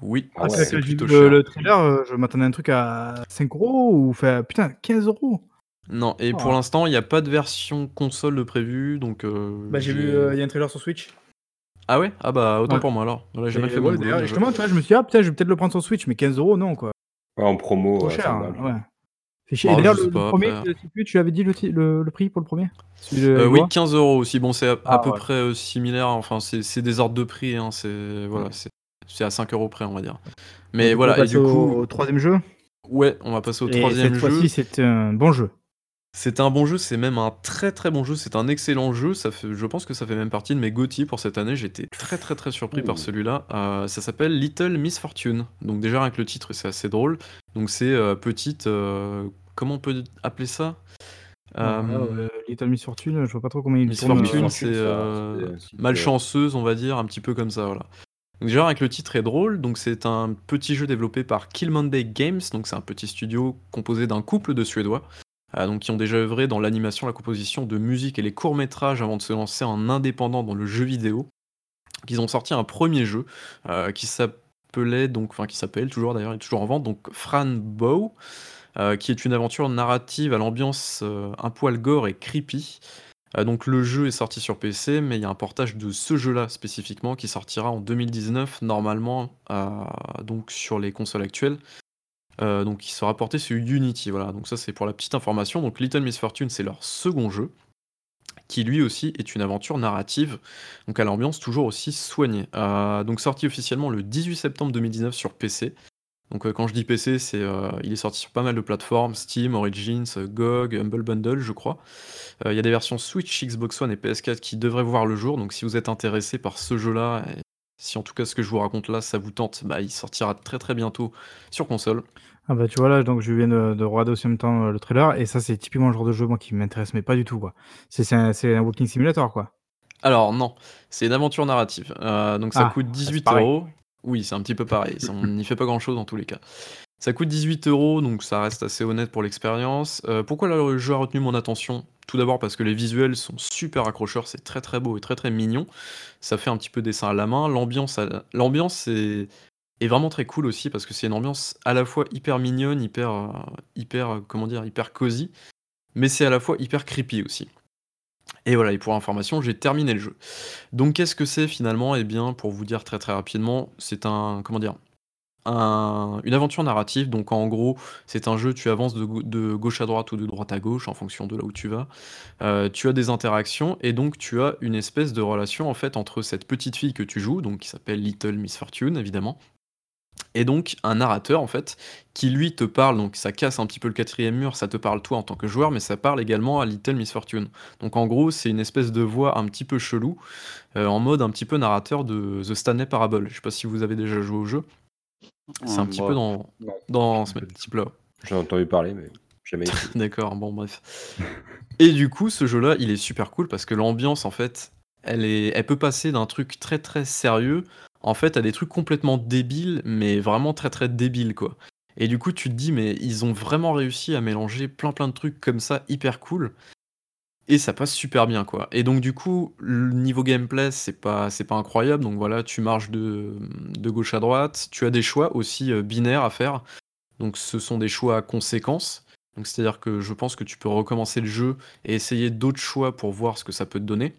Oui, ah, c'est plutôt cher. Le trailer, je m'attendais à un truc à 5€ ou enfin putain, 15€. Non, et pour l'instant, il n'y a pas de version console de prévu, donc... bah j'ai vu, il y a un trailer sur Switch. Ah ouais? Ah bah, autant pour moi, alors. Là, j'ai mal fait mon goût. Justement, tu vois, je me suis dit, ah putain, je vais peut-être le prendre sur Switch, mais 15€, non, quoi. Ouais, en promo, trop cher, ouais. C'est chier. Et d'ailleurs, le premier, tu avais dit le prix pour le premier? Oui, 15€ aussi. Bon, c'est à peu près similaire, enfin, c'est des ordres de prix, hein, c'est à 5€ près, on va dire. Mais voilà, et du coup... au troisième jeu? Ouais, on va passer au troisième jeu. Cette fois-ci, c'est un bon jeu. C'est un bon jeu, c'est même un très très bon jeu, c'est un excellent jeu, je pense que ça fait même partie de mes GOTY pour cette année, j'étais très très très surpris par celui-là, ça s'appelle Little Miss Fortune, donc déjà rien que le titre c'est assez drôle, donc c'est petite, comment on peut appeler ça Little Miss Fortune, je vois pas trop comment il dit. Miss Fortune c'est malchanceuse on va dire, un petit peu comme ça voilà. Déjà avec le titre est drôle, donc c'est un petit jeu développé par Kill Monday Games, donc c'est un petit studio composé d'un couple de Suédois. Donc, qui ont déjà œuvré dans l'animation, la composition de musique et les courts-métrages avant de se lancer en indépendant dans le jeu vidéo. Ils ont sorti un premier jeu qui s'appelle toujours d'ailleurs, il est toujours en vente, donc Fran Bow, qui est une aventure narrative à l'ambiance un poil gore et creepy. Donc le jeu est sorti sur PC, mais il y a un portage de ce jeu-là spécifiquement qui sortira en 2019 normalement donc sur les consoles actuelles. Donc il sera porté sur Unity, voilà, donc ça c'est pour la petite information. Donc Little Miss Fortune c'est leur second jeu, qui lui aussi est une aventure narrative, donc à l'ambiance toujours aussi soignée. Donc sorti officiellement le 18 septembre 2019 sur PC, donc quand je dis PC, il est sorti sur pas mal de plateformes, Steam, Origins, GOG, Humble Bundle je crois. Il y a des versions Switch, Xbox One et PS4 qui devraient voir le jour, donc si vous êtes intéressé par ce jeu-là, si en tout cas ce que je vous raconte là, ça vous tente, bah, il sortira très très bientôt sur console. Ah bah tu vois là, donc je viens de regarder aussi en même temps le trailer, et ça c'est typiquement le genre de jeu moi, qui m'intéresse, mais pas du tout quoi. C'est un walking simulator quoi. Alors non, c'est une aventure narrative, donc ça coûte 18€. Oui, c'est un petit peu pareil. On n'y fait pas grand-chose dans tous les cas. Ça coûte 18€, donc ça reste assez honnête pour l'expérience. Pourquoi le jeu a retenu mon attention? Tout d'abord parce que les visuels sont super accrocheurs, c'est très très beau et très très mignon. Ça fait un petit peu dessin à la main. L'ambiance est vraiment très cool aussi parce que c'est une ambiance à la fois hyper mignonne, hyper cosy, mais c'est à la fois hyper creepy aussi. Et voilà, et pour information, j'ai terminé le jeu. Donc qu'est-ce que c'est finalement? Eh bien, pour vous dire très très rapidement, c'est une aventure narrative. Donc en gros, c'est un jeu, tu avances de gauche à droite ou de droite à gauche en fonction de là où tu vas. Tu as des interactions et donc tu as une espèce de relation en fait entre cette petite fille que tu joues, donc qui s'appelle Little Miss Fortune évidemment, et donc un narrateur en fait qui lui te parle. Donc ça casse un petit peu le quatrième mur, ça te parle toi en tant que joueur, mais ça parle également à Little Miss Fortune. Donc en gros, c'est une espèce de voix un petit peu chelou, en mode un petit peu narrateur de The Stanley Parable. Je sais pas si vous avez déjà joué au jeu. C'est un petit peu dans ce type là. J'ai entendu parler mais jamais essayé. D'accord, bon bref. Et du coup ce jeu là il est super cool parce que l'ambiance en fait elle peut passer d'un truc très très sérieux en fait à des trucs complètement débiles, mais vraiment très très débiles quoi. Et du coup tu te dis mais ils ont vraiment réussi à mélanger plein de trucs comme ça hyper cool. Et ça passe super bien quoi. Et donc du coup, le niveau gameplay, c'est pas incroyable. Donc voilà, tu marches de gauche à droite. Tu as des choix aussi binaires à faire. Donc ce sont des choix à conséquences. Donc c'est-à-dire que je pense que tu peux recommencer le jeu et essayer d'autres choix pour voir ce que ça peut te donner.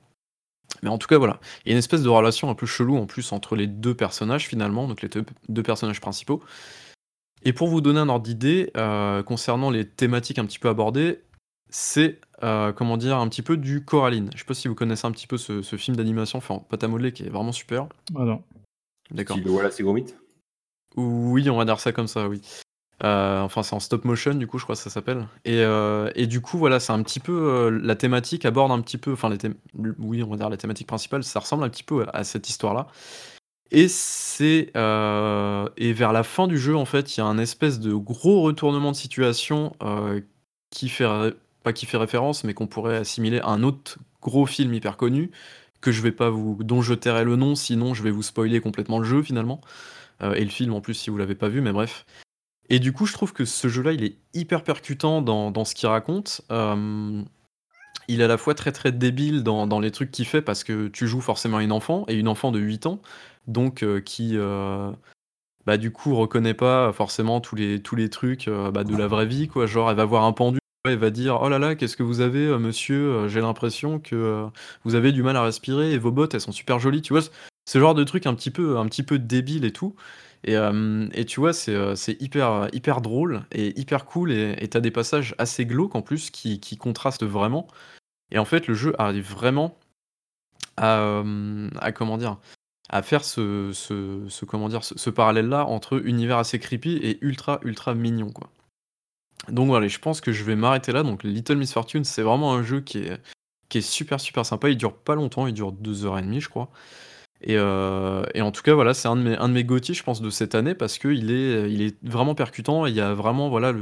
Mais en tout cas voilà, il y a une espèce de relation un peu chelou en plus entre les deux personnages finalement, donc les deux personnages principaux. Et pour vous donner un ordre d'idée, concernant les thématiques un petit peu abordées, c'est un petit peu du Coraline. Je sais pas si vous connaissez un petit peu ce film d'animation fait en pâte à modeler qui est vraiment super. Ah non. D'accord. Si, voilà, c'est Gromit. Oui, on va dire ça comme ça, oui. C'est en stop motion, du coup, je crois que ça s'appelle. Et du coup, voilà, c'est un petit peu... la thématique aborde un petit peu... la thématique principale, ça ressemble un petit peu à cette histoire-là. Et et vers la fin du jeu, en fait, il y a un espèce de gros retournement de situation qui fait référence, mais qu'on pourrait assimiler à un autre gros film hyper connu, dont je tairai le nom, sinon je vais vous spoiler complètement le jeu finalement, et le film en plus si vous l'avez pas vu, mais bref. Et du coup je trouve que ce jeu là il est hyper percutant dans ce qu'il raconte, il est à la fois très très débile dans les trucs qu'il fait, parce que tu joues forcément une enfant de 8 ans, donc du coup reconnaît pas forcément tous les trucs de la vraie vie quoi. Genre elle va voir un pendu, elle va dire oh là là, qu'est-ce que vous avez monsieur, j'ai l'impression que vous avez du mal à respirer et vos bottes elles sont super jolies, tu vois, ce genre de truc un petit peu débile et tout, et tu vois c'est hyper hyper drôle et hyper cool, et t'as des passages assez glauques en plus qui contrastent vraiment, et en fait le jeu arrive vraiment à faire ce parallèle là entre univers assez creepy et ultra ultra mignon quoi. Donc voilà, je pense que je vais m'arrêter là. Donc Little Miss Fortune, c'est vraiment un jeu qui est super super sympa. Il dure pas longtemps, il dure 2h30 je crois. Et en tout cas voilà, c'est un de mes GOTY je pense de cette année, parce que il est vraiment percutant. Et il y a vraiment voilà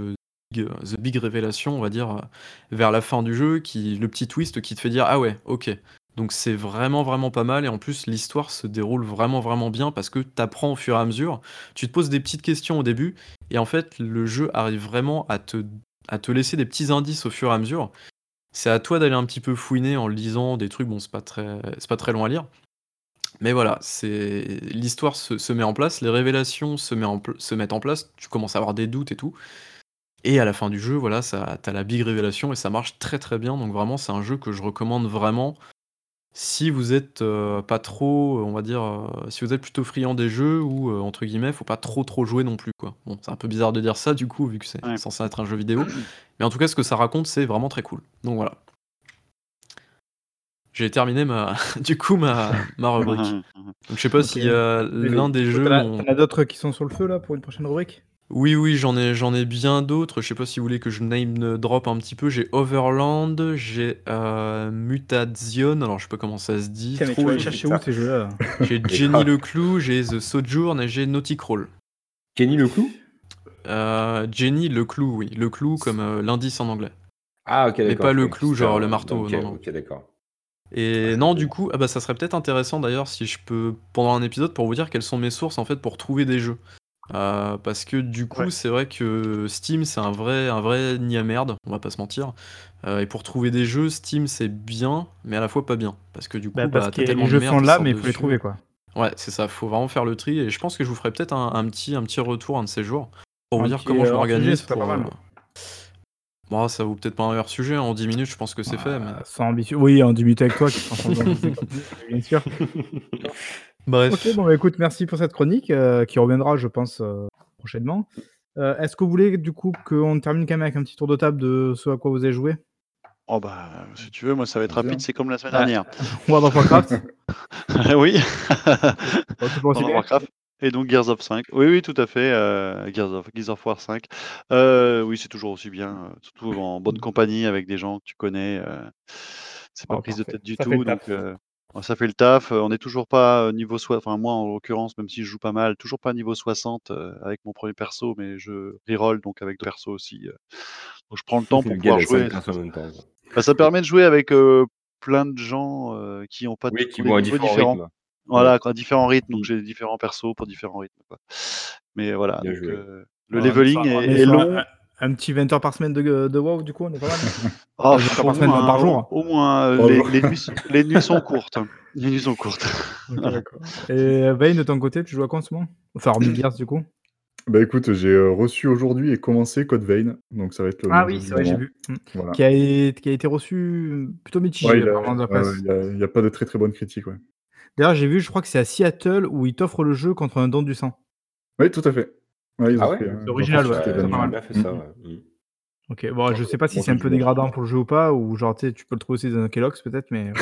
the big révélation on va dire vers la fin du jeu, le petit twist qui te fait dire ah ouais ok. Donc c'est vraiment vraiment pas mal, et en plus l'histoire se déroule vraiment vraiment bien parce que t'apprends au fur et à mesure, tu te poses des petites questions au début, et en fait le jeu arrive vraiment à te laisser des petits indices au fur et à mesure. C'est à toi d'aller un petit peu fouiner en lisant des trucs, bon c'est pas très long à lire, mais voilà, l'histoire se met en place, les révélations se mettent en place, tu commences à avoir des doutes et tout. Et à la fin du jeu, voilà, t'as la big révélation et ça marche très très bien, donc vraiment c'est un jeu que je recommande vraiment. Si vous êtes pas trop, on va dire, si vous êtes plutôt friand des jeux, ou entre guillemets, faut pas trop jouer non plus quoi. Bon, c'est un peu bizarre de dire ça du coup, vu que c'est censé être un jeu vidéo. Mais en tout cas, ce que ça raconte, c'est vraiment très cool. Donc voilà. J'ai terminé ma rubrique. Donc je sais pas si l'un des jeux. T'en as d'autres qui sont sur le feu là pour une prochaine rubrique? Oui, j'en ai bien d'autres. Je sais pas si vous voulez que je name drop un petit peu. J'ai Overland, j'ai Mutation, alors je sais pas comment ça se dit. Tiens, trop chercher où ces jeux-là. J'ai Jenny Leclou, j'ai The Sojourn et j'ai Naughty Crawl. Jenny Leclou Jenny Leclou, oui. Leclou comme l'indice en anglais. Ah ok, d'accord. Mais pas le clou, genre le marteau. Okay, non. Ok, d'accord. Et non, du coup, ah bah, ça serait peut-être intéressant d'ailleurs si je peux, pendant un épisode, pour vous dire quelles sont mes sources en fait pour trouver des jeux. Parce que du coup, ouais, c'est vrai que Steam, c'est un vrai nid à merde, on va pas se mentir. Et pour trouver des jeux, Steam, c'est bien, mais à la fois pas bien. Parce que du coup, t'as tellement de merde. Les jeux sont là, mais il faut les trouver, quoi. Ouais, c'est ça, faut vraiment faire le tri. Et je pense que je vous ferai peut-être un petit retour un de ces jours pour vous dire comment je m'organise. Pour... Bon, ça vaut peut-être pas un meilleur sujet, en 10 minutes je pense que c'est fait. Mais... Sans ambition. Oui, en 10 minutes avec toi, bien sûr. Bref. Ok, bon, écoute, merci pour cette chronique qui reviendra, je pense, prochainement. Est-ce que vous voulez, du coup, qu'on termine quand même avec un petit tour de table de ce à quoi vous avez joué ? Oh bah, si tu veux, moi ça va être rapide, c'est comme la semaine dernière. World of Warcraft. Oui. World of Warcraft. Et donc Gears of 5. Oui, tout à fait. Gears of War 5. Oui, c'est toujours aussi bien. Surtout en bonne compagnie avec des gens que tu connais. C'est pas prise de tête du tout. Donc ça fait le taf. On n'est toujours pas niveau 60. Enfin, moi, en l'occurrence, même si je joue pas mal, toujours pas niveau 60 avec mon premier perso, mais je reroll donc avec d'autres persos aussi. Donc je prends le temps pour pouvoir jouer. Ça permet de jouer avec plein de gens qui n'ont pas de niveau différent. Voilà, à différents rythmes, donc j'ai différents persos pour différents rythmes, quoi. Mais voilà, donc, le leveling est long. Un petit 20 heures par semaine de WoW, du coup, on est pas mal. 20 heures par semaine, par jour. Au moins, les nuits sont courtes. Les nuits sont courtes. Okay, d'accord. Et Vein, de ton côté, tu joues à quoi en ce moment ? Enfin, hormis Gears, du coup ? Bah écoute, j'ai reçu aujourd'hui et commencé Code Vein, donc ça va être le... Ah oui, c'est vrai, j'ai vu. Voilà. Qui a été reçu plutôt mitigé. Il n'y a pas de très très bonnes critiques, ouais. D'ailleurs, j'ai vu, je crois que c'est à Seattle où ils t'offrent le jeu contre un don du sang. Oui, tout à fait. Ouais, ils ont fait, c'est original, ouais. C'est pas mal. Fait ça, ouais. Ok, bon, je sais pas si c'est un peu dégradant pour le jeu ou pas, ou genre, tu peux le trouver aussi dans un Kellogg's peut-être, mais...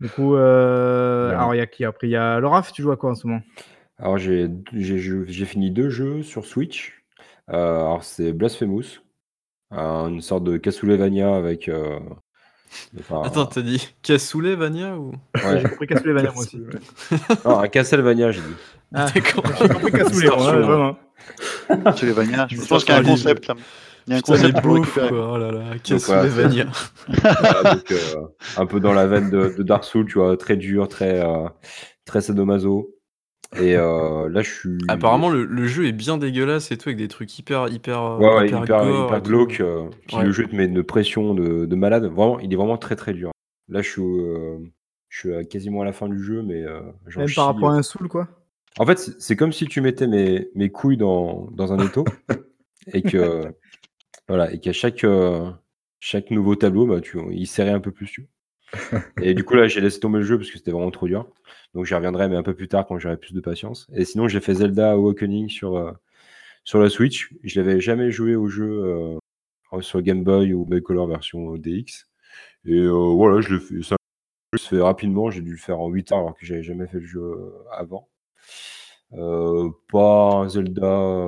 Du coup, alors il y a qui après ? Il y a le Raf, tu joues à quoi en ce moment ? Alors, j'ai fini 2 jeux sur Switch. Alors, c'est Blasphemous, une sorte de Castlevania avec... Attends, t'as dit Castlevania ou... Ouais, j'ai compris Castlevania moi aussi. Non, Castlevania, j'ai dit. Ah, d'accord. J'ai compris Castlevania. Castlevania, je pense qu'il y a un concept là. Il y a un concept bouffe, quoi. Oh là là, Castlevania. Voilà, donc, un peu dans la veine de Dark Souls, tu vois, très dur, très sadomaso. Et là, je suis... Apparemment, le jeu est bien dégueulasse et tout, avec des trucs hyper glauques. Le jeu te met une pression de malade. Vraiment, il est vraiment très très dur. Là, je suis quasiment à la fin du jeu, mais... Même par rapport à un Soul, quoi. En fait, c'est comme si tu mettais mes couilles dans un étau et que... Voilà, et qu'à chaque nouveau tableau, bah, il serrait un peu plus. Et du coup, là, j'ai laissé tomber le jeu parce que c'était vraiment trop dur. Donc j'y reviendrai, mais un peu plus tard quand j'aurai plus de patience. Et sinon, j'ai fait Zelda Awakening sur la Switch. Je n'avais jamais joué au jeu sur Game Boy ou Game Color version DX. Et voilà, je le fais rapidement. J'ai dû le faire en 8 heures alors que je n'avais jamais fait le jeu avant. Pas un Zelda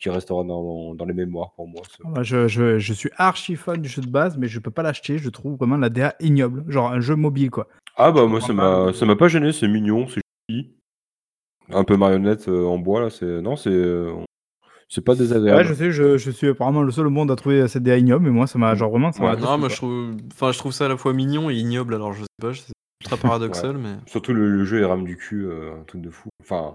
qui restera dans les mémoires pour moi. Je suis archi fan du jeu de base, mais je ne peux pas l'acheter. Je trouve vraiment la DA ignoble. Genre un jeu mobile, quoi. Ah bah moi ça m'a pas gêné, c'est mignon, c'est joli. Un peu marionnette en bois là, c'est pas désagréable. Ouais, je sais, je suis apparemment le seul au monde à trouver cette DA ignoble, mais moi ça m'a genre vraiment ça m'a... Non, moi je trouve ça à la fois mignon et ignoble, alors je sais pas, c'est ultra paradoxal mais surtout le jeu il rame du cul un truc de fou. Enfin,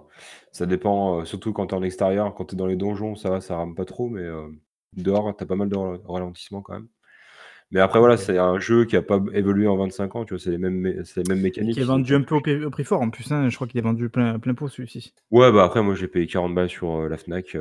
ça dépend surtout quand t'es en extérieur, quand t'es dans les donjons, ça rame pas trop mais dehors, t'as pas mal de ralentissement quand même. Mais après, voilà, c'est un jeu qui n'a pas évolué en 25 ans, tu vois, c'est les mêmes mécaniques. Qui est vendu un peu au prix fort en plus, hein, je crois qu'il est vendu plein pot celui-ci. Ouais, bah après, moi j'ai payé 40 balles sur la Fnac.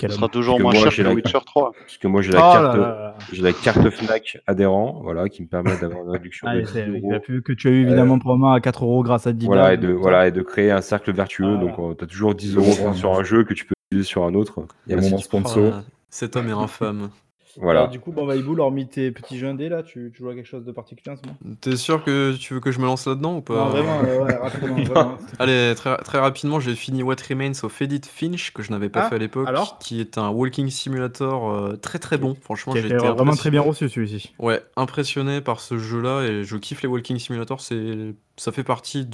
Ça sera toujours moins cher que le Witcher 3. Parce que moi j'ai la carte Fnac adhérent, voilà, qui me permet d'avoir une réduction de 10 euros. La pub que tu as eu évidemment probablement à 4 euros grâce à 10 balles. Voilà, et de créer un cercle vertueux, donc tu as toujours 10 euros sur un jeu que tu peux utiliser sur un autre. Il y a mon sponsor. Cet homme est infâme. Voilà. Alors, du coup, Baby Boule, hormis tes petits jeux indés, là, tu joues à quelque chose de particulier en ce moment ? T'es sûr que tu veux que je me lance là-dedans ou pas ? Non, vraiment, rapidement. Vraiment. Allez, très, très rapidement, j'ai fini What Remains of Edith Finch, que je n'avais pas fait à l'époque, qui est un walking simulator très très bon. Franchement, j'ai été vraiment très bien reçu celui-ci. Ouais, impressionné par ce jeu-là, et je kiffe les walking simulators, ça fait partie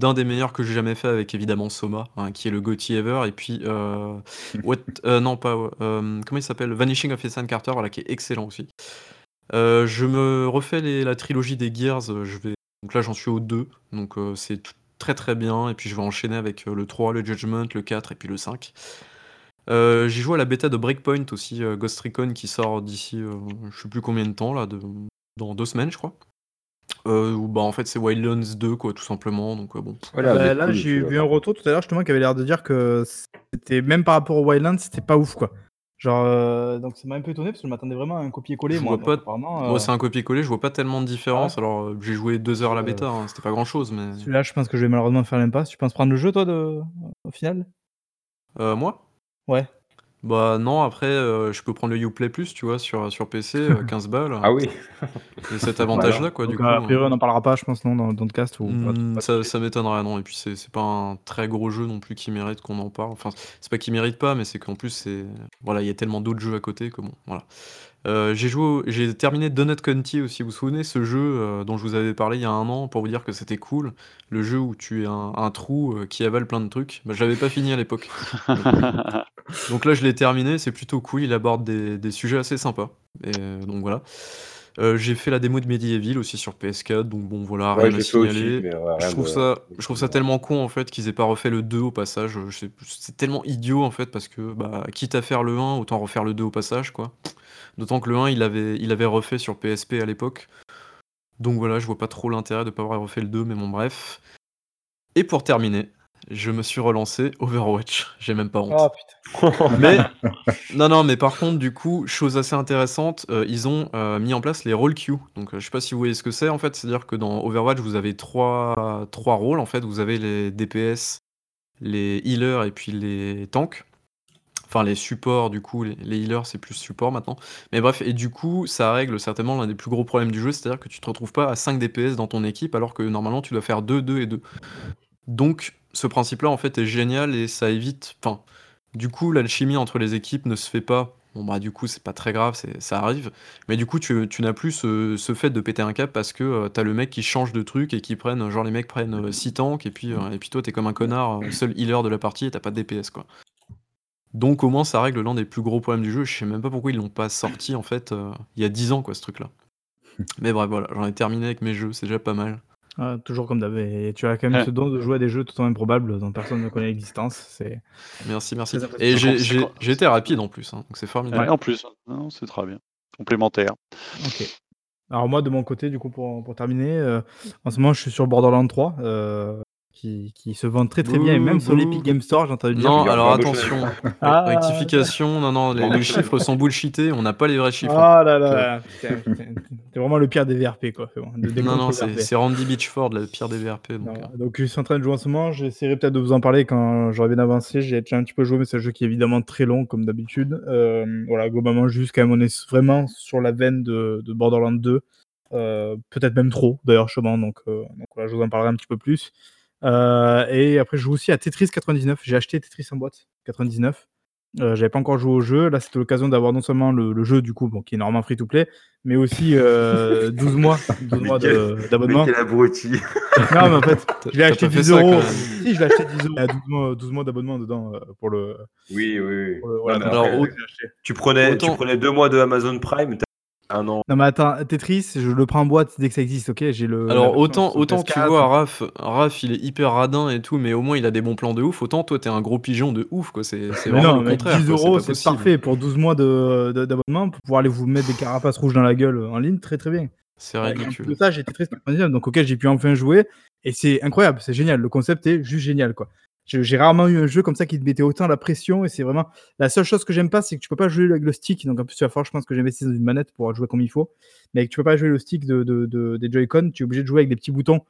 d'un des meilleurs que j'ai jamais fait avec évidemment Soma, hein, qui est le GOTY Ever, et puis comment il s'appelle, Vanishing of Ethan Carter, voilà, qui est excellent aussi. Je me refais la trilogie des Gears. Donc là, j'en suis au 2. Donc c'est très très bien. Et puis je vais enchaîner avec le 3, le Judgment, le 4 et puis le 5. J'y joue à la bêta de Breakpoint aussi, Ghost Recon, qui sort d'ici je sais plus combien de temps, là, dans 2 semaines, je crois. En fait, c'est Wildlands 2, quoi, tout simplement. Donc, bon. Voilà, là, j'ai vu un retour tout à l'heure, justement, qui avait l'air de dire que c'était, même par rapport au Wildlands, c'était pas ouf, quoi. Genre, donc ça m'a un peu étonné parce que je m'attendais vraiment à un copier-coller. C'est un copier-coller, je vois pas tellement de différence. Alors, j'ai joué 2 heures à la bêta, c'était pas grand-chose. Mais... Celui-là, je pense que je vais malheureusement faire l'impasse. Tu penses prendre le jeu, toi, au final ? Moi ? Ouais. Bah non, après, je peux prendre le Uplay Plus, tu vois, sur PC, 15 balles. Ah oui. Et cet avantage-là, quoi, donc, du coup. A priori, on n'en parlera pas, je pense, non, dans le cast. Ou... ça m'étonnerait, non. Et puis, c'est pas un très gros jeu non plus qui mérite qu'on en parle. Enfin, c'est pas qu'il mérite pas, mais c'est qu'en plus, voilà, il y a tellement d'autres jeux à côté que bon, voilà. J'ai terminé Donut County aussi. Vous vous souvenez, ce jeu dont je vous avais parlé il y a 1 an pour vous dire que c'était cool, le jeu où tu es un trou qui avale plein de trucs. Bah, je l'avais pas fini à l'époque. Donc là, je l'ai terminé, c'est plutôt cool. Il aborde des sujets assez sympas. Et donc voilà. J'ai fait la démo de Medieval aussi sur PS4, donc bon voilà, rien à signaler. Je trouve ça tellement con en fait qu'ils aient pas refait le 2 au passage. C'est tellement idiot en fait parce que bah quitte à faire le 1, autant refaire le 2 au passage quoi. D'autant que le 1 il avait refait sur PSP à l'époque. Donc voilà, je vois pas trop l'intérêt de pas avoir refait le 2, mais bon bref. Et pour terminer, je me suis relancé Overwatch, j'ai même pas honte. Oh putain. Mais non, mais par contre du coup, chose assez intéressante, ils ont mis en place les role queue. Donc je sais pas si vous voyez ce que c'est en fait, c'est-à-dire que dans Overwatch, vous avez trois rôles en fait, vous avez les DPS, les healers et puis les tanks. Enfin les supports du coup, les healers c'est plus support maintenant. Mais bref, et du coup, ça règle certainement l'un des plus gros problèmes du jeu, c'est-à-dire que tu te retrouves pas à 5 DPS dans ton équipe alors que normalement tu dois faire 2 2 et 2. Donc ce principe-là, en fait, est génial et ça évite... Enfin, du coup, l'alchimie entre les équipes ne se fait pas. Bon, bah, du coup, c'est pas très grave, ça arrive. Mais du coup, tu n'as plus ce fait de péter un cap parce que t'as le mec qui change de truc et qui prennent... Genre, les mecs prennent 6 tanks et puis toi, t'es comme un connard, seul healer de la partie et t'as pas de DPS, quoi. Donc, au moins, ça règle l'un des plus gros problèmes du jeu. Je sais même pas pourquoi ils l'ont pas sorti, en fait, il y a 10 ans, quoi, ce truc-là. Mais bref, voilà, j'en ai terminé avec mes jeux, c'est déjà pas mal. Ah, toujours comme d'hab, et tu as quand même ce don de jouer à des jeux totalement improbables dont personne ne connaît l'existence. Merci. Et j'ai été rapide en plus, hein, donc c'est formidable. Ouais, en plus, non, c'est très bien. Complémentaire. Ok. Alors moi de mon côté, du coup pour terminer, en ce moment je suis sur Borderlands 3, qui se vend très très bien, et même sur l'Epic Game Store, j'ai entendu dire. Non, alors attention, rectification, les chiffres sont bullshités, on n'a pas les vrais chiffres. Ah là là, c'est vraiment le pire des VRP quoi. Bon, c'est Randy Beachford, le pire des VRP. Donc je suis en train de jouer en ce moment, j'essaierai peut-être de vous en parler quand j'aurai bien avancé, j'ai déjà un petit peu joué, mais c'est un jeu qui est évidemment très long comme d'habitude. Voilà, globalement, on est vraiment sur la veine de Borderlands 2, peut-être même trop d'ailleurs, justement, donc voilà, je vous en parlerai un petit peu plus. Et après je joue aussi à Tetris 99, j'ai acheté Tetris en boîte 99, j'avais pas encore joué au jeu, là c'était l'occasion d'avoir non seulement le jeu du coup, bon, qui est normalement free to play, mais aussi 12 mois d'abonnement. Mais quel abruti. Non mais en fait je l'ai acheté 10€, si je l'ai acheté 10€, il y a 12 mois d'abonnement dedans pour le... Oui. Tu prenais 2 mois de Amazon Prime, un an. Non mais attends, Tetris, je le prends en boîte dès que ça existe, ok, j'ai le... Alors autant tu vois, Raf il est hyper radin et tout, mais au moins il a des bons plans de ouf, autant toi t'es un gros pigeon de ouf, quoi, c'est vraiment le contraire. 10€, c'est parfait pour 12 mois d'abonnement, pour pouvoir aller vous mettre des carapaces rouges dans la gueule en ligne, très très bien. C'est ridicule. Tout ça, j'ai Tetris 99, donc ok, j'ai pu enfin jouer, et c'est incroyable, c'est génial, le concept est juste génial, quoi. J'ai rarement eu un jeu comme ça qui te mettait autant la pression, et c'est vraiment la seule chose que j'aime pas, c'est que tu peux pas jouer avec le stick. Donc en plus, il va falloir, je pense, que j'investisse dans une manette pour jouer comme il faut, mais que tu peux pas jouer le stick des Joy-Con. Tu es obligé de jouer avec des petits boutons.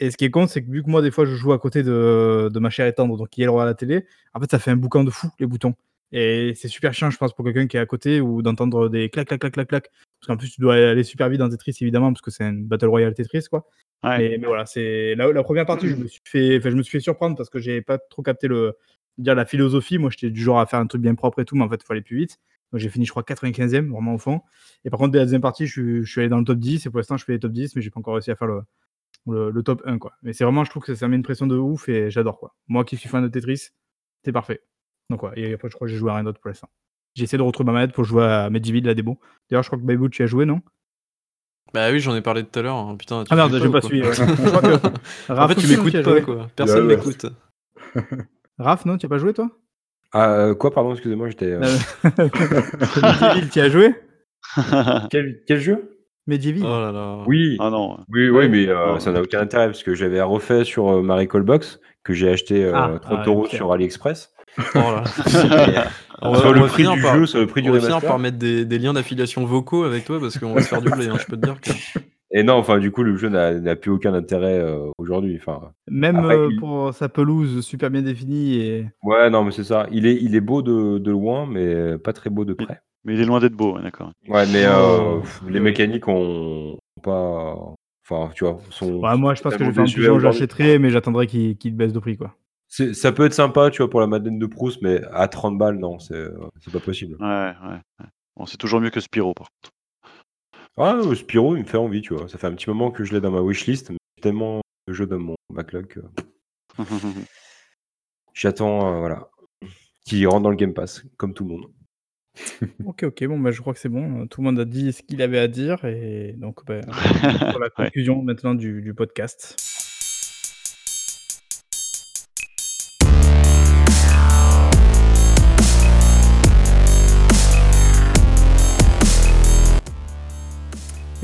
Et ce qui est con, c'est que vu que moi des fois je joue à côté de ma chère et tendre, donc qui est le roi à la télé, en fait ça fait un boucan de fou les boutons. Et c'est super chiant, je pense, pour quelqu'un qui est à côté ou d'entendre des clac clac clac clac clac. Parce qu'en plus tu dois aller super vite dans Tetris évidemment, parce que c'est une Battle Royale Tetris quoi. Ouais. Mais voilà, c'est la première partie. Je me suis fait surprendre parce que j'avais pas trop capté la philosophie. Moi, j'étais du genre à faire un truc bien propre et tout, mais en fait, il faut aller plus vite. Donc, j'ai fini, je crois, 95e, vraiment au fond. Et par contre, dès la deuxième partie, je suis allé dans le top 10. Et pour l'instant, je fais les top 10, mais j'ai pas encore réussi à faire le top 1, quoi. Mais c'est vraiment, je trouve que ça met une pression de ouf et j'adore, quoi. Moi qui suis fan de Tetris, c'est parfait. Donc, quoi. Et après, je crois que j'ai joué à rien d'autre pour l'instant. J'ai essayé de retrouver ma manette pour jouer à Medieval, la démo. D'ailleurs, je crois que Baby Boule, tu as joué, non ? Bah oui, j'en ai parlé tout à l'heure. Hein. Putain, ah merde, j'ai pas suivi. Ouais. En fait, tu m'écoutes pas, quoi. Personne m'écoute. Raph, non, tu as pas joué, toi? Quoi, pardon, excusez-moi, j'étais... Medieval, tu as joué? Quel jeu? Medieval. Oh là là. Oui. Ah non. Oui, ouais, mais ça n'a aucun intérêt, parce que j'avais refait sur ma Recall Box, que j'ai acheté 30€ sur AliExpress. Oh là. Sur le prix du jeu, sur le prix du remaster. On va finir par mettre des liens d'affiliation vocaux avec toi, parce qu'on va se faire du blé, hein, je peux te dire que... Et non, enfin, du coup, le jeu n'a plus aucun intérêt aujourd'hui. Enfin, même après, pour sa pelouse super bien définie. Et... Ouais, non, mais c'est ça. Il est beau de loin, mais pas très beau de près. Mais il est loin d'être beau, hein, d'accord. Ouais, mais les mécaniques ont pas... Enfin, tu vois, sont... Ouais, moi, je pense que je vais faire un petit jeu, j'achèterai, mais j'attendrai qu'il baisse de prix, quoi. Ça peut être sympa, tu vois, pour la Madeleine de Proust, mais à 30 balles, non, c'est pas possible. Ouais. Bon, c'est toujours mieux que Spyro, par contre. Ah, Spyro, il me fait envie, tu vois. Ça fait un petit moment que je l'ai dans ma wishlist, mais tellement de jeux dans mon backlog que... J'attends, voilà, qu'il rentre dans le Game Pass, comme tout le monde. Ok, bon, bah, je crois que c'est bon. Tout le monde a dit ce qu'il avait à dire, et donc, bah, pour la conclusion maintenant du podcast.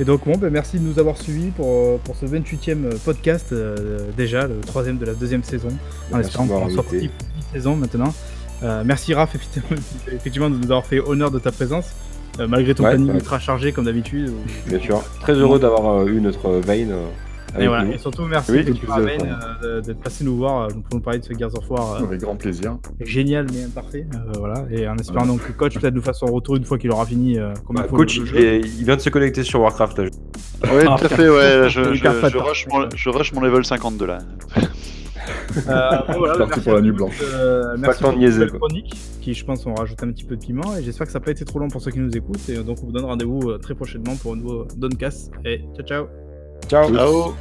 Et donc bon, bah, merci de nous avoir suivis pour ce 28e podcast, déjà le 3e de la 2e saison, en espérant qu'on soit sorti une saison maintenant. Merci Raph effectivement de nous avoir fait honneur de ta présence, malgré ton planning ultra chargé comme d'habitude. Bien sûr, très heureux d'avoir eu notre Vein. Et voilà, et surtout merci d'être passé nous voir pour nous parler de ce Gears of War. Avec grand plaisir. Génial mais imparfait. Voilà. Et en espérant donc que Coach peut-être nous fasse son retour une fois qu'il aura fini. Coach, il vient de se connecter sur Warcraft. Oui, tout à fait. Ouais, je rush mon level 52 là. Voilà, merci pour la nuit blanche. Merci pour cette chronique qui, je pense, ont rajouté un petit peu de piment. Et j'espère que ça n'a pas été trop long pour ceux qui nous écoutent. Et donc, on vous donne rendez-vous très prochainement pour un nouveau Doncast. Et ciao, ciao. Ciao.